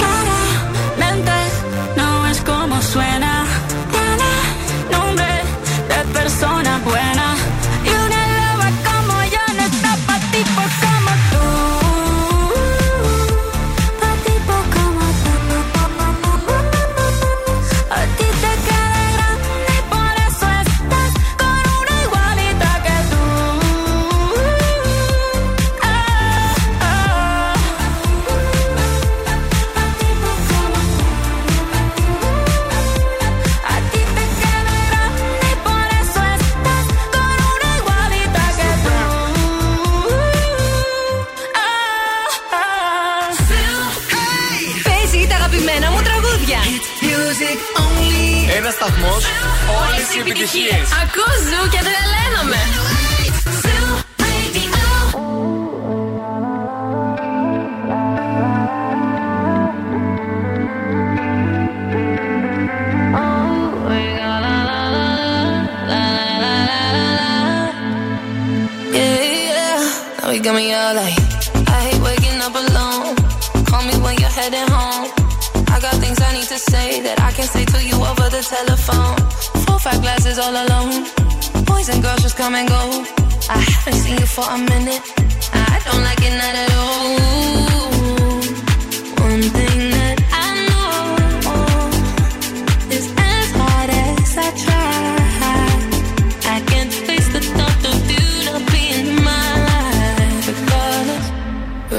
claramente no es como suena. Tiene nombre de persona buena. Y una loba como yo no está pa' tipo como tú. Ένας σταθμός, όλες οι επιτυχίες. Ακούς Ζου και τρελαίνομαι. I hate waking up alone. Call me when you're heading home. I got things I need. things to say that I can't say to you over the telephone. 4-5 glasses all alone. Boys and girls just come and go. I haven't seen you for a minute. I don't like it not at all. One thing that I know is as hard as I try.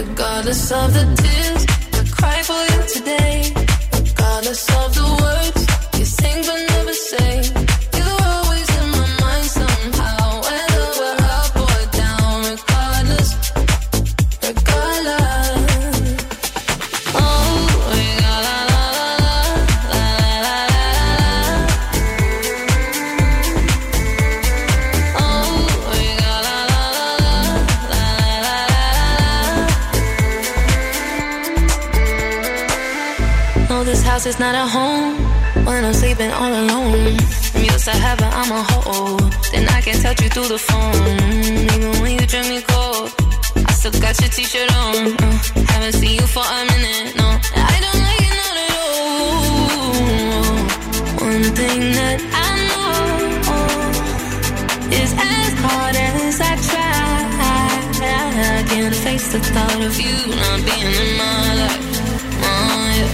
Regardless of the tears I cry for you today, regardless of the words you sing but never say, you're always in my mind somehow. Whenever I boil down, regardless, regardless. Oh, la la la la la la la. Oh, la la la la la la. This house is not a home when I'm sleeping all alone. I'm used to heaven, I'm a hoe. Then I can touch you through the phone. Even when you drink me cold, I still got your t-shirt on. Haven't seen you for a minute, no. I don't like it not at all. One thing that I know is as hard as I try, I can't face the thought of you not being in my life. Oh, yeah.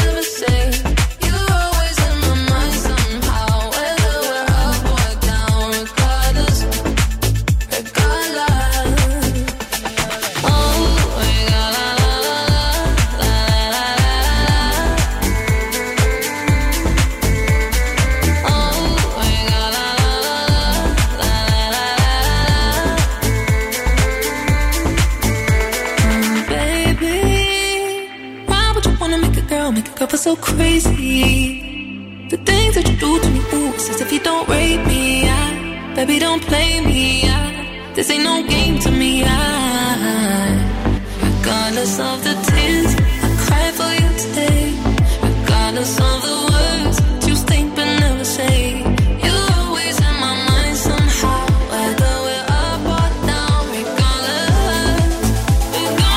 never say, you're always in my mind somehow. Whether we're up or down, regardless, regardless. Oh, la la la la la la la la. Oh, la la la la la la la. Make a girl feel so crazy. The things that you do to me, ooh, it's as if you don't rape me. Baby, don't play me. This ain't no game to me. Regardless of the tears I cry for you today, regardless of the words you think but never say, you're always in my mind somehow. Whether we're up or down, regardless, regardless.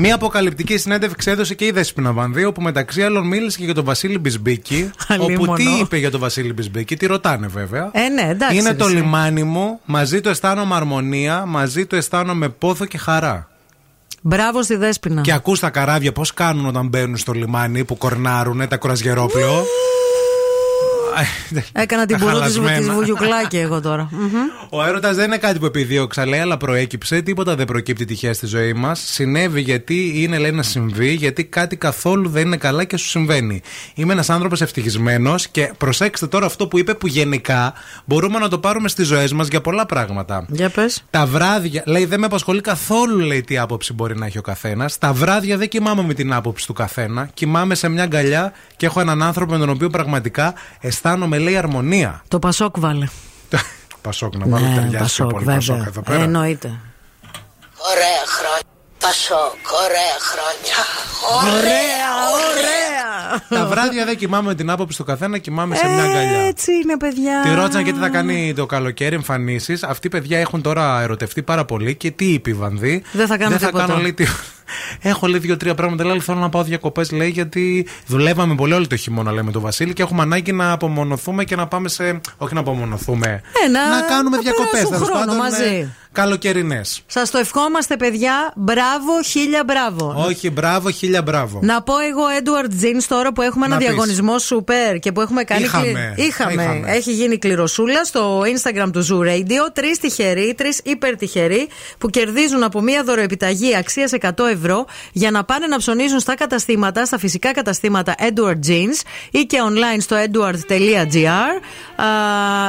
Μια αποκαλυπτική συνέντευξη έδωσε και η Δέσποινα Βανδή, όπου μεταξύ άλλων μίλησε και για τον Βασίλη Μπισμπίκη. Όπου τι είπε για τον Βασίλη Μπισμπίκη, τη ρωτάνε βέβαια. Ναι, εντάξει. Είναι το λιμάνι μου, μαζί του αισθάνομαι αρμονία, μαζί του αισθάνομαι πόθο και χαρά. Μπράβο στη Δέσποινα. Και ακούς τα καράβια πώς κάνουν όταν μπαίνουν στο λιμάνι που κορνάρουνε τα κουρασγερόπλαιο. Έκανα την πουρού της Βουγιουκλάκη εγώ τώρα. Ο έρωτας δεν είναι κάτι που επιδίωξα, λέει, αλλά προέκυψε. Τίποτα δεν προκύπτει τυχαία στη ζωή μας. Συνέβη γιατί είναι, λέει, να συμβεί, γιατί κάτι καθόλου δεν είναι καλά και σου συμβαίνει. Είμαι ένας άνθρωπος ευτυχισμένος και προσέξτε τώρα αυτό που είπε, που γενικά μπορούμε να το πάρουμε στις ζωές μας για πολλά πράγματα. Για πες. Τα βράδια, λέει, δεν με απασχολεί καθόλου, λέει, τι άποψη μπορεί να έχει ο καθένας. Τα βράδια δεν κοιμάμαι με την άποψη του καθένα. Κοιμάμαι σε μια αγκαλιά και έχω έναν άνθρωπο με τον οποίο πραγματικά αισθάνομαι, λέει, αρμονία. Το Πασόκ βάλε. Πασόκ να βάλω, ταιριάζει και πολύ Πασόκ εδώ πέρα. Εννοείται. Ωραία χρόνια. Πασόκ, ωραία χρόνια. Ωραία, ωραία. Τα βράδια δεν κοιμάμαι με την άποψη του καθένα, κοιμάμαι σε μια αγκαλιά. Έτσι είναι, παιδιά. Τη ρώτησαν γιατί θα κάνει το καλοκαίρι εμφανίσεις. Αυτοί οι παιδιά έχουν τώρα ερωτευτεί πάρα πολύ και τι είπε η Βανδή. Δεν θα κάνω τίποτα. Έχω, λέει, 2-3 πράγματα. Λέει, θέλω να πάω διακοπές, λέει, γιατί δουλεύαμε πολύ όλο το χειμώνα, λέει, με τον Βασίλη και έχουμε ανάγκη να απομονωθούμε και να πάμε σε. Όχι να απομονωθούμε. Να κάνουμε διακοπές. Να χρόνο μαζί. Καλοκαιρινές. Σας το ευχόμαστε, παιδιά. Μπράβο, χίλια μπράβο. Όχι, μπράβο, χίλια μπράβο. Να πω εγώ, Edward Jeans, τώρα που έχουμε ένα διαγωνισμό σούπερ και που έχουμε κάνει. Είχαμε. Έχει γίνει κληροσούλα στο Instagram του Zoo Radio. 3 τυχεροί, 3 υπερτυχεροί που κερδίζουν από μία δωροεπιταγή αξίας 100 ευρώ για να πάνε να ψωνίζουν στα καταστήματα, στα φυσικά καταστήματα Edward Jeans ή και online στο edward.gr.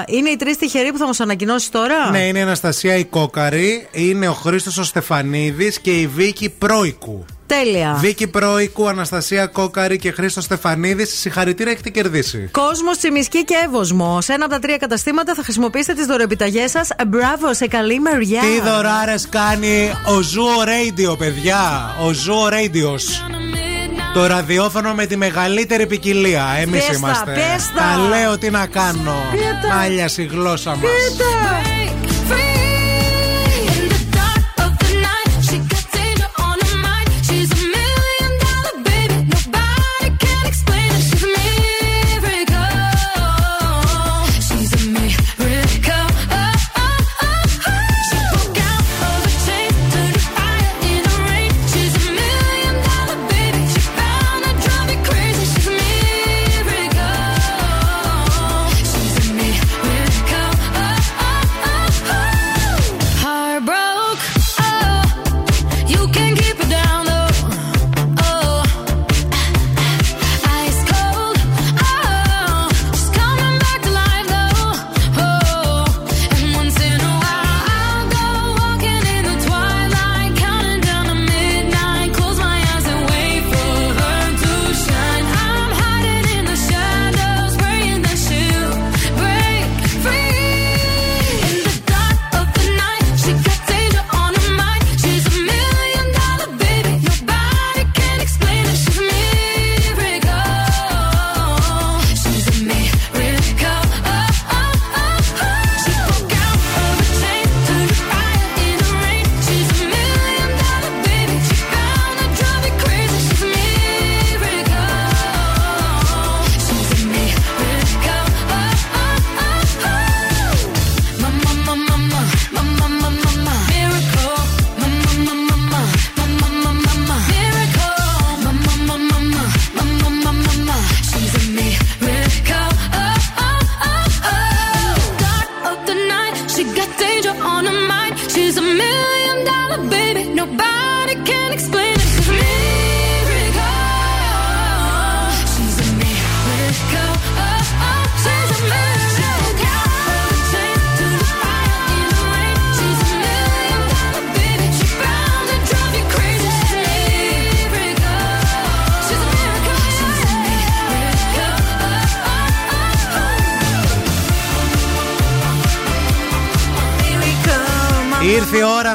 Είναι οι 3 τυχεροί που θα μας ανακοινώσει τώρα. Ναι, είναι η Αναστασία η Κόκαρη, είναι ο Χρήστος ο Στεφανίδης και η Βίκυ Πρόικου. Τέλεια. Βίκυ Πρόικου, Αναστασία Κόκαρη και Χρήστο Στεφανίδη. Συγχαρητήρια, έχετε κερδίσει. Κόσμο, Τσιμισκή και Εύωσμο. Σε ένα από τα τρία καταστήματα θα χρησιμοποιήσετε τις δωρεοεπιταγές σας. Μπράβο, σε καλή μεριά. Τι δωράρες κάνει ο Zoo Radio, παιδιά. Ο Zoo Radio. Το ραδιόφωνο με τη μεγαλύτερη ποικιλία. Εμείς πιέστα, είμαστε. Πιέστα. Τα λέω τι να κάνω. Μάλια η γλώσσα μας.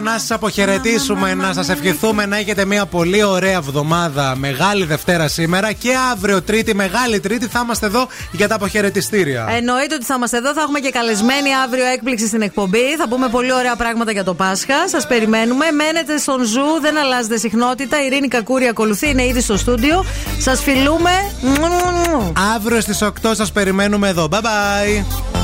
Να σας αποχαιρετήσουμε, να σας ευχηθούμε να έχετε μια πολύ ωραία εβδομάδα. Μεγάλη Δευτέρα σήμερα και αύριο Τρίτη, Μεγάλη Τρίτη, θα είμαστε εδώ για τα αποχαιρετιστήρια. Εννοείται ότι θα είμαστε εδώ, θα έχουμε και καλεσμένη αύριο έκπληξη στην εκπομπή. Θα πούμε πολύ ωραία πράγματα για το Πάσχα. Σας περιμένουμε. Μένετε στον Ζου, δεν αλλάζετε συχνότητα. Η Ειρήνη Κακούρη ακολουθεί, είναι ήδη στο στούντιο. Σας φιλούμε. Αύριο στις 8 σας περιμένουμε εδώ. Bye bye.